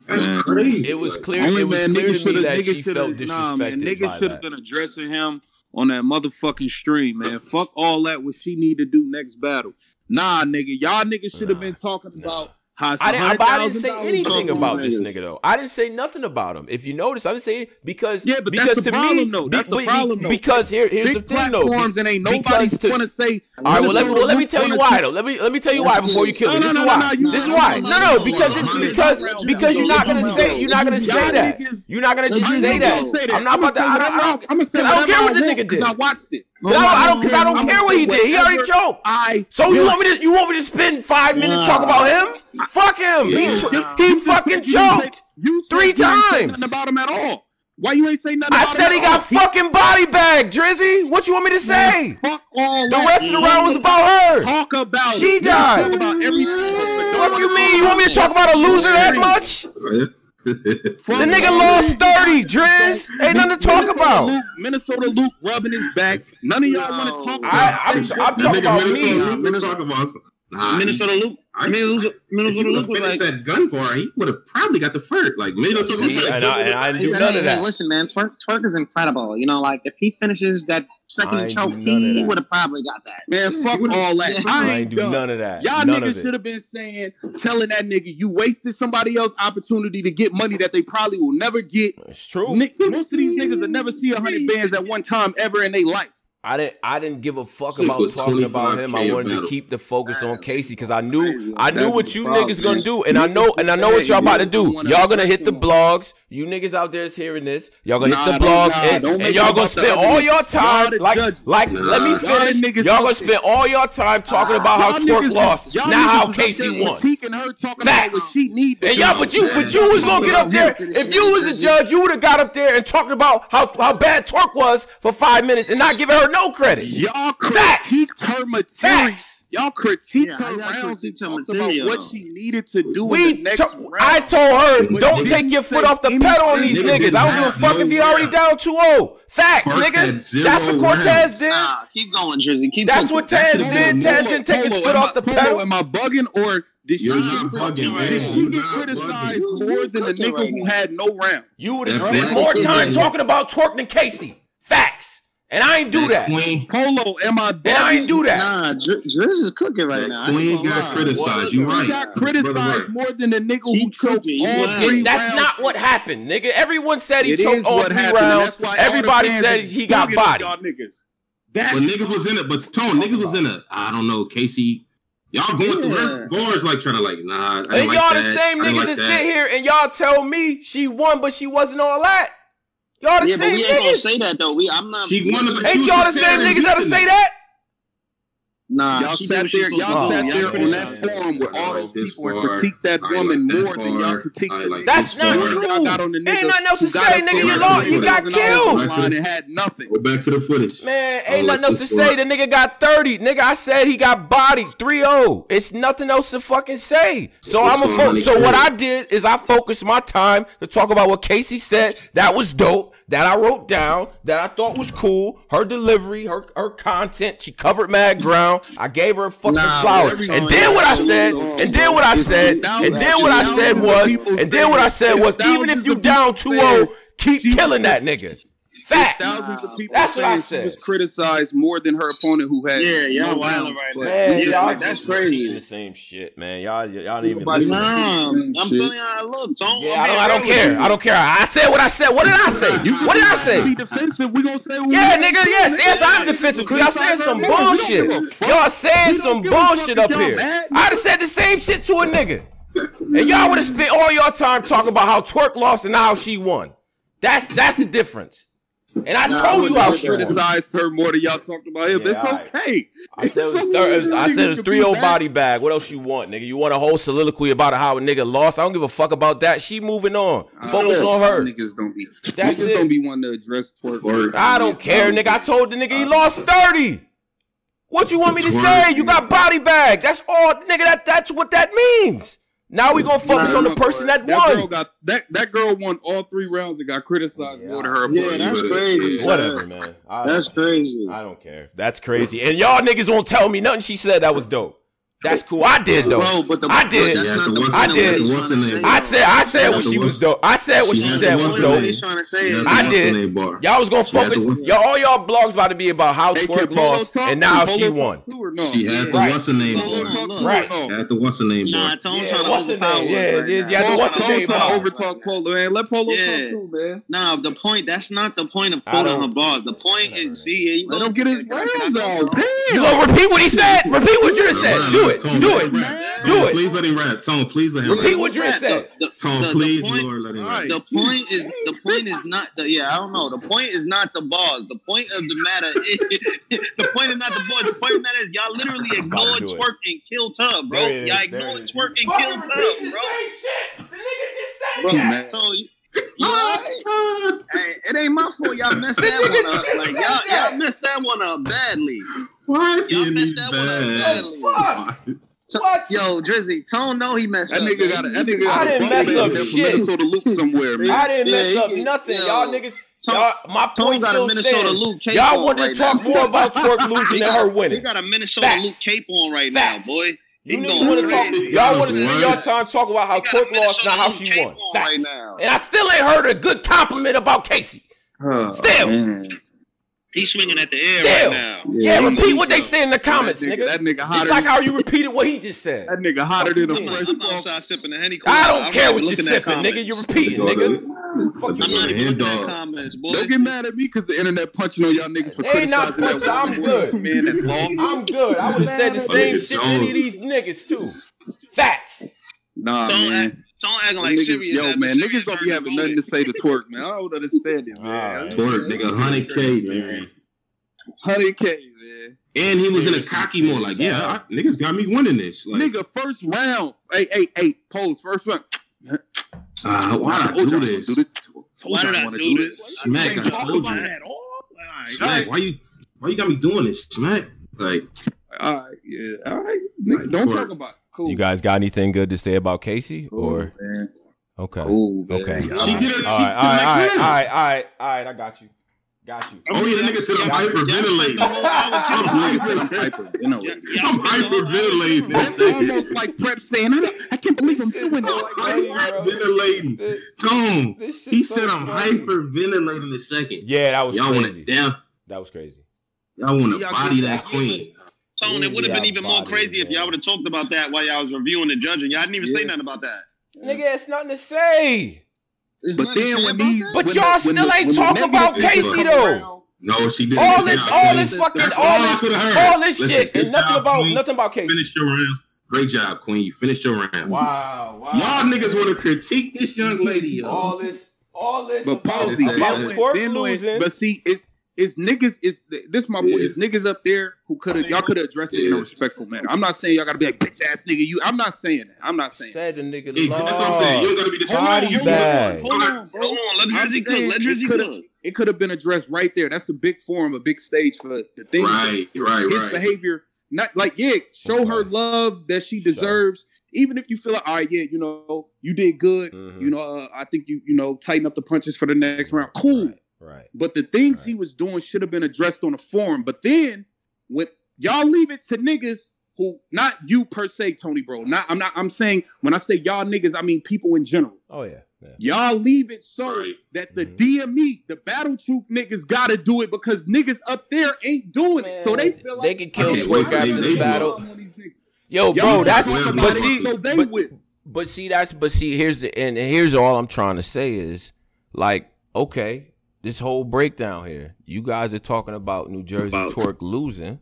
That's crazy. It was clear, it was clear to me that she felt disrespected. Nah, man, niggas should have been addressing him on that motherfucking stream, man. Fuck all that, what she need to do next battle. Nah, nigga. Y'all niggas should have been talking about how I didn't say anything about this nigga, though. I didn't say nothing about him. If you notice, I didn't say anything because... Yeah, but because that's the problem, though. That's the problem, though. Because here's the thing, though. Big platforms and ain't nobody going to say... All right, well, let me tell you why, though. Let me tell you why before you kill me. This is why. This is why. No, because you're not going to say that. You're not going to just say that. I'm not about to... I don't care what the nigga did. I watched it. No, I don't care what he did. He already choked. So you want me to spend 5 minutes talking about him? Fuck him. Yeah. He fucking choked three times. You ain't nothing about him at all. Why you ain't say nothing? I said he got fucking body bagged, Drizzy. What you want me to say? Fuck all. The rest of the round was about her. Talk about it. She died. Talk about everything. Fuck you mean? You want me to talk about a loser that much? The nigga lost 30, Driz. Ain't nothing to talk about. Minnesota Luke rubbing his back. None of y'all want to talk about I'm talking about Minnesota Luke. Minnesota Luke was like that gun bar. He would have probably got the flirt. Like Minnesota Luke. I didn't do none of that. Listen, man, Twerk is incredible. You know, like if he finishes that second choke, he would have probably got that. Man, fuck all that. I ain't do none of that. Y'all niggas should have been saying, telling that nigga, you wasted somebody else's opportunity to get money that they probably will never get. It's true. Most of these niggas will never see 100 bands at one time ever in their life. I didn't give a fuck about talking about him. I wanted to keep the focus on Casey because I knew what you niggas gonna do, and I know what y'all about to do. Y'all gonna hit the blogs. You niggas out there is hearing this. Y'all gonna hit the blogs, and y'all gonna spend all your time like. Let me finish. Y'all gonna spend all your time talking about how Twerk lost, not how Casey won. Facts. And y'all, but you was gonna get up there. If you was a judge, you would have got up there and talked about how bad Twerk was for 5 minutes and not giving her no credit. Y'all critiqued her material. Y'all critiqued her rounds about what she needed to do in the next round. I told her, don't take your foot off the pedal on these niggas. I don't give a fuck if you're already down 2-0. Facts, nigga. That's what Cortez did. Nah, keep going, Drizzy. That's what Taz did. Taz didn't take his foot off the pedal. Am I bugging or... You're not bugging, man. Did she get criticized more than the nigga who had no round? You would have spent more time talking about Twerk than Casey. Facts. And I ain't do that. Polo, am I? And I ain't do that. Nah, Driz is cooking right now. Queen got criticized. You right. He got criticized more than the nigga who choked all three rounds. That's not what happened, nigga. Everyone said he choked all three rounds. Everybody said he got bodied. But niggas was in it. But Tone, niggas was in it. I don't know, Casey. Y'all going through her bars like trying to like nah. And y'all the same niggas that sit here and y'all tell me she won, but she wasn't all that. Y'all the same niggas. Yeah, but we ain't gonna say that, though. I'm not... Ain't y'all the same niggas that'll say that? Nah. Y'all sat there on that forum with all those people and critiqued that woman more than y'all critiqued the nigga. That's not true. Ain't nothing else to say, nigga. You lost. You got killed. It had nothing. Go back to the footage. Man, ain't nothing else to say. The nigga got 30. Nigga, I said he got bodied 3-0. It's nothing else to fucking say. So So what I did is I focused my time to talk about what Casey said. That was dope. That I wrote down, that I thought was cool, her delivery, her content, she covered mad ground, I gave her a fucking flower, and then what I said was, even if you down 2-0, keep killing that nigga. Facts. Thousands of people that's what I said. She was criticized more than her opponent who had. Yeah, y'all wilding right now. Man, y'all, that's crazy. The same shit, man. Y'all didn't even listen. I'm telling you how I look. I don't care. I don't care. I said what I said. What did I say? What did I say? Be defensive. We gonna say. Nigga. Yes, I'm defensive because y'all saying some bullshit. Y'all saying some bullshit up here. I'd have said the same shit to a nigga, and y'all would have spent all your time talking about how Twerk lost and how she won. That's the difference. And I told you I criticized her more than y'all talked about him. It's okay. I said a 3-0 body bag. What else you want, nigga? You want a whole soliloquy about how a nigga lost? I don't give a fuck about that. She moving on. Focus on her. Niggas don't be one to address Twerk. I don't care, nigga. I told the nigga he lost 30. What you want me to say? You got body bag. That's all, nigga. That's what that means. Now we gonna focus on the person that won. Girl got, that girl won all three rounds and got criticized more to her. Yeah, that's crazy. Whatever, man. That's crazy. I don't care. That's crazy. And y'all niggas won't tell me nothing. She said that was dope. That's cool. I did though. I did. I said what she was dope. I said what she said was dope. I did. Y'all was gonna focus. Y'all, all y'all blogs about to be about how Twerk lost, and now she won. She had the what's her name. Right. At the what's her name. Nah, what's her name? Yeah. The what's her name. Overtalk Polo, man. Let Polo talk too, man. Nah, the point. That's not the point of quoting her bars. The point is, see, let him get his rounds on. You gonna repeat what he said? Repeat what you said, dude. Do it. Please let him rap. Tone, please let him rap. Repeat what you said. Tone, please, Lord, let him rap. The point is not the I don't know. The point is not the bars. The point of the matter is the point is not the bars. The point of the matter is y'all literally ignored Twerk and killed Tub, bro. Y'all ignored Twerk and killed Tub, bro. The nigga just said that. Hey, it ain't my fault y'all messed that one up. Like y'all messed that one up badly. Why is y'all messed that one up badly? What? Yo, Drizzy, Tone know he messed up. That nigga got I didn't mess up shit. Minnesota Luke somewhere, man. I didn't mess up nothing. Y'all niggas, my point still stands. Y'all wanted to talk more about Twerk losing than her winning. You got a Minnesota Luke cape on right now, boy. You want to talk, y'all want to spend your time talking about how Twerk lost, not how she won. Right now. And I still ain't heard a good compliment about Casey. Oh, still. Man. He's swinging at the air still. Right now. Yeah, repeat what they say in the comments, nigga. That nigga hotter. It's like how you repeated what he just said. That nigga hotter than a fresh outside sipping a Henny. I don't care what you're sipping, nigga. You're repeating, nigga. Fuck you. I'm not even looking at comments, boy. Don't get mad at me because the internet punching on y'all niggas for criticizing that. I'm good. I'm good. I would have said the same shit to any of these niggas, too. Facts. Nah, man. Don't act like serious. Yo, man, niggas don't be having nothing to say to Twerk, man. I don't understand it, man. Twerk, nigga, 100K, man. 100K, man. And he was in a cocky mode, like, niggas got me winning this. Like, nigga, first round. Hey, pose, first round. Why did I do this? Why did I do this? Smack, I told you. Smack, why you got me doing this, Smack? Like, all right. Nigga, don't talk about it. Cool. You guys got anything good to say about Casey? Or man. Okay. Cool, okay. She did it. All right. I got you. Oh, yeah, the nigga said I'm hyperventilating. I'm hyperventilating. That's almost like Prep saying, I can't believe I'm doing that. Hyperventilating. Tone. He said I'm hyperventilating a second. Yeah, that was crazy. Y'all want to damn. That was crazy. Y'all want to body that queen. Tone, it would have been even more crazy if y'all would have talked about that while y'all was reviewing and judging. Y'all didn't even say nothing about that. Nigga, it's nothing to say. But y'all still ain't talking about Casey though. No, she didn't. All this shit. And nothing about Casey. Finish your rounds. Great job, Queen. You finished your rounds. Wow. Y'all niggas want to critique this young lady, yo. All this. But policy about Twerk losing. But see, it's niggas up there who y'all could have addressed it in a respectful manner. I'm not saying y'all gotta be like bitch ass nigga. I'm not saying that. Said the nigga. That's what I'm saying. You don't gotta be the body bag. Hold on. Let Drizzy cook. It could have been addressed right there. That's a big forum, a big stage for the thing. His behavior, not like show her love that she deserves. Even if you feel like, all right, you know, you did good. Mm-hmm. You know, I think you tighten up the punches for the next round. Cool. Right. But the things he was doing should have been addressed on a forum. But then when y'all leave it to niggas who, not you per se, Tony, bro. I'm saying when I say y'all niggas, I mean people in general. Oh yeah. Y'all leave it that the DME, the Battle Truth niggas gotta do it because niggas up there ain't doing it. So they feel like they can kill Twerk after the battle. Yo, bro, that's but see, so they here's all I'm trying to say is like, okay. This whole breakdown here, you guys are talking about New Jersey Twerk losing.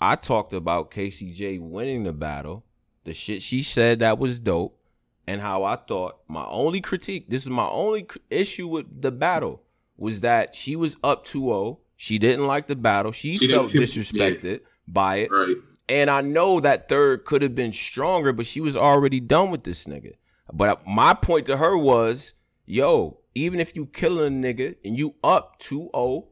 I talked about KCJ winning the battle, the shit she said that was dope, and how I thought my only critique, this is my only issue with the battle, was that she was up 2-0. She didn't like the battle. She felt disrespected by it. Right. And I know that third could have been stronger, but she was already done with this nigga. But my point to her was, even if you killing a nigga and you up 2-0,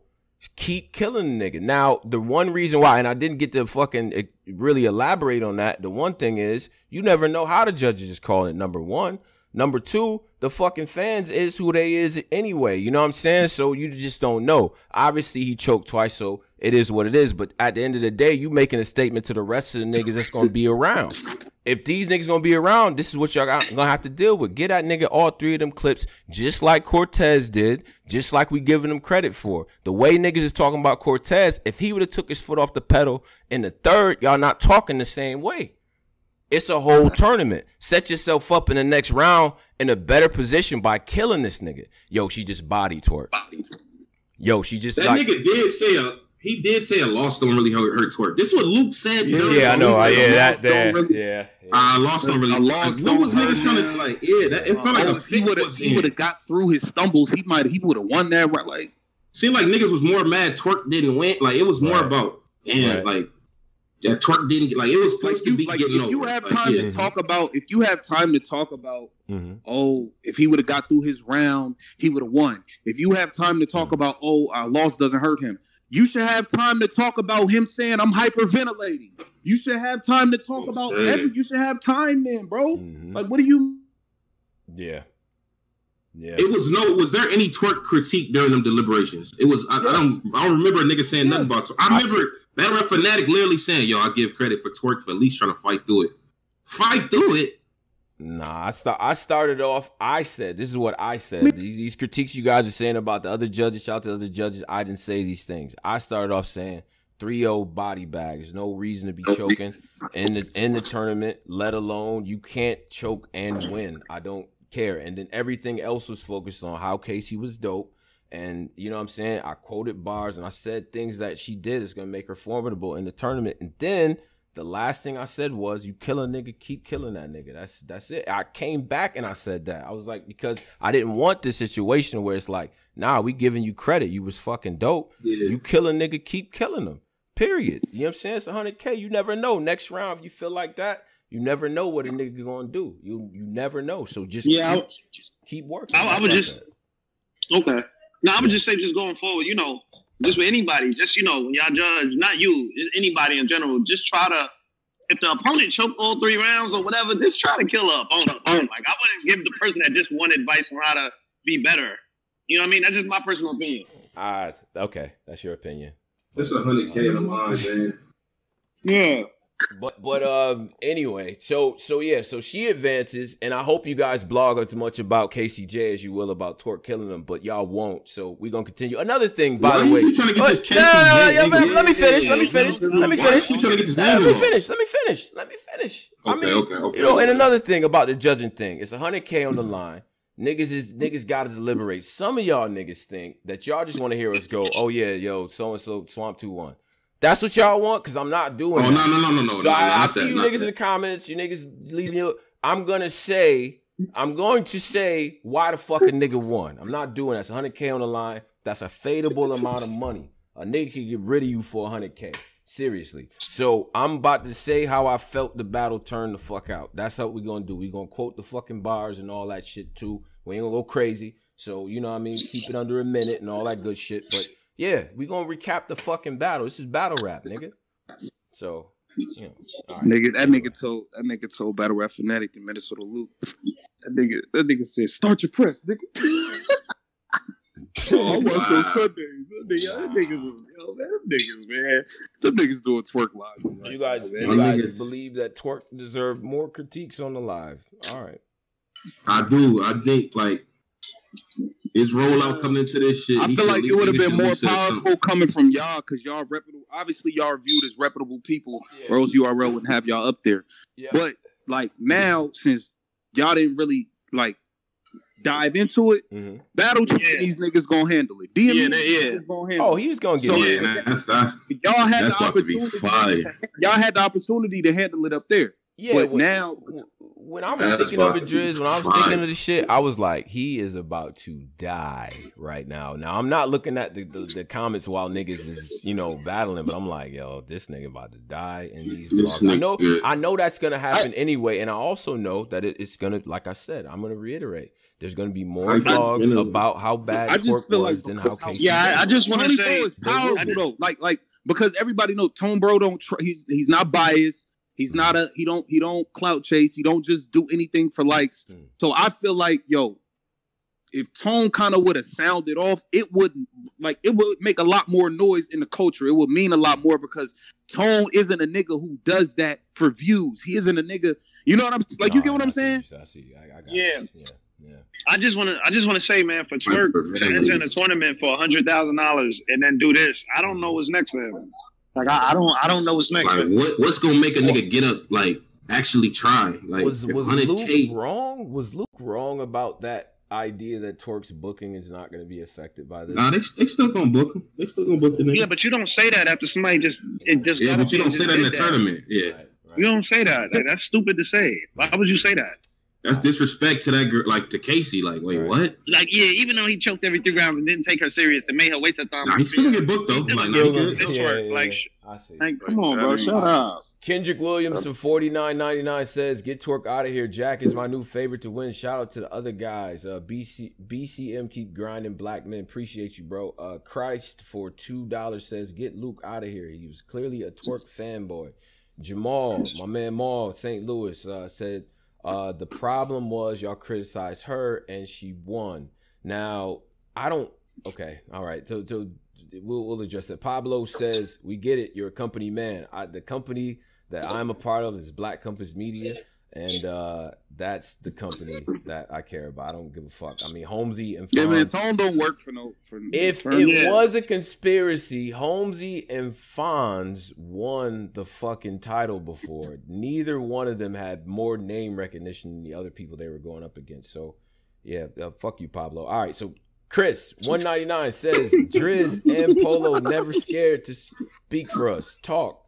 keep killing the nigga. Now, the one reason why, and I didn't get to fucking really elaborate on that, the one thing is, you never know how the judges is calling it, number one. Number two, the fucking fans is who they is anyway. You know what I'm saying? So you just don't know. Obviously, he choked twice, so it is what it is. But at the end of the day, you making a statement to the rest of the niggas that's going to be around. If these niggas going to be around, this is what y'all going to have to deal with. Get that nigga all three of them clips, just like Cortez did, just like we giving him credit for. The way niggas is talking about Cortez, if he would have took his foot off the pedal in the third, y'all not talking the same way. It's a whole tournament. Set yourself up in the next round in a better position by killing this nigga. Yo, she just body twerk. Yo, she just... That nigga did say a... He did say a loss don't really hurt twerk. This is what Luke said. Yeah, yeah, I know. Like, a loss don't really. What was niggas trying to like? Yeah, that, it felt like a fix was in. He would have got through his stumbles. He would have won that. Right? Like, seemed like niggas was more mad twerk didn't win. Like, it was more about like that twerk didn't get. Like, it was supposed to be like, getting over. If you have time to talk about, oh, if he would have got through his round, he would have won. If you have time to talk about, oh, our loss doesn't hurt him. You should have time to talk about him saying I'm hyperventilating. You should have time to talk about everything. You should have time then, bro. Like, what do you... Yeah. Was there any twerk critique during them deliberations? It was... I don't remember a nigga saying nothing about twerk. I remember Battle Rap Fanatic literally saying, yo, I give credit for twerk for at least trying to fight through it. Fight through it? Nah, I started off, I said, this is what I said. These critiques you guys are saying about the other judges, shout out to the other judges, I didn't say these things. I started off saying 3-0 body bags, no reason to be choking in the tournament, let alone you can't choke and win. I don't care. And then everything else was focused on how Casey was dope. And you know what I'm saying? I quoted bars and I said things that she did is going to make her formidable in the tournament. And then... the last thing I said was, you kill a nigga, keep killing that nigga. That's it. I came back and I said that. I was like, because I didn't want this situation where it's like, nah, we giving you credit. You was fucking dope. Yeah. You kill a nigga, keep killing him. Period. You know what I'm saying? It's 100K. You never know. Next round, if you feel like that, you never know what a nigga gonna do. You never know. So just keep working. I would just say, just going forward, you know, just with anybody, just, you know, when y'all judge, not you, just anybody in general, just try to, if the opponent choked all three rounds or whatever, just try to kill up on the opponent. Like, I wouldn't give the person that just won advice on how to be better. You know what I mean? That's just my personal opinion. Okay. That's your opinion. It's 100K in the line, man. Yeah. But anyway, so she advances, and I hope you guys blog as much about KCJ as you will about Torque killing them, but y'all won't, so we're going to continue. Another thing, by the way. Let me finish. Okay. You know, and another thing about the judging thing, it's 100K on the line. Niggas gotta deliberate. Some of y'all niggas think that y'all just want to hear us go, oh yeah, yo, so-and-so, Swamp 2-1. That's what y'all want, because I'm not doing that. No. So I see you niggas in the comments. You niggas leaving you. I'm going to say why the fuck a nigga won. I'm not doing that. It's 100K on the line. That's a fadeable amount of money. A nigga can get rid of you for 100K. Seriously. So I'm about to say how I felt the battle turn the fuck out. That's what we're going to do. We're going to quote the fucking bars and all that shit, too. We ain't going to go crazy. So, you know what I mean? Keep it under a minute and all that good shit, but... yeah, we gonna recap the fucking battle. This is battle rap, nigga. So, you know, all right. That nigga told Battle Rap Fanatic to Minnesota Luke. That nigga said, "Start your press, nigga." I watch those Sundays. Them niggas, man. Them niggas doing twerk live. Right? You guys believe that twerk deserved more critiques on the live? All right, I do. I think like. His rollout coming into this shit. I feel like it would have been more powerful coming from y'all because y'all reputable. Obviously, y'all are viewed as reputable people, or else URL wouldn't have y'all up there. Yeah. But like now, since y'all didn't really like dive into it, Battle these niggas gonna handle it. He's gonna get it. Yeah, man, that's, y'all had the opportunity to handle it up there. Yeah, but now when I was thinking of it, Driz, when I was thinking of the shit, I was like, he is about to die right now. Now I'm not looking at the comments while niggas is, you know, battling, but I'm like, yo, this nigga about to die in these vlogs. I know that's gonna happen anyway, and I also know that it's gonna, like I said, I'm gonna reiterate, there's gonna be more vlogs about how bad Twerk was than how KCJ. Yeah, I just want to say, it's powerful though, like because everybody knows Tone Bro don't. He's not biased. He's not a he don't clout chase. He don't just do anything for likes. So I feel like, yo, if Tone kind of would have sounded off, it would make a lot more noise in the culture. It would mean a lot more because Tone isn't a nigga who does that for views. He isn't a nigga. You know what I'm like? No, you get what I'm saying? I see. I got it. Yeah. I just want to say, man, for Twerk to enter in a tournament for $100,000 and then do this, I don't know what's next for him. Like I don't know what's next. Like, what's gonna make a nigga get up? Like actually try. Like was Luke wrong? Was Luke wrong about that idea that Twerk's booking is not gonna be affected by this? Nah, they still gonna book him. They still gonna book the nigga. Yeah, but you don't say that after somebody just. Yeah, but you don't say that in the tournament. Yeah, right. You don't say that. Like, that's stupid to say. Why would you say that? That's disrespect to that girl, like to Casey. Like, wait, what? Like, yeah, even though he choked every 3 rounds and didn't take her serious and made her waste her time. Nah, he's still gonna get booked though. Like, I see. Like, come on, bro, shut up. Kendrick Williams from $49.99 says, "Get Twerk out of here. Jack is my new favorite to win. Shout out to the other guys. BCM keep grinding. Black men, appreciate you, bro. Christ for $2 says, get Luke out of here. He was clearly a Twerk fanboy. Jamal, my man, Maul St. Louis said." The problem was y'all criticized her and she won. Now, I don't... Okay, all right. So we'll address that. Pablo says, we get it. You're a company man. The company that I'm a part of is Black Compass Media, and that's the company that I care about. I don't give a fuck. I mean, Holmesy and Fonz... Yeah, man, Tone don't work for no... If it was a conspiracy, Holmesy and Fonz won the fucking title before. Neither one of them had more name recognition than the other people they were going up against. So, yeah, fuck you, Pablo. All right, so Chris, 199 says, Driz and Polo never scared to speak for us. Talk.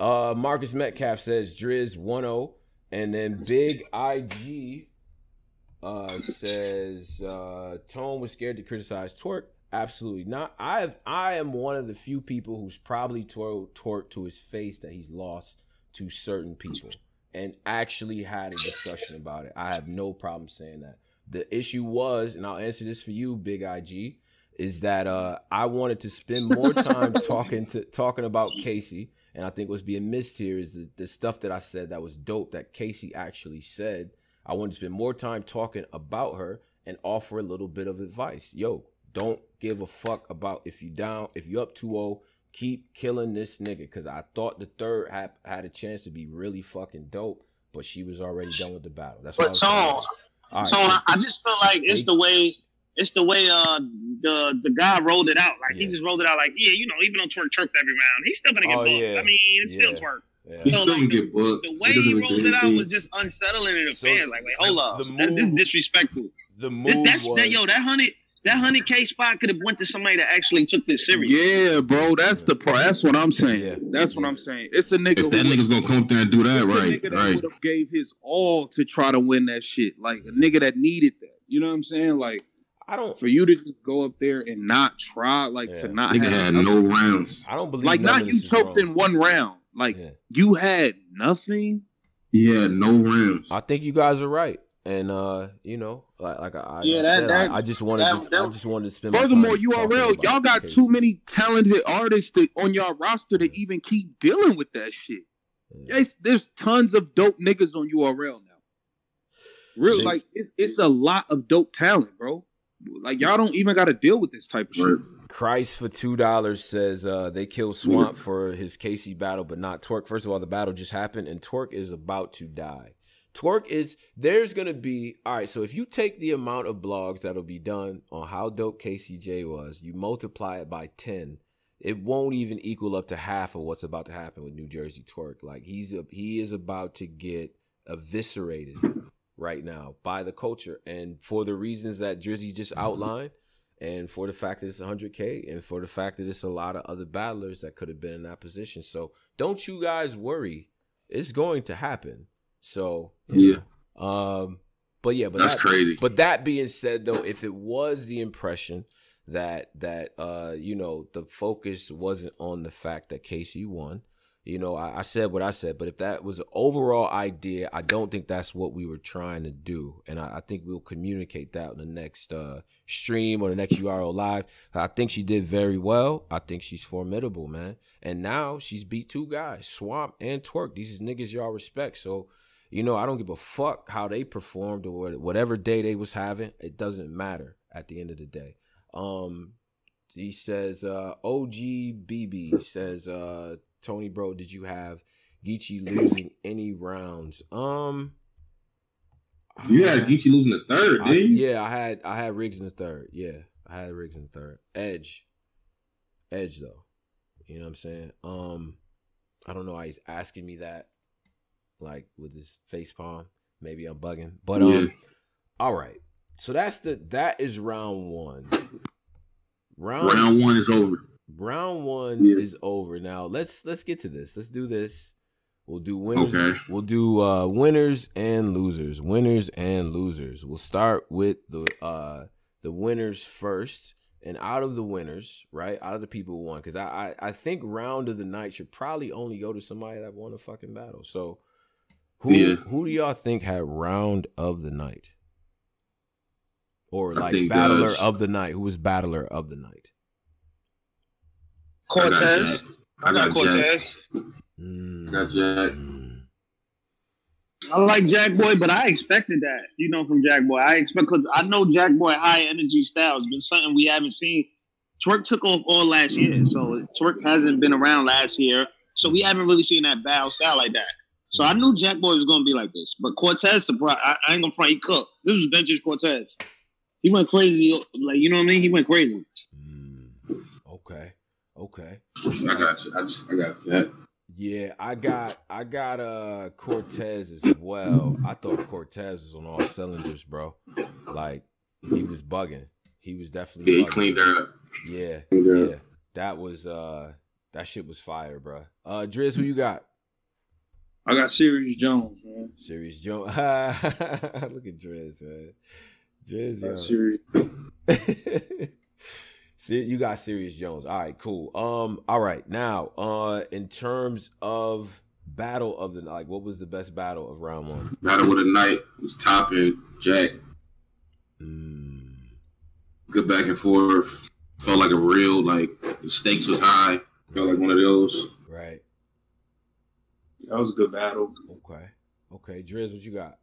Marcus Metcalf says, Driz 1-0. And then Big IG says, Tone was scared to criticize Twerk. Absolutely not. I am one of the few people who's probably told Twerk to his face that he's lost to certain people and actually had a discussion about it. I have no problem saying that. The issue was, and I'll answer this for you, Big IG, is that I wanted to spend more time talking about Casey. And I think what's being missed here is the stuff that I said that was dope that Casey actually said. I want to spend more time talking about her and offer a little bit of advice. Yo, don't give a fuck about if you down, if you up 2-0, keep killing this nigga. Because I thought the third had a chance to be really fucking dope, but she was already done with the battle. That's what Tone, I just feel like it's the way the guy rolled it out. Like, he just rolled it out like, yeah, you know, even though Twerk chirped every round, he's still going to get booked. Yeah. I mean, it's still Twerk. Yeah. He's still going to get booked. The way he rolled it out was just unsettling in the fan. Like, wait, hold up. This is disrespectful. The move was... That 100K spot could have went to somebody that actually took this serious. Yeah, bro, that's the part. That's what I'm saying. Yeah. That's what I'm saying. It's a nigga. If that nigga's gonna come up there and do that, right? That right. Would have gave his all to try to win that shit. Like a nigga that needed that. You know what I'm saying? Like, I don't. For you to just go up there and not try, like to not. Nigga had no rounds. I don't believe. Like, not you choked in one round. Like you had nothing. Yeah, no rounds. I think you guys are right. And you know, I just wanted to spend. Furthermore, URL, y'all got too many talented artists on y'all roster to even keep dealing with that shit. Yeah. There's tons of dope niggas on URL now. Real, like it's a lot of dope talent, bro. Like y'all don't even got to deal with this type of shit. Christ for $2 says they killed Swamp for his KC battle, but not Twerk. First of all, the battle just happened, and Twerk is about to die. Twerk is, there's going to be, all right, so if you take the amount of blogs that'll be done on how dope KCJ was, you multiply it by 10, it won't even equal up to half of what's about to happen with New Jersey Twerk. Like, he is about to get eviscerated right now by the culture. And for the reasons that Drizzy just outlined, and for the fact that it's 100K, and for the fact that it's a lot of other battlers that could have been in that position. So don't you guys worry. It's going to happen. So yeah. But yeah, but that's crazy. But that being said, though, if it was the impression that you know, the focus wasn't on the fact that KC won, you know, I said what I said. But if that was the overall idea, I don't think that's what we were trying to do, and I think we'll communicate that in the next stream or the next URL live. I think she did very well. I think she's formidable, man. And now she's beat two guys, Swamp and Twerk. These is niggas y'all respect, so. You know, I don't give a fuck how they performed or whatever day they was having. It doesn't matter at the end of the day. He says, OGBB says, Tony, bro, did you have Geechi losing any rounds? You had Geechi losing the third, didn't you? Yeah, I had Riggs in the third. Yeah, I had Riggs in the third. Edge, though. You know what I'm saying? I don't know why he's asking me that. Like with his face palm, maybe I'm bugging, but yeah. All right. So that is round one. Round one is over. Round one is over. Now let's get to this. Let's do this. We'll do winners. Okay. We'll do winners and losers. Winners and losers. We'll start with the winners first, and out of the winners, right? Out of the people who won, because I think round of the night should probably only go to somebody that won a fucking battle. So. Who do y'all think had round of the night? Or like battler of the night? Who was battler of the night? Cortez. I got Cortez. I got Jack. I like Jakkboy, but I expected that, you know, from Jakkboy. Because I know Jakkboy high energy style has been something we haven't seen. Twerk took off all last year, so Twerk hasn't been around last year, so we haven't really seen that battle style like that. So I knew Jakkboy was going to be like this. But Cortez, surprised. I ain't going to front, he cooked. This was vintage Cortez. He went crazy. Like, you know what I mean? He went crazy. Okay. I got that. Yeah, I got Cortez as well. I thought Cortez was on all cylinders, bro. Like, he was bugging. He was definitely bugging. He cleaned her up. Yeah. That was, that shit was fire, bro. Driz, who you got? I got Sirius Jones, man. Sirius Jones. Look at Driz, man. Driz, yo. You got Sirius Jones. All right, cool. All right, now, in terms of battle of the night, like, what was the best battle of round one? Battle of the night was Top and Jack. Good back and forth. Felt like a real, like, the stakes was high. Felt like one of those. Right. That was a good battle. Okay. Driz, what you got?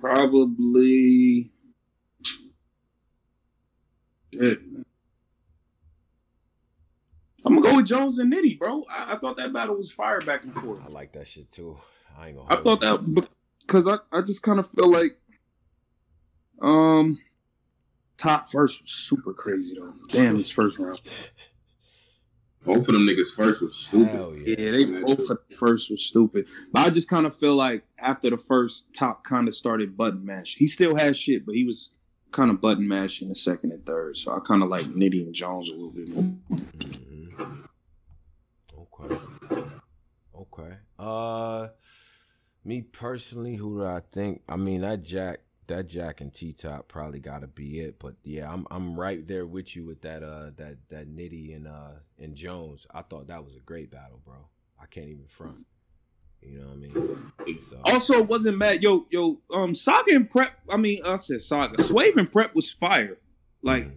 Probably. Good. I'm gonna go with Jones and Nitty, bro. I thought that battle was fire back and forth. I like that shit too. I ain't gonna. I thought that because I just kind of feel like Top first was super crazy though. Damn, his first round. Both of them niggas first was stupid. Yeah, they both first was stupid. But I just kind of feel like after the first, Top kind of started button mashing. He still had shit, but he was kind of button mashing the second and third. So I kind of like Nitty and Jones a little bit more. Okay. Me personally, who do I think? I mean, that Jack and T-Top probably gotta be it, but yeah, I'm right there with you with that Nitty and Jones. I thought that was a great battle, bro. I can't even front. You know what I mean? So. Also, it wasn't mad. Yo, Saga and Prep. I mean, I said Saga. Swave and Prep was fire. Like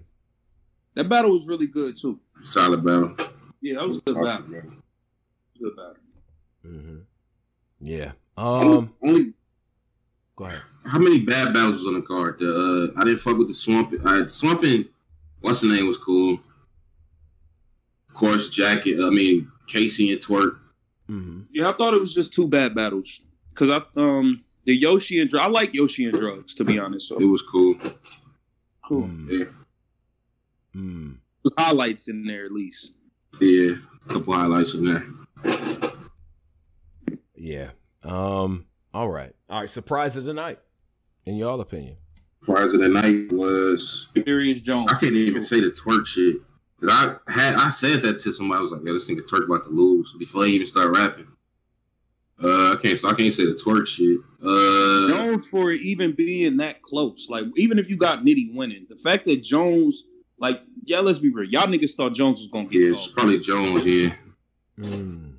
that battle was really good too. Solid battle. Yeah, that was a good battle. Good battle. Mm-hmm. Yeah. Only go ahead. How many bad battles was on the card? I didn't fuck with the Swamp. Swamp and what's the name was cool. Of course, Casey and Twerk. Mm-hmm. Yeah, I thought it was just two bad battles because the Yoshi and I like Yoshi and Drugs, to be honest. So. It was cool. Yeah. There's highlights in there at least. Yeah, a couple highlights in there. Yeah. All right. Surprise of the night, in y'all opinion. Surprise of the night was Sirius Jones. I can't even say the Twerk shit because I said that to somebody. I was like, "Yo, this nigga Twerk about to lose" before he even started rapping. Okay, so I can't say the Twerk shit. Jones for even being that close. Like, even if you got Nitty winning, the fact that Jones, like, yeah, let's be real. Y'all niggas thought Jones was going to get it. Yeah, it's probably Jones, yeah. Mm.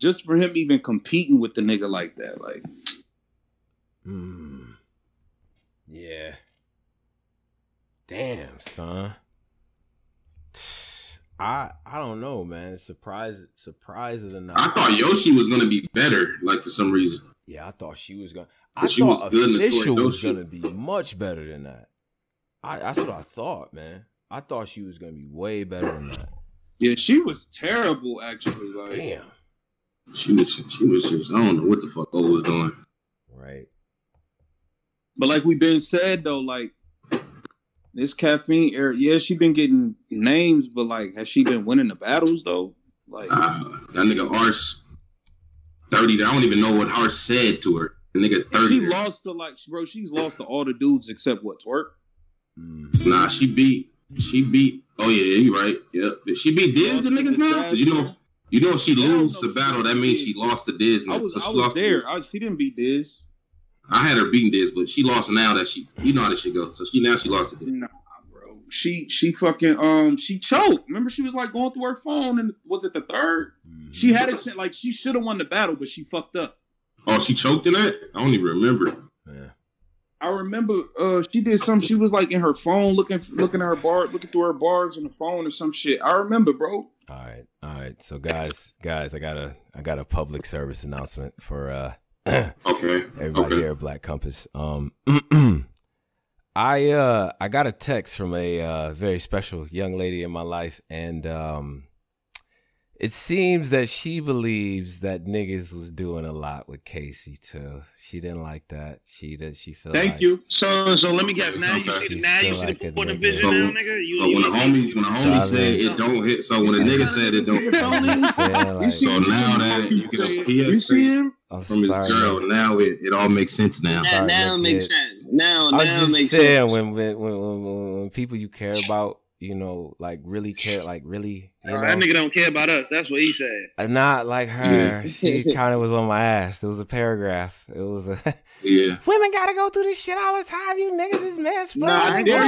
Just for him even competing with the nigga like that, like. Mm. Yeah. Damn, son. I don't know, man. Surprises or not. I thought Yoshi was gonna be better, like for some reason. Yeah, I thought she was gonna. I thought Official was gonna be much better than that. That's what I thought, man. I thought she was gonna be way better than that. Yeah, she was terrible, actually. Like, damn. She was just. I don't know what the fuck O was doing. Right. But like we've been said though, like. This Caffeine era, yeah, she been getting names, but, like, has she been winning the battles, though? Like, that nigga Arce, 30, I don't even know what Arce said to her. The nigga 30. She lost to, like, bro, she's lost to all the dudes except, what, Twerk? Nah, she beat, oh, yeah, you right, yep. She beat Diz, the niggas now? You know if she loses the battle, that means she lost to Diz. I was there. She didn't beat Diz. I had her beating this, but she lost now that she, you know how this shit goes. So she lost to this. Nah, bro. She fucking, she choked. Remember she was like going through her phone and was it the third? Mm-hmm. She had it, like she should have won the battle, but she fucked up. Oh, she choked in that? I don't even remember. Yeah. I remember she did something. She was like in her phone looking through her bars on the phone or some shit. I remember, bro. All right. So guys, I got a public service announcement for, okay. Everybody here at Black Compass. I got a text from a very special young lady in my life, and it seems that she believes that niggas was doing a lot with Casey too. She didn't like that. She felt. Thank like, you. So let me guess. Now you see the put the vision now, nigga. When the homie said it don't hit, so when the nigga said it don't hit, so now that you get a PSA. You see him? I'm from his girl, man. Now it all makes sense. Now it makes sense. Now it makes sense. When people you care about, you know, like really care, like really. You know, that nigga don't care about us. That's what he said. Not like her. Yeah. She kind of was on my ass. It was a paragraph. It was a. Yeah. Women gotta go through this shit all the time. You niggas is messed up. Nah, I dare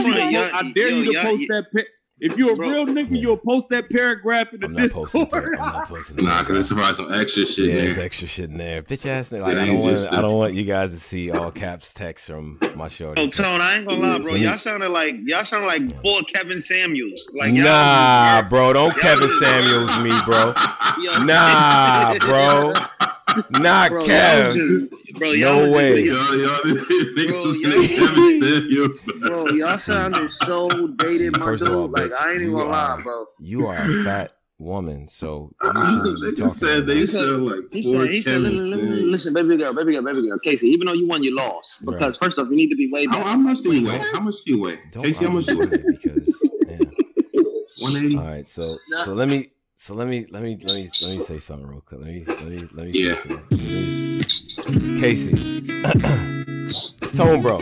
you to post that pic. If you're a real nigga, you'll post that paragraph in the Discord. Nah, because there's some extra shit in there. Yeah, there's extra shit in there. Bitch ass nigga. Like, I don't want you guys to see all caps text from my shorty. Yo, Tone, I ain't gonna lie, bro. Y'all sounded like poor Kevin Samuels. Like, nah, bro. Don't Kevin Samuels me, bro. Nah, bro. Not Kev. Bro, no way. Bro, y'all sounded so dated, my dude. All, like, I ain't even gonna lie, bro. You are a fat woman, so you should be talking. They said, like, he said, listen, baby girl, Casey, even though you won, you lost. Because, first off, you need to be way back. How much do you weigh? Casey, how much do you weigh? Because, man. 180. All right, so let me say something real quick. Let me say something. Casey, it's Tone Bro,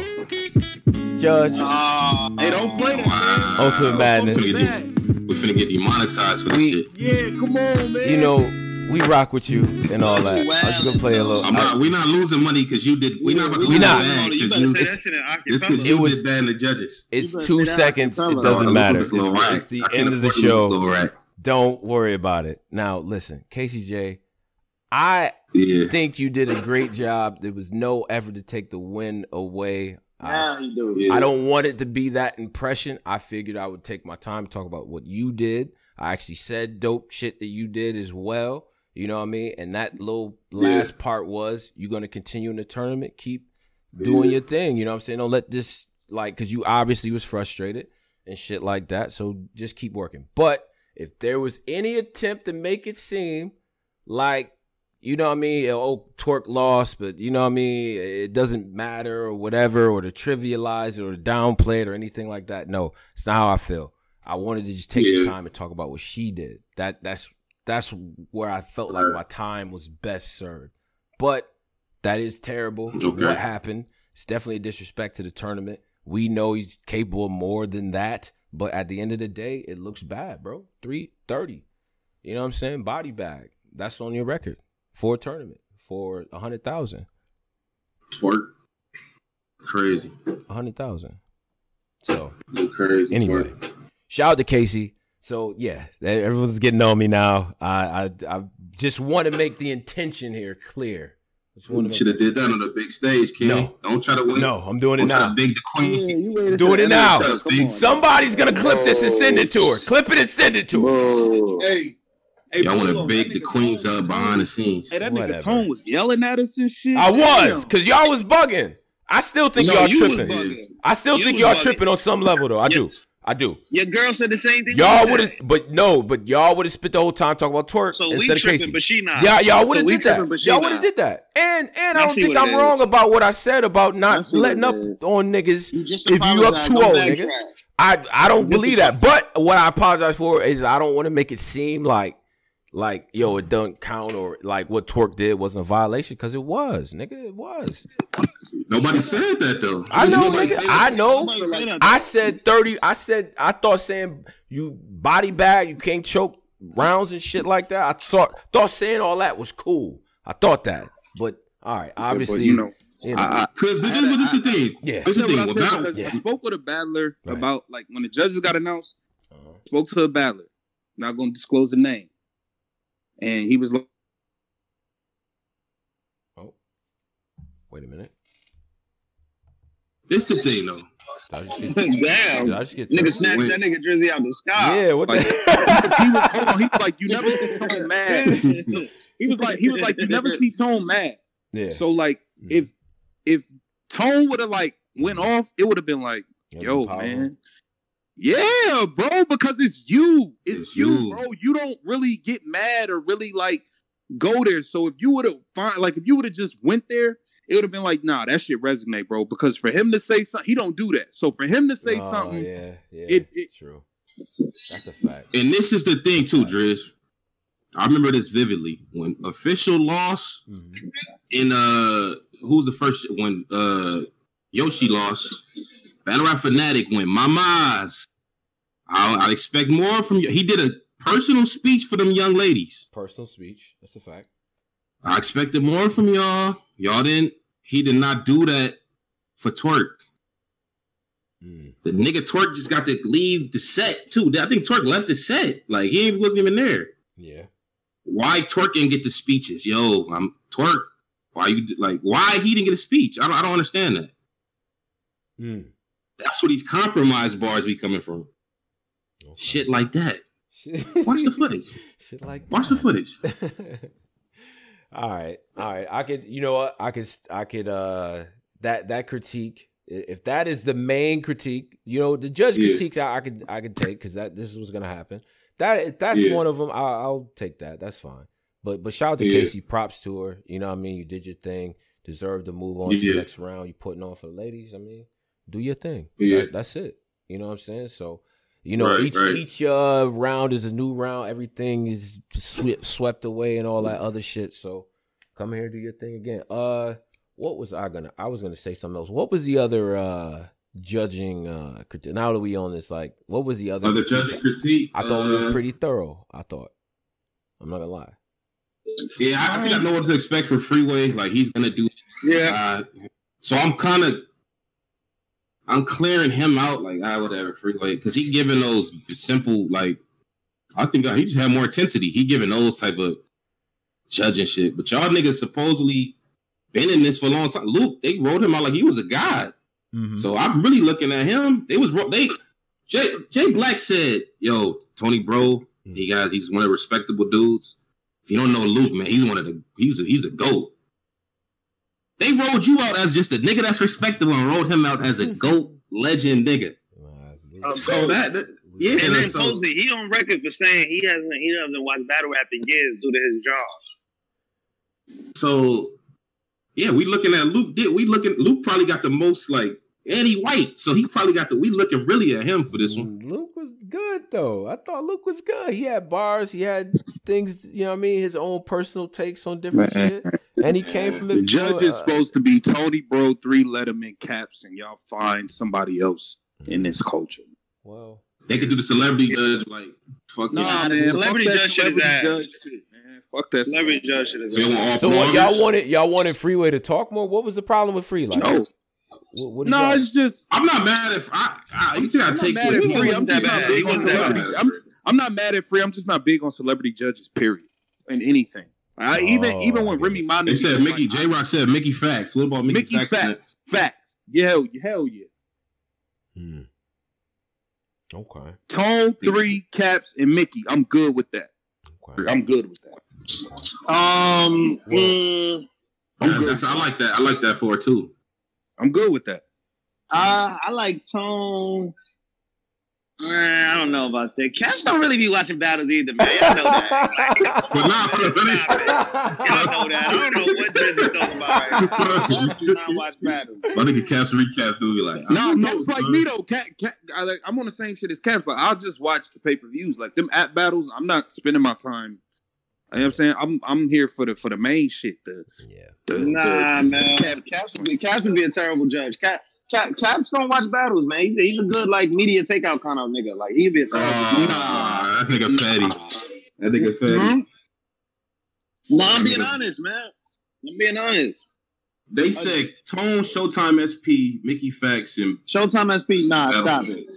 Judge. Hey, don't play that. Wow. Ultimate Madness. We finna get demonetized for this shit. Yeah, come on, man. You know, we rock with you and all that. Wow. I'm just gonna play a little. We're not losing money because you did. We're not about to lose bad because you did bad in the judges. It's 2 seconds. It doesn't matter. It's the end of the show. Don't worry about it. Now, listen, KCJ, I think you did a great job. There was no effort to take the win away. I don't want it to be that impression. I figured I would take my time to talk about what you did. I actually said dope shit that you did as well. You know what I mean? And that little last part was, you're going to continue in the tournament. Keep doing your thing. You know what I'm saying? Don't let this, like, because you obviously was frustrated and shit like that. So just keep working. But if there was any attempt to make it seem like, you know what I mean, oh, Twerk lost, but you know what I mean, it doesn't matter or whatever, or to trivialize it or to downplay it or anything like that. No, it's not how I feel. I wanted to just take the time and talk about what she did. That's where I felt like my time was best served. But that is terrible. Okay. What happened? It's definitely a disrespect to the tournament. We know he's capable of more than that. But at the end of the day, it looks bad, bro. 330. You know what I'm saying? Body bag. That's on your record for a tournament. for 100,000. Twerk. Crazy. 100,000. So crazy. Anyway, twerk. Shout out to Casey. So yeah, everyone's getting on me now. I just want to make the intention here clear. You should have did that on the big stage, King. No. Don't try to win. No, I'm doing it now. Big the queen. Yeah, I'm doing it now. Somebody's gonna clip this and send it to her. Clip it and send it to her. Whoa. Hey. Y'all want to bake the queens up behind the scenes. Hey, that nigga Tone was yelling at us and shit. I was, because y'all was bugging. I still think y'all tripping. I still think y'all tripping on some level, though. I do. I do. Your girl said the same thing. Y'all would have, but y'all would have spent the whole time talking about twerk so instead of Casey. So we tripping, but she not. Yeah, y'all would have did that. Y'all would have did that. And I don't think I'm wrong about what I said about not letting up on niggas if you up 2-0, nigga. I don't believe that. But what I apologize for is I don't want to make it seem like yo, it doesn't count or like what Twerk did wasn't a violation because it was, nigga, it was. Nobody said that though. I know, nigga. I know. I said 30. I thought saying you body bag, you can't choke rounds and shit like that. I thought saying all that was cool. I thought that, but all right, obviously, yeah, but, you know, because this is the thing. Yeah, this is the thing. I spoke with a battler about like when the judges got announced. Spoke to a battler. Not gonna disclose the name. And he was like, oh, wait a minute. This the thing, though. Damn. Nigga snatched that nigga Drizzy out the sky. Yeah, what the he was like, you never see Tone mad. He was like, you never see Tone mad. Yeah. So, like, if Tone would have, like, went off, it would have been like, yo, man. Yeah, bro, because it's you. It's you, bro. You don't really get mad or really like go there. So if you would have just went there, it would have been like, nah, that shit resonate, bro. Because for him to say something, he don't do that. So for him to say something, yeah, it's true. That's a fact. And this is the thing too, Driz. I remember this vividly when Official lost in who's the first when Yoshi lost. Battle Rap Fanatic went, Mamas. I'd expect more from you. He did a personal speech for them young ladies. Personal speech. That's a fact. I expected more from y'all. Y'all didn't. He did not do that for Twerk. The nigga Twerk just got to leave the set, too. I think Twerk left the set. Like, he wasn't even there. Yeah. Why Twerk didn't get the speeches? Yo, I'm Twerk. Why he didn't get a speech? I don't understand that. That's where these compromise bars be coming from. Okay. Shit like that. Watch the footage. Shit like watch that. The footage. All right. I could that critique, if that is the main critique, you know, the judge critiques I could take because this is what's gonna happen. If that's one of them, I'll take that. That's fine. But shout out to Casey, props to her. You know what I mean? You did your thing. Deserve to move on to the next round. You putting on for the ladies, I mean. Do your thing. Yeah. That's it. You know what I'm saying? So, you know, each round is a new round. Everything is swept away and all that other shit. So, come here, do your thing again. What was I gonna? I was gonna say something else. What was the other judging critique? Now that we on this, like, what was the other judging critique? I thought we were pretty thorough. I thought. I'm not gonna lie. Yeah, I think I know what to expect for Freeway. Like, he's gonna do. Yeah. So I'm kind of. I'm clearing him out like I would ever Freeway because he giving those simple like I think he just had more intensity. He giving those type of judging shit. But y'all niggas supposedly been in this for a long time. Luke, they wrote him out like he was a god. So I'm really looking at him. Jay Black said, "Yo, Tony, bro, he's one of the respectable dudes. If you don't know Luke, man, he's a goat." They rolled you out as just a nigga that's respectable and rolled him out as a GOAT legend nigga. So that and then Posey, he on record for saying he doesn't watch battle rap in years due to his job. So yeah, we looking at Luke. Luke probably got the most like, and he white, so he probably got we looking really at him for this one. Luke was good though. I thought Luke was good. He had bars. He had things. You know what I mean? His own personal takes on different shit. And he came from the judge is supposed to be Tony Bro, 3 Letterman caps, and y'all find somebody else in this culture. Well, they could do the celebrity judge, like fuck. No, man, celebrity judge shit is ass. Fuck that. So y'all wanted Freeway to talk more? What was the problem with Free? Like, no. No, it's just I'm not mad if I you just gotta take it. I'm not mad at Free. I'm just not big on celebrity judges, period. And anything. Even when Remy Ma, they said Mickey J Rock said Mickey Facts. What about Mickey Facts? Facts. Yeah, hell yeah. Hmm. Okay. Tone, Three, Caps, and Mickey. I'm good with that. Okay. I'm good with that. I like that. I like that for it too. I'm good with that. I like Tone. I don't know about that. Cash don't really be watching battles either, man. Y'all know that. Y'all know that. I don't know what Drizzy talking about. Cash do not watch battles. My nigga Cash recast do be like. No, it's like me though. I'm on the same shit as Caps. Like I'll just watch the pay-per-views. Like them at battles, I'm not spending my time. You know what I'm saying? I'm here for the main shit. Man. Caps would be a terrible judge. Caps don't watch battles, man. He's a good like media takeout kind of nigga. Like he'd be a terrible judge. That nigga fatty. That nigga fatty. Mm-hmm. No, I'm being honest, man. I'm being honest. They said Tone, Showtime SP, Mickey Facts, and Showtime SP. Nah, stop it.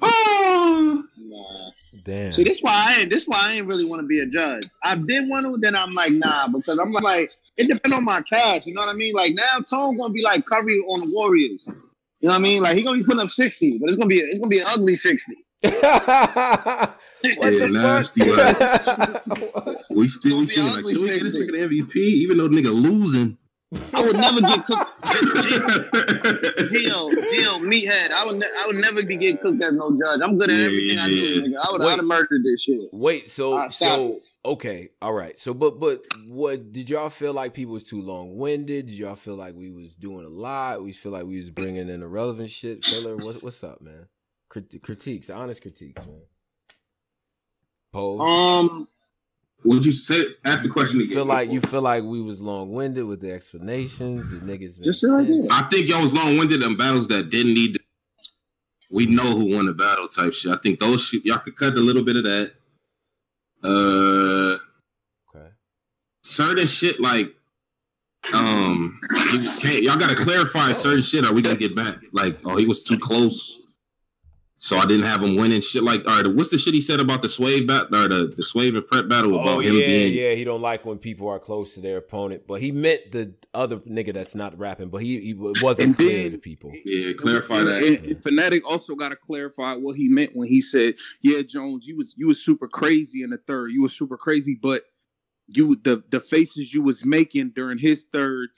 Oh. Nah. Damn. See, this why I ain't really want to be a judge. I did want to, then I'm like, nah, because I'm like, it depends on my cash, you know what I mean? Like now Tone gonna be like Curry on the Warriors. You know what I mean? Like he gonna be putting up 60, but it's gonna be an ugly 60. Nasty. We still feel like should we get this nigga the MVP, even though the nigga losing. I would never get cooked. Gio, meathead. I would never be getting cooked as no judge. I'm good at everything I do, nigga. I'd have murdered this shit. Wait, okay, all right. So, but what did y'all feel like? People was too long winded. Did y'all feel like we was doing a lot? We feel like we was bringing in irrelevant shit. Filler, what's up, man? Critiques, honest critiques, man. Pose. Would you say? Ask the question again. You feel like we was long winded with the explanations. The niggas made sense. I think y'all was long winded on battles that didn't need. We know who won the battle type shit. I think those shit, y'all could cut a little bit of that. Okay. Certain shit like y'all gotta clarify certain shit. Or we gonna get back? Like, oh, he was too close. So I didn't have him winning shit like, all right, what's the shit he said about the Swave battle or the Swave and Prep battle about him being... yeah, he don't like when people are close to their opponent, but he meant the other nigga that's not rapping, but he wasn't clear to people. Yeah, clarify that. And Fanatic also got to clarify what he meant when he said, yeah, Jones, you was super crazy in the third. You was super crazy, but the faces you was making during his third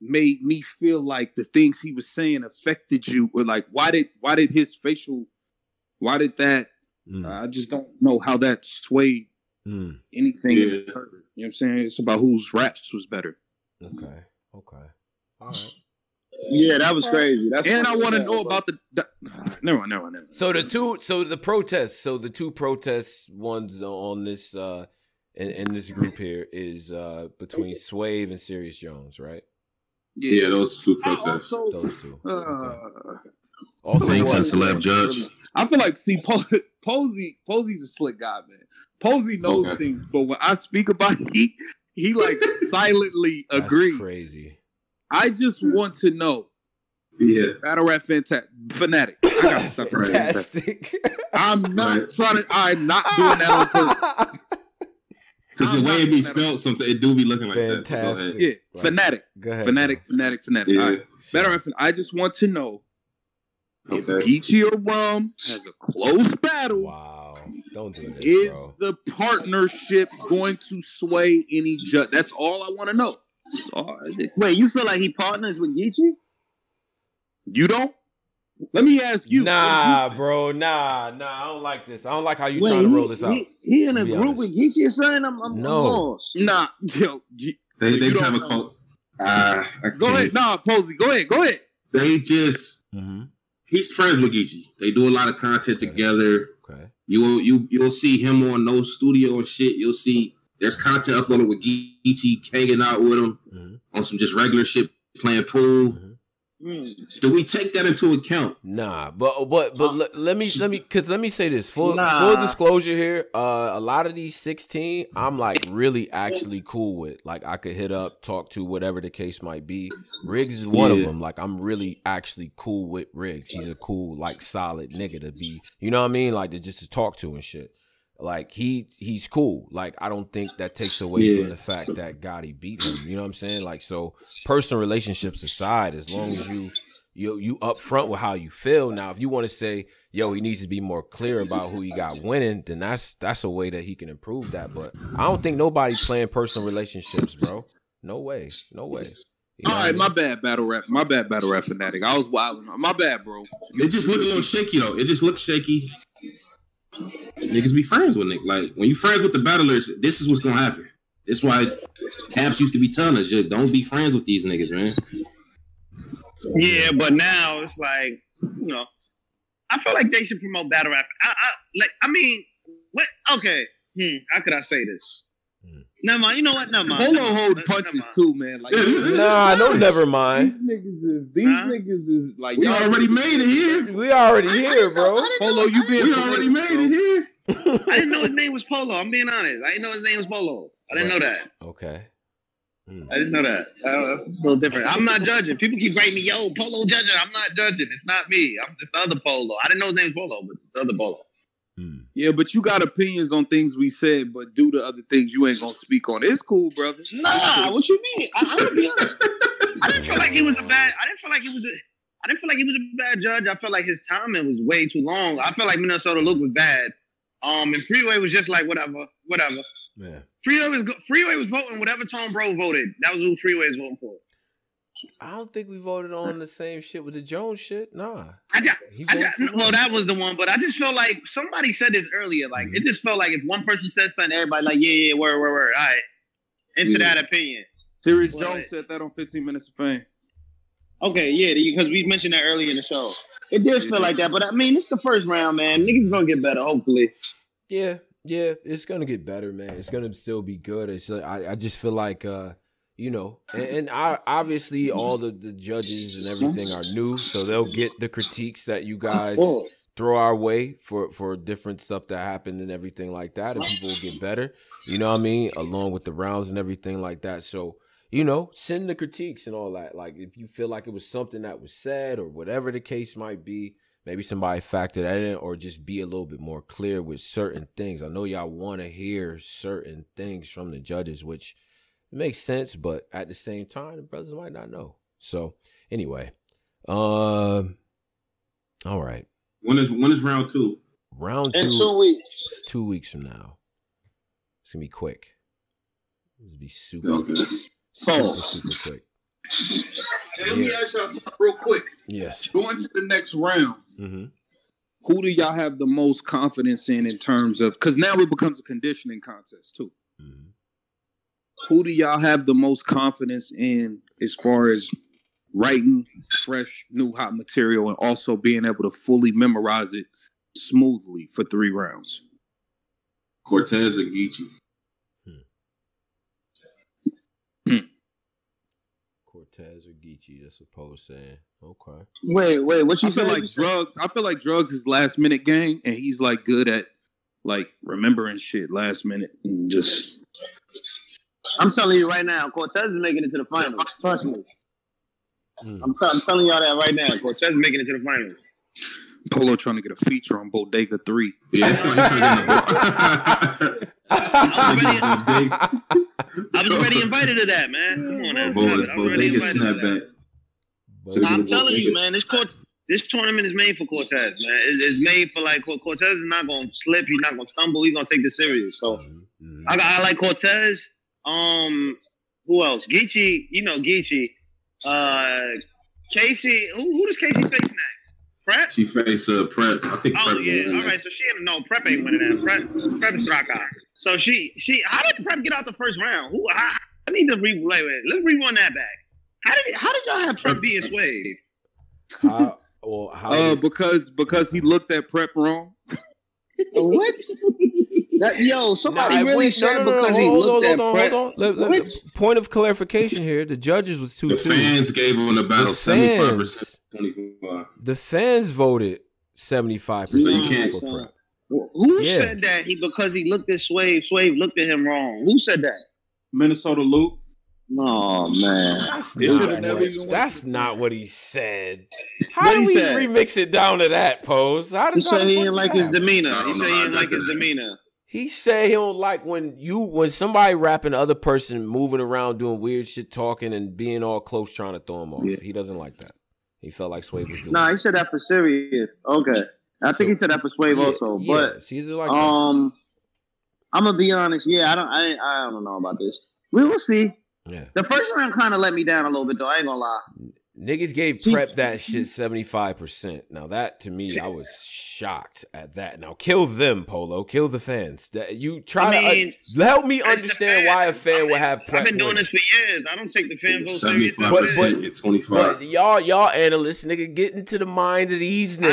made me feel like the things he was saying affected you. Or like, why did his facial... Why did that? I just don't know how that swayed anything. Yeah. You know what I'm saying? It's about whose raps was better. Okay. All right. Yeah, that was crazy. That's and I want to know about the never mind. So the two protest ones on this in this group here is between Swave and Sirius Jones, right? Yeah, those two protests. Okay. Also, celeb judge. I feel like Posey's a slick guy, man. Posey knows things, but when I speak about it, he like silently agrees. That's crazy. I just want to know. Yeah, Battle Rap Fanatic. I got stuff fantastic. Right. I'm not trying to. I'm not doing that on purpose. Because the way it be spelled, sometimes it do be looking like fantastic. That. Yeah, right. Fanatic. Go ahead, Fanatic. Yeah. All right. Battle Rap. I just want to know. Okay. If Geechi or Rum has a close battle, don't do this, is bro. The partnership going to sway any judge? That's all I want to know. Wait, you feel like he partners with Geechi? You don't? Let me ask you. Nah, bro. I don't like this. I don't like how you trying to roll this out. He in a group with Geechi or something? I'm lost. Nah, yo. They just have a call. Go ahead. Nah, Posey. Go ahead. They just... Mm-hmm. He's friends with Geechi. They do a lot of content together. Okay. You'll see him on No Studio and shit. You'll see there's content uploaded with Geechi, hanging out with him on some just regular shit, playing pool. Mm-hmm. Do we take that into account? Nah, but let me say this full disclosure here. A lot of these 16, I'm like really actually cool with. Like I could hit up, talk to, whatever the case might be. Riggs is one of them. Like I'm really actually cool with Riggs. He's a cool, like solid nigga to be. You know what I mean? Like to just to talk to and shit. Like he's cool. Like I don't think that takes away from the fact that Gotti beat him. You know what I'm saying? Like so, personal relationships aside, as long as you upfront with how you feel. Now, if you want to say, yo, he needs to be more clear about who he got winning, then that's a way that he can improve that. But I don't think nobody playing personal relationships, bro. No way. You know All right, I mean? My bad, battle rap fanatic. I was wilding. My bad, bro. It just looked a little shaky though. It just looked shaky. Niggas be friends with niggas. Like, when you friends with the battlers, this is what's gonna happen. That's why Caps used to be telling us, don't be friends with these niggas, man. Yeah, but now it's like, you know, I feel like they should promote battle rap. How could I say this? Never mind. You know what? Never mind. They don't hold punches too, man. Like, never mind. These niggas is like, we already made it here. We already here, bro. Polo, you been? We already made it here. I didn't know his name was Polo. I'm being honest. I didn't know his name was Polo. I didn't know that. Okay. I didn't know that. That's a little different. I'm not judging. People keep writing me, yo, Polo judging. I'm not judging. It's not me. I'm just the other Polo. I didn't know his name was Polo, but it's the other Polo. Yeah, but you got opinions on things we said, but due to other things you ain't gonna speak on. It's cool, brother. Nah, what you mean? I didn't feel like he was a bad. I didn't feel like he was a bad judge. I felt like his timing was way too long. I felt like Minnesota Luke was bad. And Freeway was just like whatever. Yeah. Freeway was voting whatever Tom Bro voted. That was who Freeway was voting for. I don't think we voted on the same shit with the Jones shit. Nah. That was the one, but I just feel like somebody said this earlier. Like, it just felt like if one person said something, everybody like, yeah, word. All right. Into that opinion. Sirius Jones said that on 15 Minutes of Fame. Okay, yeah, because we mentioned that earlier in the show. It did feel like that, but I mean, it's the first round, man. Niggas going to get better, hopefully. Yeah, it's going to get better, man. It's going to still be good. It's like, I just feel like... you know, and I obviously all the judges and everything are new, so they'll get the critiques that you guys throw our way for different stuff that happened and everything like that, and people will get better, you know what I mean, along with the rounds and everything like that. So, you know, send the critiques and all that. Like, if you feel like it was something that was said or whatever the case might be, maybe somebody factored that in or just be a little bit more clear with certain things. I know y'all want to hear certain things from the judges, which... it makes sense, but at the same time, the brothers might not know. So, anyway, all right. When is round two? Round two in 2 weeks. It's 2 weeks from now. It's gonna be quick. It's gonna be super quick. Hey, let me ask y'all something real quick. Yes. Going to the next round. Mm-hmm. Who do y'all have the most confidence in terms of? Because now it becomes a conditioning contest too. Mm-hmm. Who do y'all have the most confidence in as far as writing fresh, new, hot material and also being able to fully memorize it smoothly for 3 rounds? Cortez and Geechi. Cortez or Geechi, I suppose, saying. Okay. Wait, what you feel like Drugs? I feel like Drugs is last minute game, and he's like good at like remembering shit last minute and just... I'm telling you right now, Cortez is making it to the finals. Trust me. I'm telling y'all that right now. Cortez is making it to the finals. Polo trying to get a feature on Bodega 3. Yeah, that's what he's trying to I was already invited to that, man. Come on, man. I'm telling you, man, this tournament is made for Cortez, man. It's made for, like, Cortez is not going to slip. He's not going to stumble. He's going to take this serious. So, I like Cortez. Who else? Geechi, you know Geechi. Casey, who does Casey face next? Prep? She face Prep. I think. Oh Prep yeah, all right. So she ain't Prep ain't winning that. Prep is knock out. So she. How did Prep get out the first round? Who? I need to replay it. Let's rerun that back. How did y'all have Prep being swayed? Because he looked at Prep wrong. What? That, yo, somebody really said because he looked at Prep. Point of clarification here. The judges was 2-2. The fans gave him about 75%. 25. The fans voted 75%. So you can't. For Prep. Who said that? Because he looked at Swave. Swave looked at him wrong. Who said that? Minnesota Luke. Oh man, that's not what he said. How do we remix it down to that, Pose? He said he didn't like his demeanor. He said he didn't like his demeanor. He said he don't like when somebody rapping, the other person moving around, doing weird shit, talking and being all close, trying to throw him off. Yeah. He doesn't like that. He felt like Swave was doing. He said that for Sirius. Okay, I think he said that for Swave also. Yeah. But he's like, I'm gonna be honest. Yeah, I don't know about this. We will see. Yeah. The first round kind of let me down a little bit, though. I ain't gonna lie. Niggas gave Prep that shit 75%. Now that, to me, I was shocked at that. Now kill them, Polo. Kill the fans. You try to help me understand why a fan would have Prep. I've been doing this for years. I don't take the fan vote seriously. But 25. But y'all analysts, nigga, get into the mind of these niggas.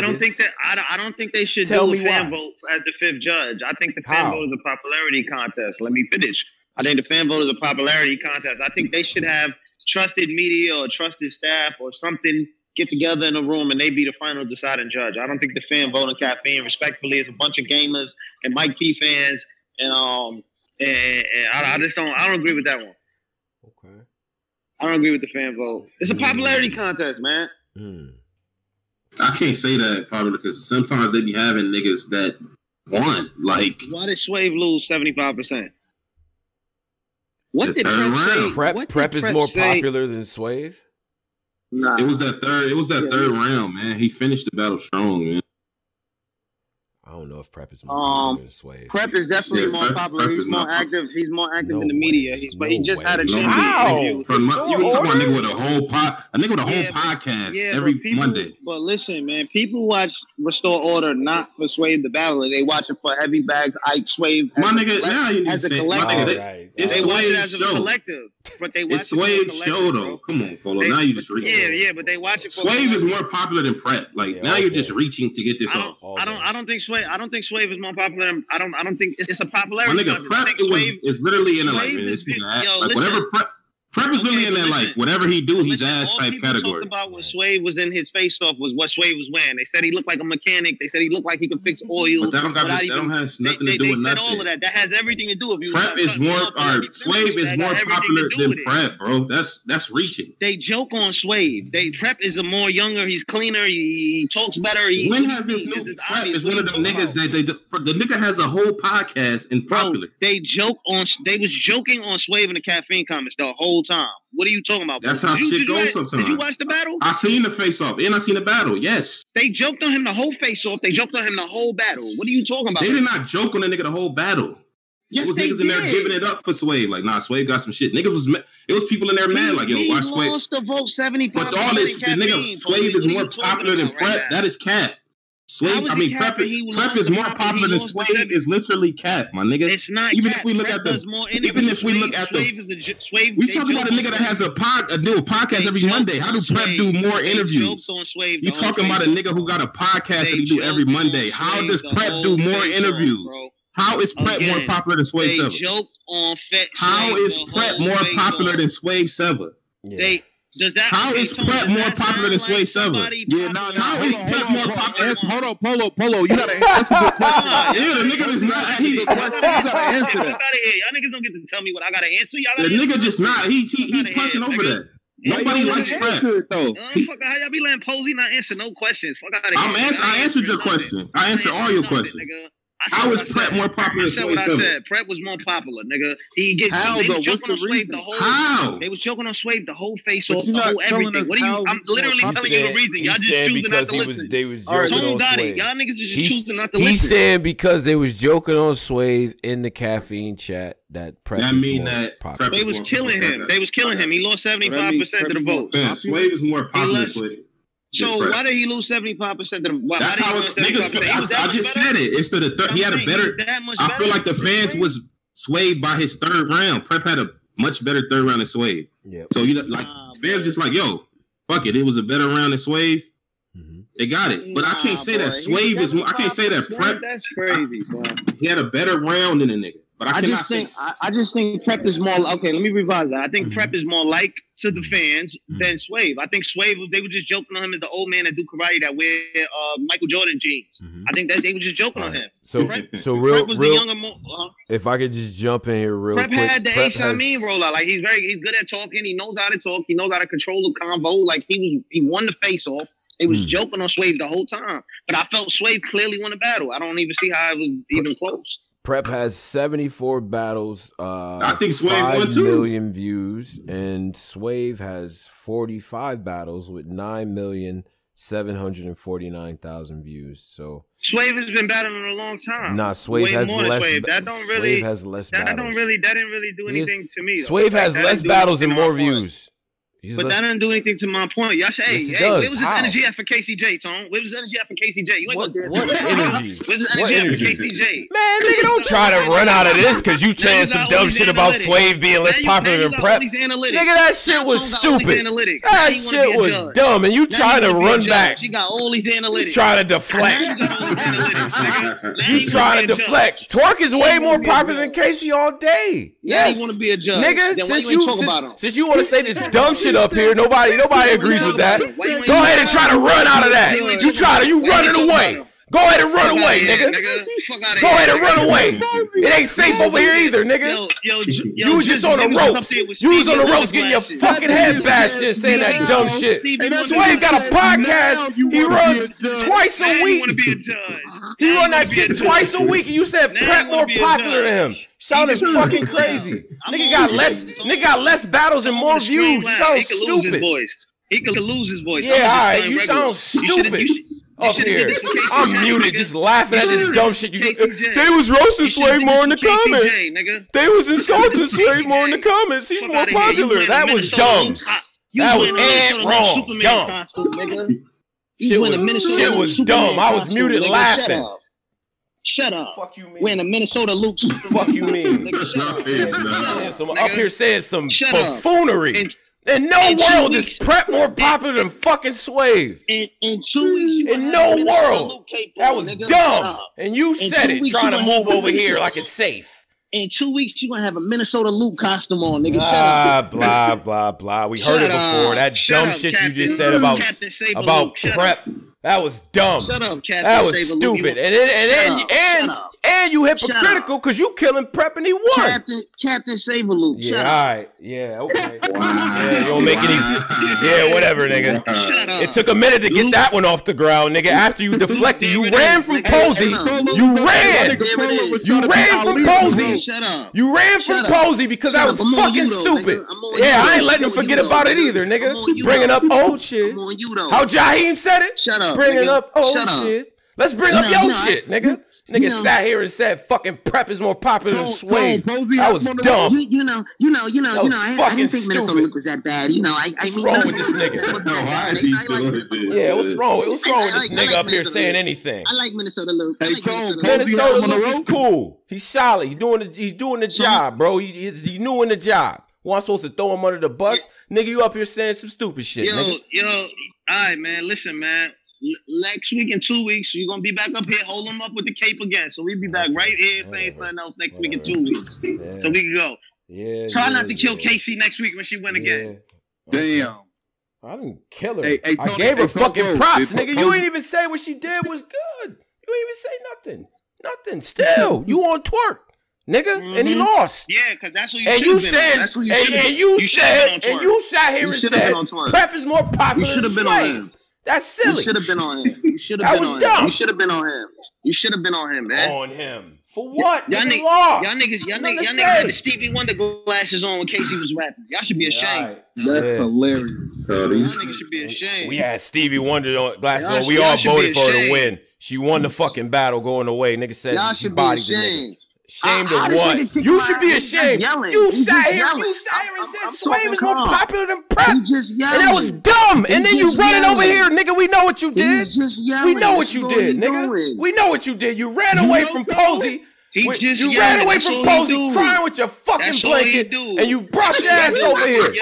I don't think they should do a fan vote as the fifth judge. I think the fan vote is a popularity contest. Let me finish. I think the fan vote is a popularity contest. I think they should have trusted media or trusted staff or something get together in a room and they be the final deciding judge. I don't think the fan vote on Caffeine, respectfully, is a bunch of gamers and Mike P fans. And I don't agree with that one. Okay. I don't agree with the fan vote. It's a popularity contest, man. I can't say that, probably, because sometimes they be having niggas that won. Like, why did Swave lose 75%? What did Prep say? Prep is more popular than Swave? Nah. It was that third round, man. He finished the battle strong, man. I don't know if Prep is more popular than Swave. Prep is definitely more popular. Prep he's more active. He's more active in the media. He just had a chance. Wow. You were talking about a nigga with a whole podcast every Monday. But listen, man, people watch Restore Order not for Swave the Battler. They watch it for Heavy Bags, Ike, Swave. My nigga, now you need to say, they watch it as a collective. But they watch it. It's Swave's show, though. Come on, Polo. Now you just reaching. Yeah, but they watch it. Swave is more popular than Prep. Like, now you're just reaching to get this off. I don't think Swave is more popular than I don't think it's a popularity. My nigga, Prep is literally in that like, whatever Prep is really in that like whatever he do, he's ass type category. About what Swave was in his face off was what Swave was wearing. They said he looked like a mechanic. They said he looked like he could fix oil. But that don't have nothing to do with nothing. They said all of that. That has everything to do with you. Prep is more. Swave is more popular than Prep, bro. That's reaching. They joke on Swave. Prep is a more younger. He's cleaner. He talks better. When has this new Prep is one of them niggas that the nigga has a whole podcast and popular. They joke on. They was joking on Swave in the Caffeine comments the whole time. What are you talking about? That's how shit goes sometimes. Did you watch the battle? I seen the face off and I seen the battle. Yes. They joked on him the whole face off. They joked on him the whole battle. What are you talking about? They did not joke on the nigga the whole battle. Yes, it was niggas in there giving it up for Swave. Like, nah, Swave got some shit. Niggas was it was people in there mad like, yo, watch Swave. He lost the vote 75%. But all this, the nigga Swave is more popular than Prep. That is cap. Swave, I mean, Prep is more popular than Swave is literally cat, my nigga. It's not even cat. If we look Prep at the even if we look at Swave the Swave, we talk about a nigga that has a podcast every Monday. How do Prep do more interviews? Swave, you talking about a nigga who got a podcast that he do every Monday? How does Prep do more interviews? How is Prep more popular than Swave Seva? How is Prep more popular than Swave Seva? They. How is Prep more popular than Sway Seven? Yeah, no. How is Prep more popular? Hold on, Polo. You gotta answer the question. Yeah, the nigga is not. You gotta answer that. Y'all niggas don't get to tell me what I gotta answer. Y'all. The nigga just not. He punching over that. Nobody likes Prep. Though. How y'all be letting Posey not answer no questions? I answered your question. I answered all your questions. How is Prep more popular than Swave? I said what I said. Prep was more popular, nigga. He get joking on Swave the whole. How? They was joking on Swave the whole face off, the whole everything. What are you? I'm literally telling you the reason. Y'all just choosing not to listen. They was joking on Swave. Y'all niggas just choosing not to listen. He's saying because they was joking on Swave in the Caffeine chat that Prep was more popular. They was killing him. He lost 75% of the vote. Swave is more popular. So why did he lose 75% of the? That's how niggas feel. I just said it. It's to the third. He had a better. I feel like the fans was swayed by his third round. Prep had a much better third round than Swave. Yeah. So you know, like fans just like, yo, fuck it. It was a better round than Swave. Mm-hmm. They got it. But I can't say that Swave is more. I can't say that Prep. That's crazy, bro. He had a better round than a nigga. But I cannot say. I just think Prep is more. Okay, let me revise that. I think Prep is more like to the fans than Swave. I think Swave, they were just joking on him as the old man that do karate that wear Michael Jordan jeans. I think that they were just joking on him. So, if I could just jump in here real quick. Prep had the Ace Amin rollout. Like he's good at talking. He knows how to talk. He knows how to control the convo. Like he won the face off. They was joking on Swave the whole time. But I felt Swave clearly won the battle. I don't even see how it was even close. Prep has 74 battles, I think Swave 5 won too. Million views, and Swave has 45 battles with 9,749,000 views. So Swave has been battling a long time. Nah, Swave has less. Swave has less battles. That didn't really do anything to me. Though. Swave has less battles and more views. But that doesn't do anything to my point. Y'all say, hey, where was this energy at for KCJ, Tom? Where was this energy at for KCJ? You ain't gonna dance. What energy? Where's this energy at for KCJ? Man, nigga, don't try to run out of this because you saying some dumb shit about Swave being less popular than Prep. Nigga, that shit was stupid. That shit was dumb, and you trying to run back. You got all these analytics. You trying to deflect. You trying to deflect. Twerk is way more popular than KC all day. Yeah, you want to be a judge. Nigga, since you want to say this dumb shit up here, nobody agrees with that. Go ahead and try to run out of that. You running away. Go ahead and run away, nigga. Go ahead and run away. It ain't safe over here either, nigga. You was just on the ropes. You was on the ropes getting your fucking head bashed and saying that dumb shit. Swave got a podcast. He runs twice a week. He run that shit twice a week, and you said Prep more popular than him. Sounded fucking crazy. Nigga got less battles and more views. You sound stupid. He could lose his voice. Yeah, all right. You sound stupid. Up here, I'm muted, just laughing at this dumb shit. They was roasting Swave more in the comments. They was insulting Swave more in the comments. He's more popular. That was dumb. That was wrong. Dumb. Shit was dumb. I was muted laughing. Shut up. Fuck you, man. We're in the Minnesota Luke. Fuck you, man. Up here saying some buffoonery. In no world is Prep more popular than fucking Swave. In 2 weeks. In no world. That was dumb. And you said it, trying to move over here like it's safe. In 2 weeks, you're going to have a Minnesota Luke costume on, nigga. Shut up. Blah, blah, blah. We heard it before. That dumb shit you just said about Prep. That was dumb. Shut up, Captain. That was stupid. And you hypocritical because you killing Prep and he won. Captain Saberloop. Yeah, shut all right. Yeah, okay. Yeah, you don't make any. Yeah, whatever, nigga. It took a minute to get that one off the ground, nigga. After you deflected, you ran from Posey. You ran from Posey because that was fucking stupid. Yeah, I ain't letting him forget about it either, nigga. Bringing up old shit. How Jaheim said it? Shut up. Bringing up old shit. Let's bring up your shit, nigga. Nigga sat here and said fucking Prep is more popular than Swave. That was dumb. I didn't think Minnesota Luke was that bad. What's wrong with this nigga? Yeah, what's wrong? What's wrong with this nigga up here saying anything? I like Minnesota Luke. Hey, Minnesota Luke is cool. He's solid. He's doing the job, bro. He's new in the job. Well, I'm supposed to throw him under the bus? Nigga, you up here saying some stupid shit, nigga. All right, man. Listen, man. Next week, in 2 weeks, you're going to be back up here. Hold them up with the cape again. So we'll be back right here saying something else next week in 2 weeks. Yeah. So we can go. Yeah. Try not to kill KC next week when she win again. Damn. I didn't kill her. Hey, I gave her fucking props, nigga. You ain't even say what she did was good. You ain't even say nothing. Nothing. Still, you on Twerk, nigga. And he lost. Yeah, because that's what you should have been on. That's what you should have been. And you sat here and said, Prep is more popular than Swave. That's silly. You should have been on him. You should have been on him. You should have been on him, man. On him. For what? Y'all niggas had the Stevie Wonder glasses on when Casey was rapping. Y'all should be ashamed. Right. That's hilarious. Y'all niggas should be ashamed. We had Stevie Wonder glasses on. We all voted for her to win. She won the fucking battle going away. Nigga said she bodied the nigga. Ashamed of what? You should be ashamed. You sat here and said Swave is more popular than Prep. And that was dumb. And then you running over here, nigga. We know what you did. We know what you did, nigga. We know what you did. You ran away from Posey. You ran away from Posey crying with your fucking blanket, and you brought your ass over here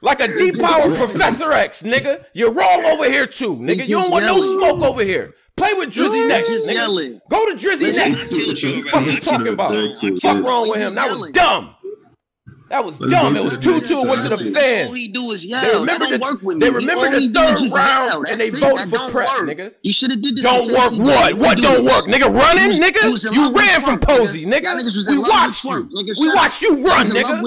like a depowered Professor X, nigga. You're wrong over here too, nigga. You don't want no smoke over here. Play with Drizzy next, nigga. Go to Drizzy next. What you talking about? Fuck wrong with him? That was dumb. That was dumb. It was 2-2. Went to the fans. All he do is yell. They remember the third round and they voted for Prep, nigga. You should have did this. Don't work what? What don't work, nigga? Running, nigga? You ran from Posey, nigga. We watched you. We watched you run, nigga.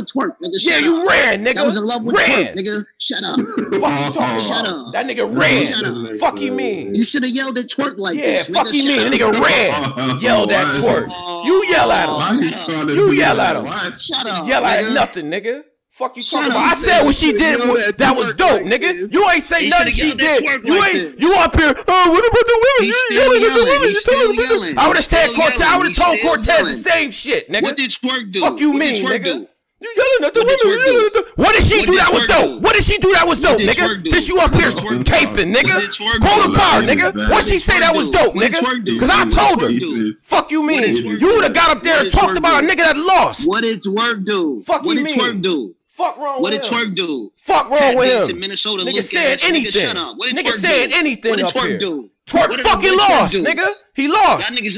Yeah, you ran, nigga. I was in love with twerk, nigga. Shut up. Fuck talking. Shut up. That nigga ran. Fuck you mean? You should have yelled at twerk like this. Yeah, fuck you mean? That nigga ran. Yelled at twerk. You yell at him. You yell at him. Shut up. Yell at nothing. Nigga, fuck you talking about? I said what she did. That was dope, nigga. You ain't say nothing she did. You ain't. You up here? Oh, what about the women? You yelling. I would have said Cortez. I would have told Cortez the same shit, nigga. What did Twerk do? Fuck you mean, nigga? You yelling at the women? What did she do that was dope? What did she do that was dope, nigga? Since you up here caping, nigga. Call the power, nigga. What she say that was dope, nigga? Because I told her. Fuck you mean? You would have got up there and talked about a nigga that lost. What did Twerk do? Fuck you mean? What did Twerk do? Fuck wrong with him. What did Twerk do? Fuck wrong with him. Nigga said anything. Nigga said anything. What did Twerk do? Twerk fucking lost, nigga. He lost. You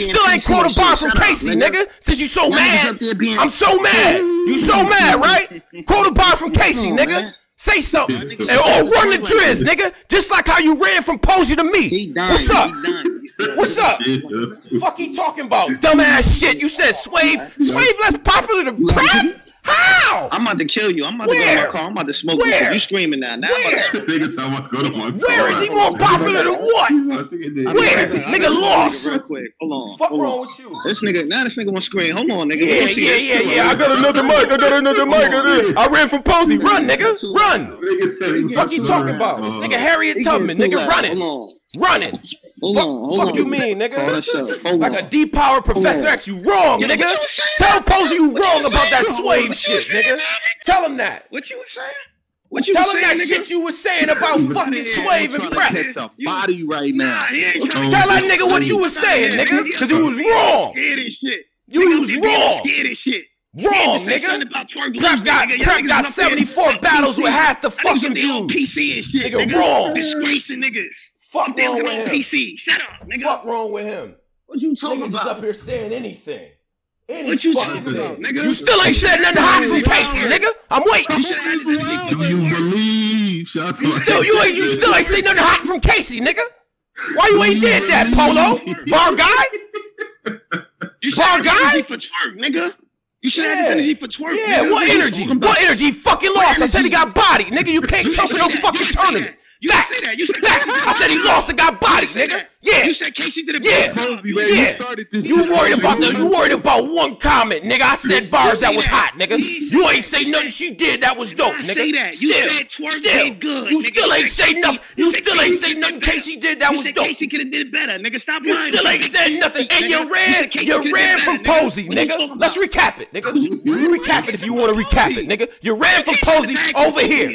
still ain't caught a bar from Casey, nigga. Since you so mad. I'm so mad. You so mad, right? Caught a bar from Casey, nigga. Say something. Or run the drizz, nigga. Just like how you ran from Posey to me. What's up? What's up? Fuck you talking about? Dumbass shit. You said Swave. Swave less popular than Prep? How? I'm about to kill you. I'm about to go to my car. I'm about to smoke you. You screaming now. Where is he more popular than what? Where? Nigga lost. Real quick. Hold on. Fuck wrong with you? This nigga, now this nigga won't scream. Hold on, nigga. Yeah. I got another mic. I ran from Posey. Run, nigga. Run. Fuck you talking about? This nigga Harriet Tubman, nigga, running. Running. Fuck you mean, nigga? Like a depowered Professor X, you wrong, nigga. Tell Posey you wrong about that Swave shit, nigga. Tell him that. What you were saying? Tell him that shit you were saying about fucking Swave and Prep. Body right now. Tell that nigga what you were saying, nigga, because he was wrong. You was wrong. Wrong, nigga. Prep got 74 battles with half the fucking dudes. Nigga, wrong. Disgracing niggas. Fuck wrong with him. PC. Shut up, nigga. Fuck wrong with him. What you talking about? Niggas up here saying anything. What you talking about, nigga? You still ain't said nothing hot from Casey, nigga. I'm waiting. Do you believe? You still ain't said nothing hot from Casey, nigga. Why you ain't did that, Polo? Bar guy? Bar guy? For twerk, nigga. You should have this energy for twerk. Yeah, what energy? What energy? Fucking lost. I said he got body, nigga. You can't choke in no fucking tournament. Facts. I said he lost and got body, nigga. Yeah. You said Casey did a You worried about one comment, nigga. I said bars that was hot, nigga. You ain't say nothing she did that was dope, nigga. Say that. You said twerk did good. You still ain't say nothing. You still ain't say nothing Casey did that was dope. Casey could have did better, nigga. Stop lying. You still ain't said nothing. And you ran from Posey, nigga. Let's recap it, nigga. You recap it if you want to recap it, nigga. You ran from Posey over here,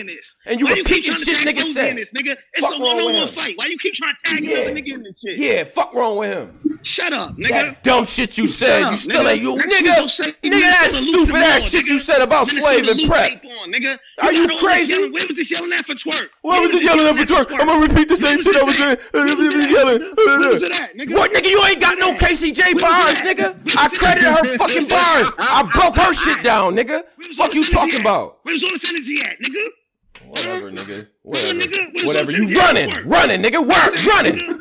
and you repeating shit, nigga. Said. Nigga, it's a one-on-one fight. Why you keep trying to tag another nigga in this shit? Yeah, fuck wrong with him. Shut up, nigga. That dumb shit you said. You still ain't you, nigga. Nigga, that stupid ass shit you said about Swave and Prep. Are you crazy? Where was this yelling at for twerk? Where was this yelling at for twerk? I'm gonna repeat the same shit I was saying. Where was it at, nigga? What, nigga? You ain't got no KCJ bars, nigga. I credited her fucking bars. I broke her shit down, nigga. Fuck you talking about? Where's all this energy at, nigga? Whatever, nigga. Whatever. You running, nigga.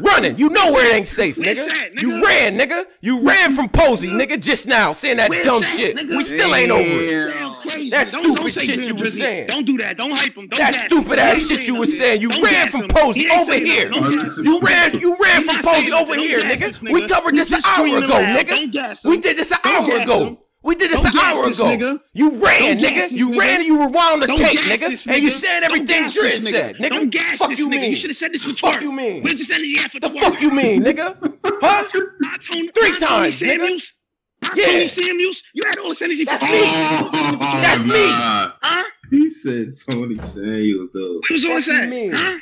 Running. You know where it ain't safe, nigga. You ran, nigga. You ran from Posey, nigga, just now, saying that dumb shit. We still ain't over it. That stupid shit you were saying. Don't do that. Don't hype him. That stupid ass shit you were saying. You ran from Posey over here. You ran from Posey over here, nigga. We covered this an hour ago, nigga. We did this an hour ago. We did this an hour ago. You ran, nigga. You ran and you rewound the tape, nigga. And you said everything Drizz said, nigga. Don't gas this, nigga. You should have said this with twerk. Fuck you mean? Where's this energy at for twerk? The fuck you mean, nigga? Huh? 3 times, nigga. Kevin Samuels, you had all this energy for twerk. That's me. Huh? He said Tony Samuels, though. What was all that? Huh?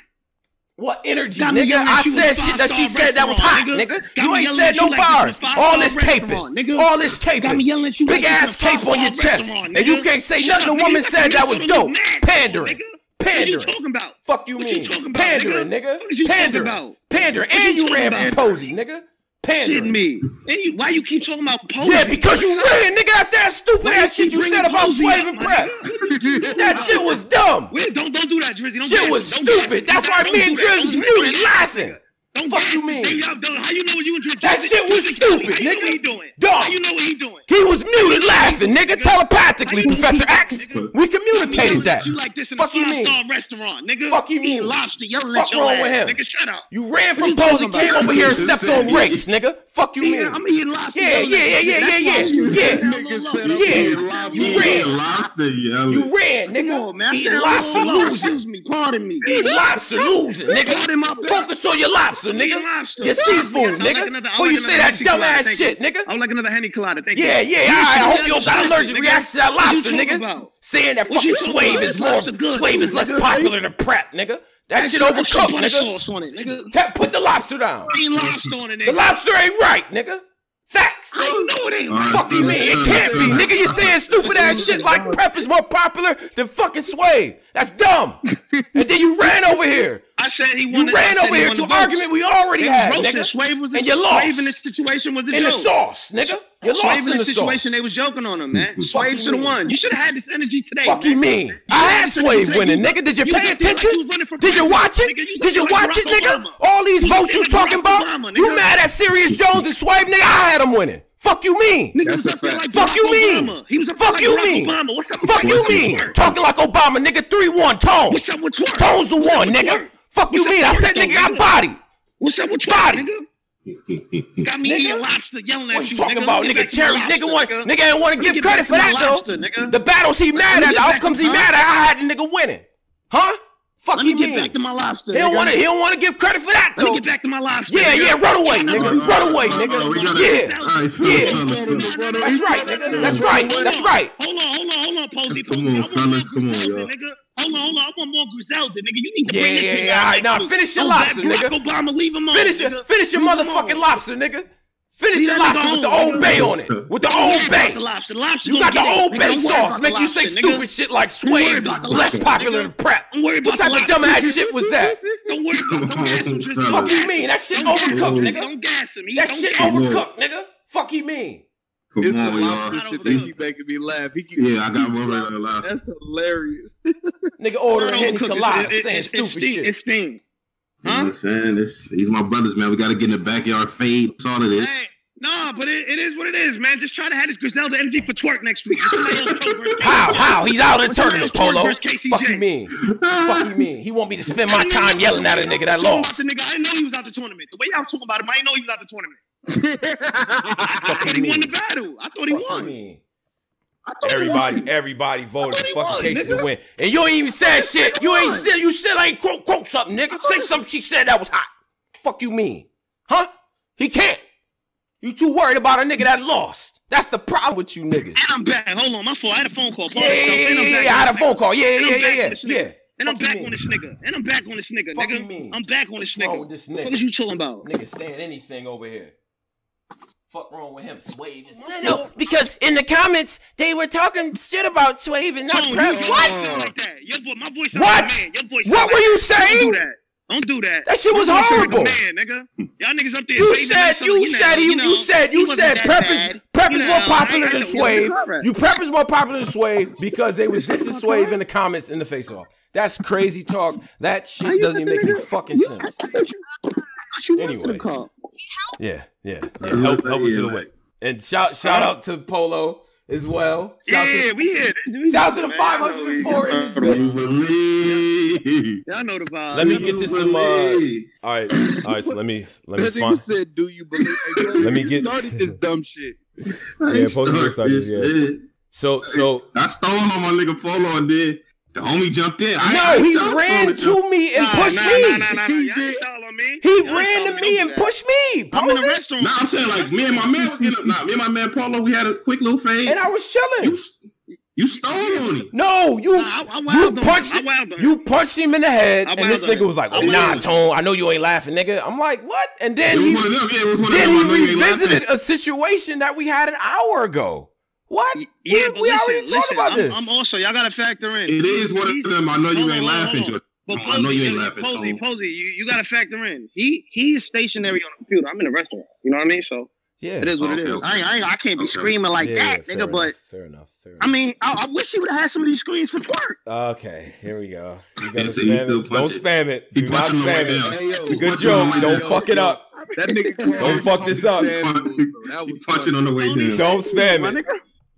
What energy, nigga? I said shit that she said that was hot, nigga. You ain't said no bars. All this caping. All this caping. Big ass cape on your chest. And you can't say nothing the woman said that was dope. Pandering. Pandering. Fuck you mean. Pandering, nigga. Pandering. Pandering. And you ran from Posey, nigga. Pandering. Shitting me. And you, why you keep talking about Posey? Yeah, because you ran, nigga, after that stupid ass shit you said about Swave and Prep. That shit was dumb. Wait, don't do that, Drizzy. Shit was stupid. That's why me and Drizzy was muted laughing. Don't fuck you mean. How you know you and Drizzy? That shit was stupid, nigga. Dumb. How you know what he doing? He was muted laughing, nigga, telepathically, Professor X. We communicated that. Fuck you mean. Fuck you mean. Lobster yelling at your ass. Nigga, shut up. You ran from Posey, came over here and stepped on Riggs, nigga. Fuck you mean. I'm eating lobster. Yeah. You ran. Lobster yelling. You ran, nigga. Eating lobster losing. Excuse me, pardon me. Eating lobster losing, nigga. Focus on your lobster, nigga. Your seafood, nigga. Before you say that dumbass shit, nigga. I would like another Henny Colada. Thank you. Yeah. I hope you don't got allergic reaction to that lobster, nigga. Saying that fucking Swave is less popular than Prep, nigga. That shit overcooked, nigga. Put the lobster down. The lobster ain't right, nigga. Facts. I know it ain't right. Fuck you mean. It can't be, nigga. You're saying stupid ass shit like Prep is more popular than fucking Swave. That's dumb. And then you ran over here. I said he wanted. You ran over here to an argument we already had, nigga. Swave was and you lost. Swave in this situation was a joke. In the sauce, nigga. You lost in the situation. Sauce. They was joking on him, man. Swave should have won. You should have had this energy today. Fuck man. You mean? You I had Swave winning, nigga. Did you pay attention? Like did you watch it? Did you watch it, nigga? All these votes you talking about? You mad at Sirius Jones and Swave, nigga? I had him winning. Fuck you mean? Nigga was up there like fuck you mean? He was up fuck you mean? What's up? Fuck you mean? Talking like Obama, nigga. 3-1 Tone. What's up with Twerk? Tone's the one, nigga. Fuck you mean? I said nigga got body. What's up with body? Got me eating lobster yelling at you. Talking about nigga cherry nigga ain't want to give credit for that though. The battles he mad at, the outcomes he mad at, I had the nigga winning. Huh? Fuck you mean? Let me get back to my lobster. He don't want to give credit for that though. Let me get back to my lobster. Yeah, run away, nigga. Run away, nigga. Yeah. That's right, nigga. That's right. Hold on, Posey. Come on, fellas. Come on, y'all. Hold on, I want more Griselda, nigga. You need to bring this nigga out. All right, now finish your lobster, nigga. Obama, leave him on, nigga. Finish your motherfucking lobster, nigga. Finish your lobster with the Old Bay on it. With the Old Bay. You got the Old Bay sauce. Make you say stupid shit like Swave is less popular than Prep. What type of dumbass shit was that? Don't worry about the fuck you mean? That shit overcooked, nigga. Don't gas him. That shit overcooked, nigga. Fuck you mean? It's the lobster shit that keep making me laugh. Yeah, I got one right on the lobster. That's hilarious. Nigga ordering Henny Colada saying stupid shit. It's thing. Huh? You know what I'm saying? These my brothers, man. We got to get in the backyard fade. That's all it is. Hey, nah, but it is what it is, man. Just try to have this Griselda energy for Twerk next week. How? He's out in tournament, Polo. Fuck you mean? Fuck you mean? He want me to spend my time yelling at a nigga that lost. I didn't know he was out the tournament. The way y'all was talking about him, I didn't know he was out the tournament. I thought he won the battle. I thought he won. Everybody voted for fucking Casey to win, and you ain't even said shit. You still ain't quote something, nigga. Say something she said that was hot. Fuck you mean, huh? He can't. You too worried about a nigga that lost. That's the problem with you niggas. And I'm back. Hold on, my fault. I had a phone call. I had a phone call. Yeah. And I'm back on this nigga. Fuck you mean? I'm back on this nigga. What the fuck is you talking about? Nigga saying anything over here. Fuck wrong with him, Swave? No, because in the comments they were talking shit about Swave and not Prep. What were you saying? Don't do that. That shit was horrible. Y'all niggas up there. You said Prep is more popular than Swave. Prep is more popular than Swave because they was dissing Swave in the comments in the face off. That's crazy talk. That shit doesn't even make any fucking sense. Anyways. Yeah. Help me to the way. And shout out to Polo as well. We here. Shout out to the 504 in this bitch. Y'all know the vibe. Let me get to some. All right. So let me find. Said, "Do you believe?" Let me get started this dumb shit. Yeah, Polo started. Yeah. So I stole on my nigga Polo and then the homie jumped in. He ran to me and pushed me. He ran to me and pushed me. I'm in the restaurant. I'm saying like me and my man was getting up. Me and my man Paulo, we had a quick little fade. And I was chilling. You, You stole on him. No, you punched him in the head, and this nigga was like, oh, "Nah, Tone, I know you ain't laughing, nigga." I'm like, "What?" And then he revisited a situation that we had an hour ago. What? Yeah, we already talked about this. I'm also, y'all gotta factor in. It is one of them. I know you ain't laughing. I know you ain't laughing. Posey, you gotta factor in. He's stationary on the computer. I'm in a restaurant. You know what I mean? So. Yeah, it is what it is. I can't be screaming like that, nigga. Fair enough. I mean, I wish he would have had some of these screens for twerk. Okay, here we go. Don't spam it. Do not spam it. It's a good joke. Don't fuck it up. That nigga. Don't fuck this up. That was punching on the way down. Don't spam it.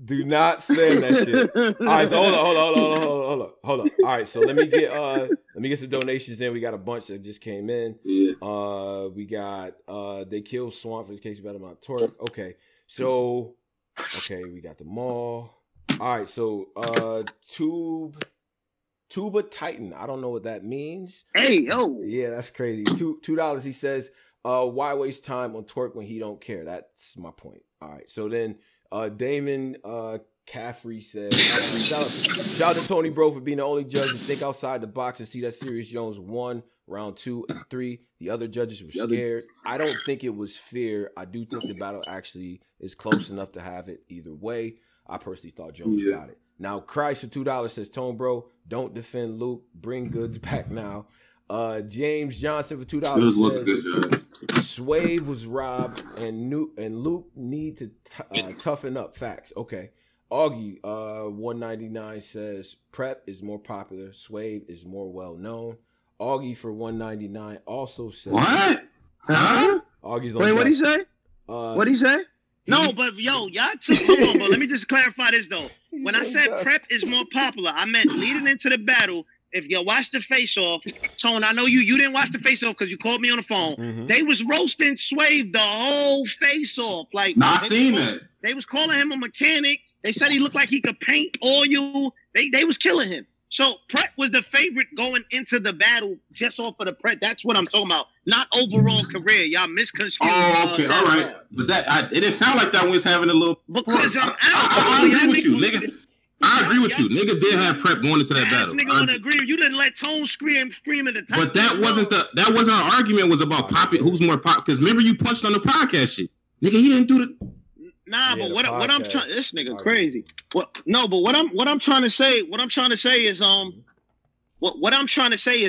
Do not spam that shit. All right, so hold on. All right, so let me get some donations in. We got a bunch that just came in. Yeah. We got they killed Swamp for this case about my twerk. Okay, we got them all. All right, so Tuba Titan. I don't know what that means. Hey yo. Yeah, that's crazy. $2. He says, why waste time on twerk when he don't care? That's my point. All right, so then. Damon Caffrey said, shout out to Tony Bro for being the only judge to think outside the box and see that Sirius Jones won round 2 and 3. The other judges were scared. I don't think it was fear. I do think the battle actually is close enough to have it either way. I personally thought Jones got it. Now, Christ for $2 says, Tone Bro, don't defend Luke. Bring goods back now. James Johnson for $2 says Swave was robbed and Luke need to toughen up. Facts. Okay. Augie 199 says Prep is more popular. Swave is more well known. Augie for 199 also says what? Huh? Augie's on. Wait, what did he say? What did he say? No, but yo, y'all too. Hold on, but let me just clarify this though. When I said Prep is more popular, I meant leading into the battle. If you watch the face off, Tone, I know you didn't watch the face off because you called me on the phone. Mm-hmm. They was roasting Swave the whole face off. Like, I seen it. They was calling him a mechanic. They said he looked like he could paint oil. They was killing him. So Prep was the favorite going into the battle just off of the Prep. That's what I'm talking about. Not overall career. Y'all misconstrued. Oh, okay. All right. But it didn't sound like that when we was having a little. Because I'm out. I agree with you, niggas. I agree with you. Niggas did have Prep going into that battle. Nigga would agree. You didn't let Tone scream at the time. But that wasn't our argument. It was about who's more pop. Because remember you punched on the podcast shit, nigga. He didn't do the. Nah, but what I'm trying. This nigga crazy. What? No, but what I'm trying to say is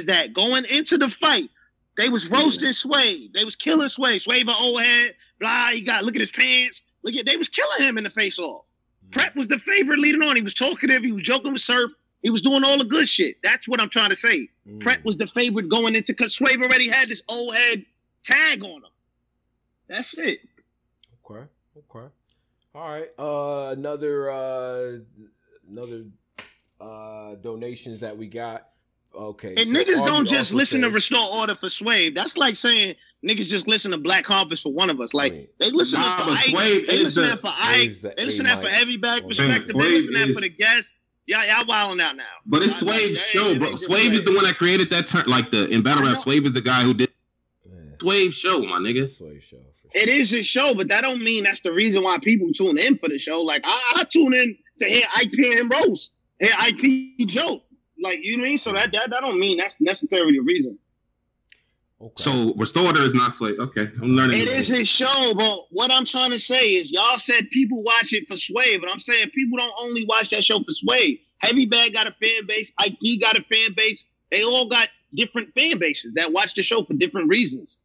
that going into the fight, they was roasting Sway. They was killing Sway. Sway an old head. Blah. He got look at his pants. Look at they was killing him in the face off. Prep was the favorite leading on. He was talkative. He was joking with Surf. He was doing all the good shit. That's what I'm trying to say. Prep was the favorite going into because Swave already had this old head tag on him. That's it. Okay. All right. Another donations that we got. Okay. And so niggas don't just listen to Restore Order for Swave. That's like saying niggas just listen to Black Compass for one of us. Like they listen for Ike. They listen that for Ike. They listen that for every back perspective. They listen that for the guests. Y'all wilding out now. But it's Swave's show, bro. Swave is the one that created that term. Like in battle rap, Swave is the guy who did Swave show, my nigga. Swave show. It is his show, but that don't mean that's the reason why people tune in for the show. Like I tune in to hear Ike P and roast, hear Ike P joke. Like, you know what I mean? So that don't mean that's necessarily the reason. Okay. So Restore Order is not Sway. Okay, I'm learning. It is his show, but what I'm trying to say is y'all said people watch it for Sway, but I'm saying people don't only watch that show for Sway. Heavy Bag got a fan base. Ike B got a fan base. They all got different fan bases that watch the show for different reasons.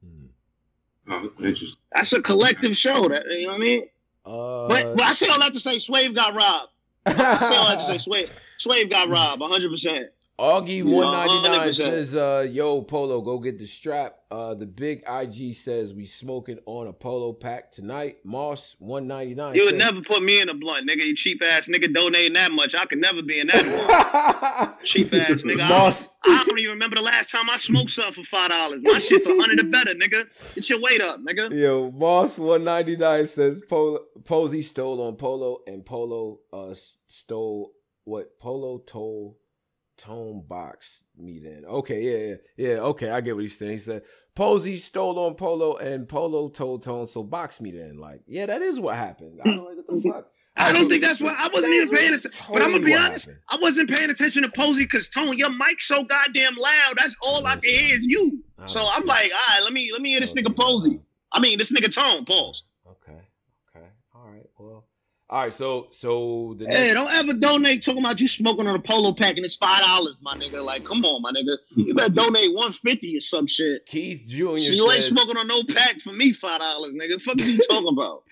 Oh, interesting. That's a collective show. That, you know what I mean? But I say all that to say Sway got robbed. I say Swave got robbed 100%. Augie 199 says, yo, Polo, go get the strap. The big IG says we smoking on a Polo pack tonight. Moss 199. You would never put me in a blunt, nigga. You cheap ass nigga donating that much. I could never be in that one. Cheap ass nigga. Moss. I don't even remember the last time I smoked something for $5. My shit's 100 or better, nigga. Get your weight up, nigga. Yo, Moss 199 says Posey stole on Polo and Polo stole what Polo told Tone box me then. Okay, yeah. Okay, I get what he's saying. He said Posey stole on Polo and Polo told Tone, so box me then. Like, yeah, that is what happened. I don't like what the fuck. I don't think that's what I wasn't even paying attention. Totally, but I'm gonna be honest, I wasn't paying attention to Posey because Tone, your mic's so goddamn loud. That's all I can hear is you. So I'm like, all right, let me hear this nigga Posey. I mean, this nigga Tone. Pause. Okay. All right. Well. All right. So. Hey, don't ever donate talking about you smoking on a polo pack and it's $5, my nigga. Like, come on, my nigga. You better donate $150 or some shit. Keith Jr. So you ain't smoking on no pack for me, $5, nigga. Fuck you talking about.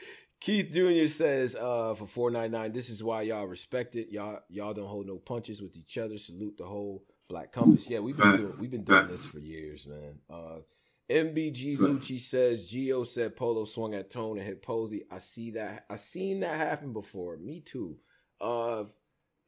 Keith Jr. says, for $4.99, this is why y'all respect it. Y'all don't hold no punches with each other. Salute the whole Black Compass. Yeah, we've been doing this for years, man. MBG Lucci says, Gio said Polo swung at Tone and hit Posey. I see that. I seen that happen before. Me too.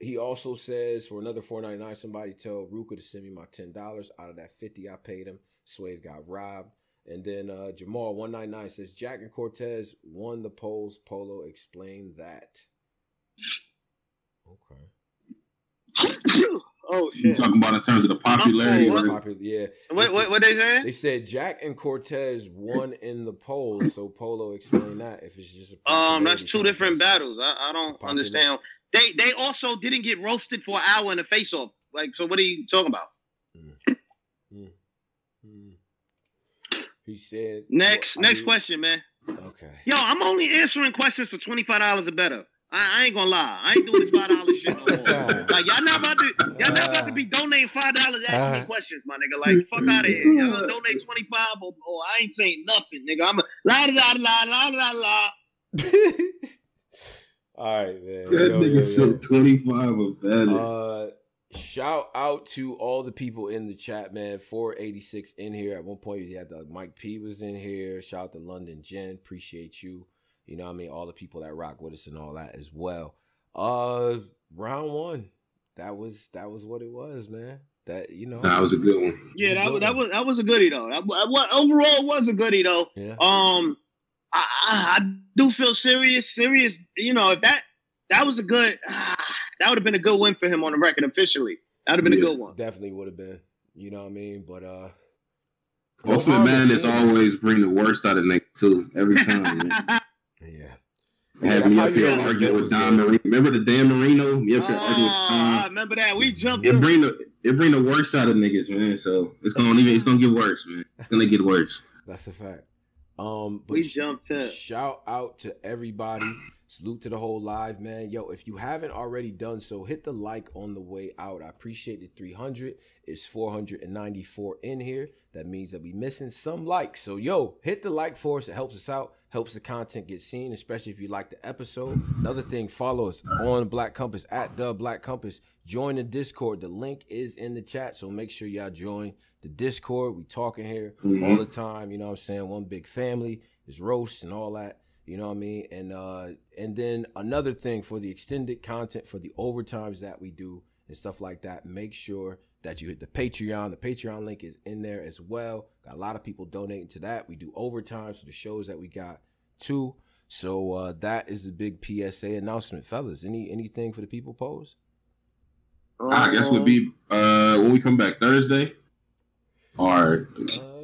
He also says, for another $4.99, somebody tell Ruka to send me my $10 out of that $50 I paid him. Swave got robbed. And then Jamal 199 says Jack and Cortez won the polls. Polo, explain that. Okay. Oh shit! You talking about in terms of the popularity? Yeah. What they saying? They said Jack and Cortez won in the polls. So Polo, explain that. If it's just a that's two different battles. I don't understand. They also didn't get roasted for an hour in a face off. Like, so what are you talking about? He said. Next question, man. Okay. Yo, I'm only answering questions for $25 or better. I ain't gonna lie. I ain't doing this $5 shit no more. Like, y'all not about to be donating $5 asking me questions, my nigga. Like, fuck out of here. Y'all gonna donate $25 or I ain't saying nothing, nigga. I'm a la. All right, man. That nigga said $25 or better. Shout out to all the people in the chat, man. 486 in here. At one point, you had the Mike P was in here. Shout out to London Jen. Appreciate you. You know what I mean? All the people that rock with us and all that as well. Round one. That was what it was, man. That, you know, that was a good one. Yeah, that was a goodie though. Overall, was a goodie though. Yeah. I do feel serious. You know, if that was a good. That would have been a good win for him on the record officially. That would have been a good one. Definitely would have been. You know what I mean? But Ultimate Madness always bring the worst out of Nick too. Every time. Man. Yeah. Had me up here arguing with Don Marino. Remember the Dan Marino? Me up here arguing with Don. I remember that. We jumped. It bring the worst out of niggas, man. So it's gonna get worse, man. It's gonna get worse. That's a fact. But we jumped up. Shout out to everybody. Salute to the whole live, man. Yo, if you haven't already done so, hit the like on the way out. I appreciate the 300. It's 494 in here. That means that we missing some likes. So, yo, hit the like for us. It helps us out. Helps the content get seen, especially if you like the episode. Another thing, follow us on Black Compass, at the Black Compass. Join the Discord. The link is in the chat, so make sure y'all join the Discord. We talking here all the time. You know what I'm saying? One big family. There's roasts and all that. You know what I mean? And then another thing for the extended content, for the overtimes that we do and stuff like that, make sure that you hit the Patreon. The Patreon link is in there as well. Got a lot of people donating to that. We do overtimes for the shows that we got too. So that is the big PSA announcement. Fellas, anything for the people, Pose? I guess would be when we come back Thursday. Or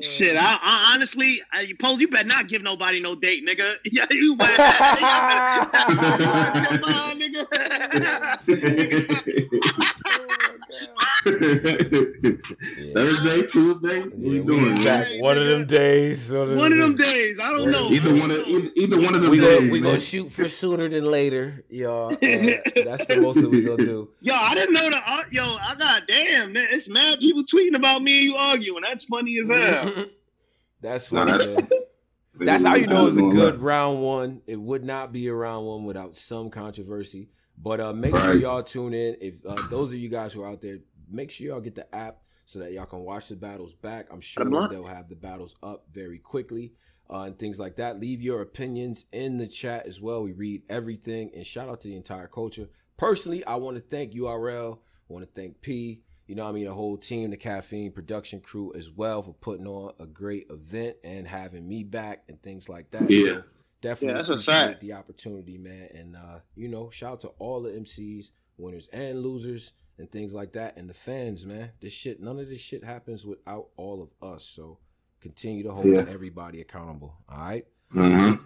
shit, I honestly, Pose, you better not give nobody no date, nigga. Yeah, you better. Come on, nigga. Thursday, Tuesday, what are you doing? Back one of them days. I don't know. Either one of them. We gonna shoot for sooner than later, y'all. That's the most that we gonna do. Yo, I didn't know that. I got damn. It's mad people tweeting about me and you arguing. That's funny as hell. That's funny. That's how you know it's a good round one. It would not be a round one without some controversy. But make sure y'all tune in. If those of you guys who are out there, make sure y'all get the app so that y'all can watch the battles back. I'm sure they'll have the battles up very quickly and things like that. Leave your opinions in the chat as well. We read everything. And shout out to the entire culture. Personally, I want to thank URL. I want to thank P. You know what I mean? The whole team, the Caffeine production crew as well for putting on a great event and having me back and things like that. Yeah. So, definitely that's a fact. The opportunity, man. And, you know, shout out to all the MCs, winners and losers and things like that. And the fans, man, none of this shit happens without all of us. So continue to hold everybody accountable. All right. Mm-hmm.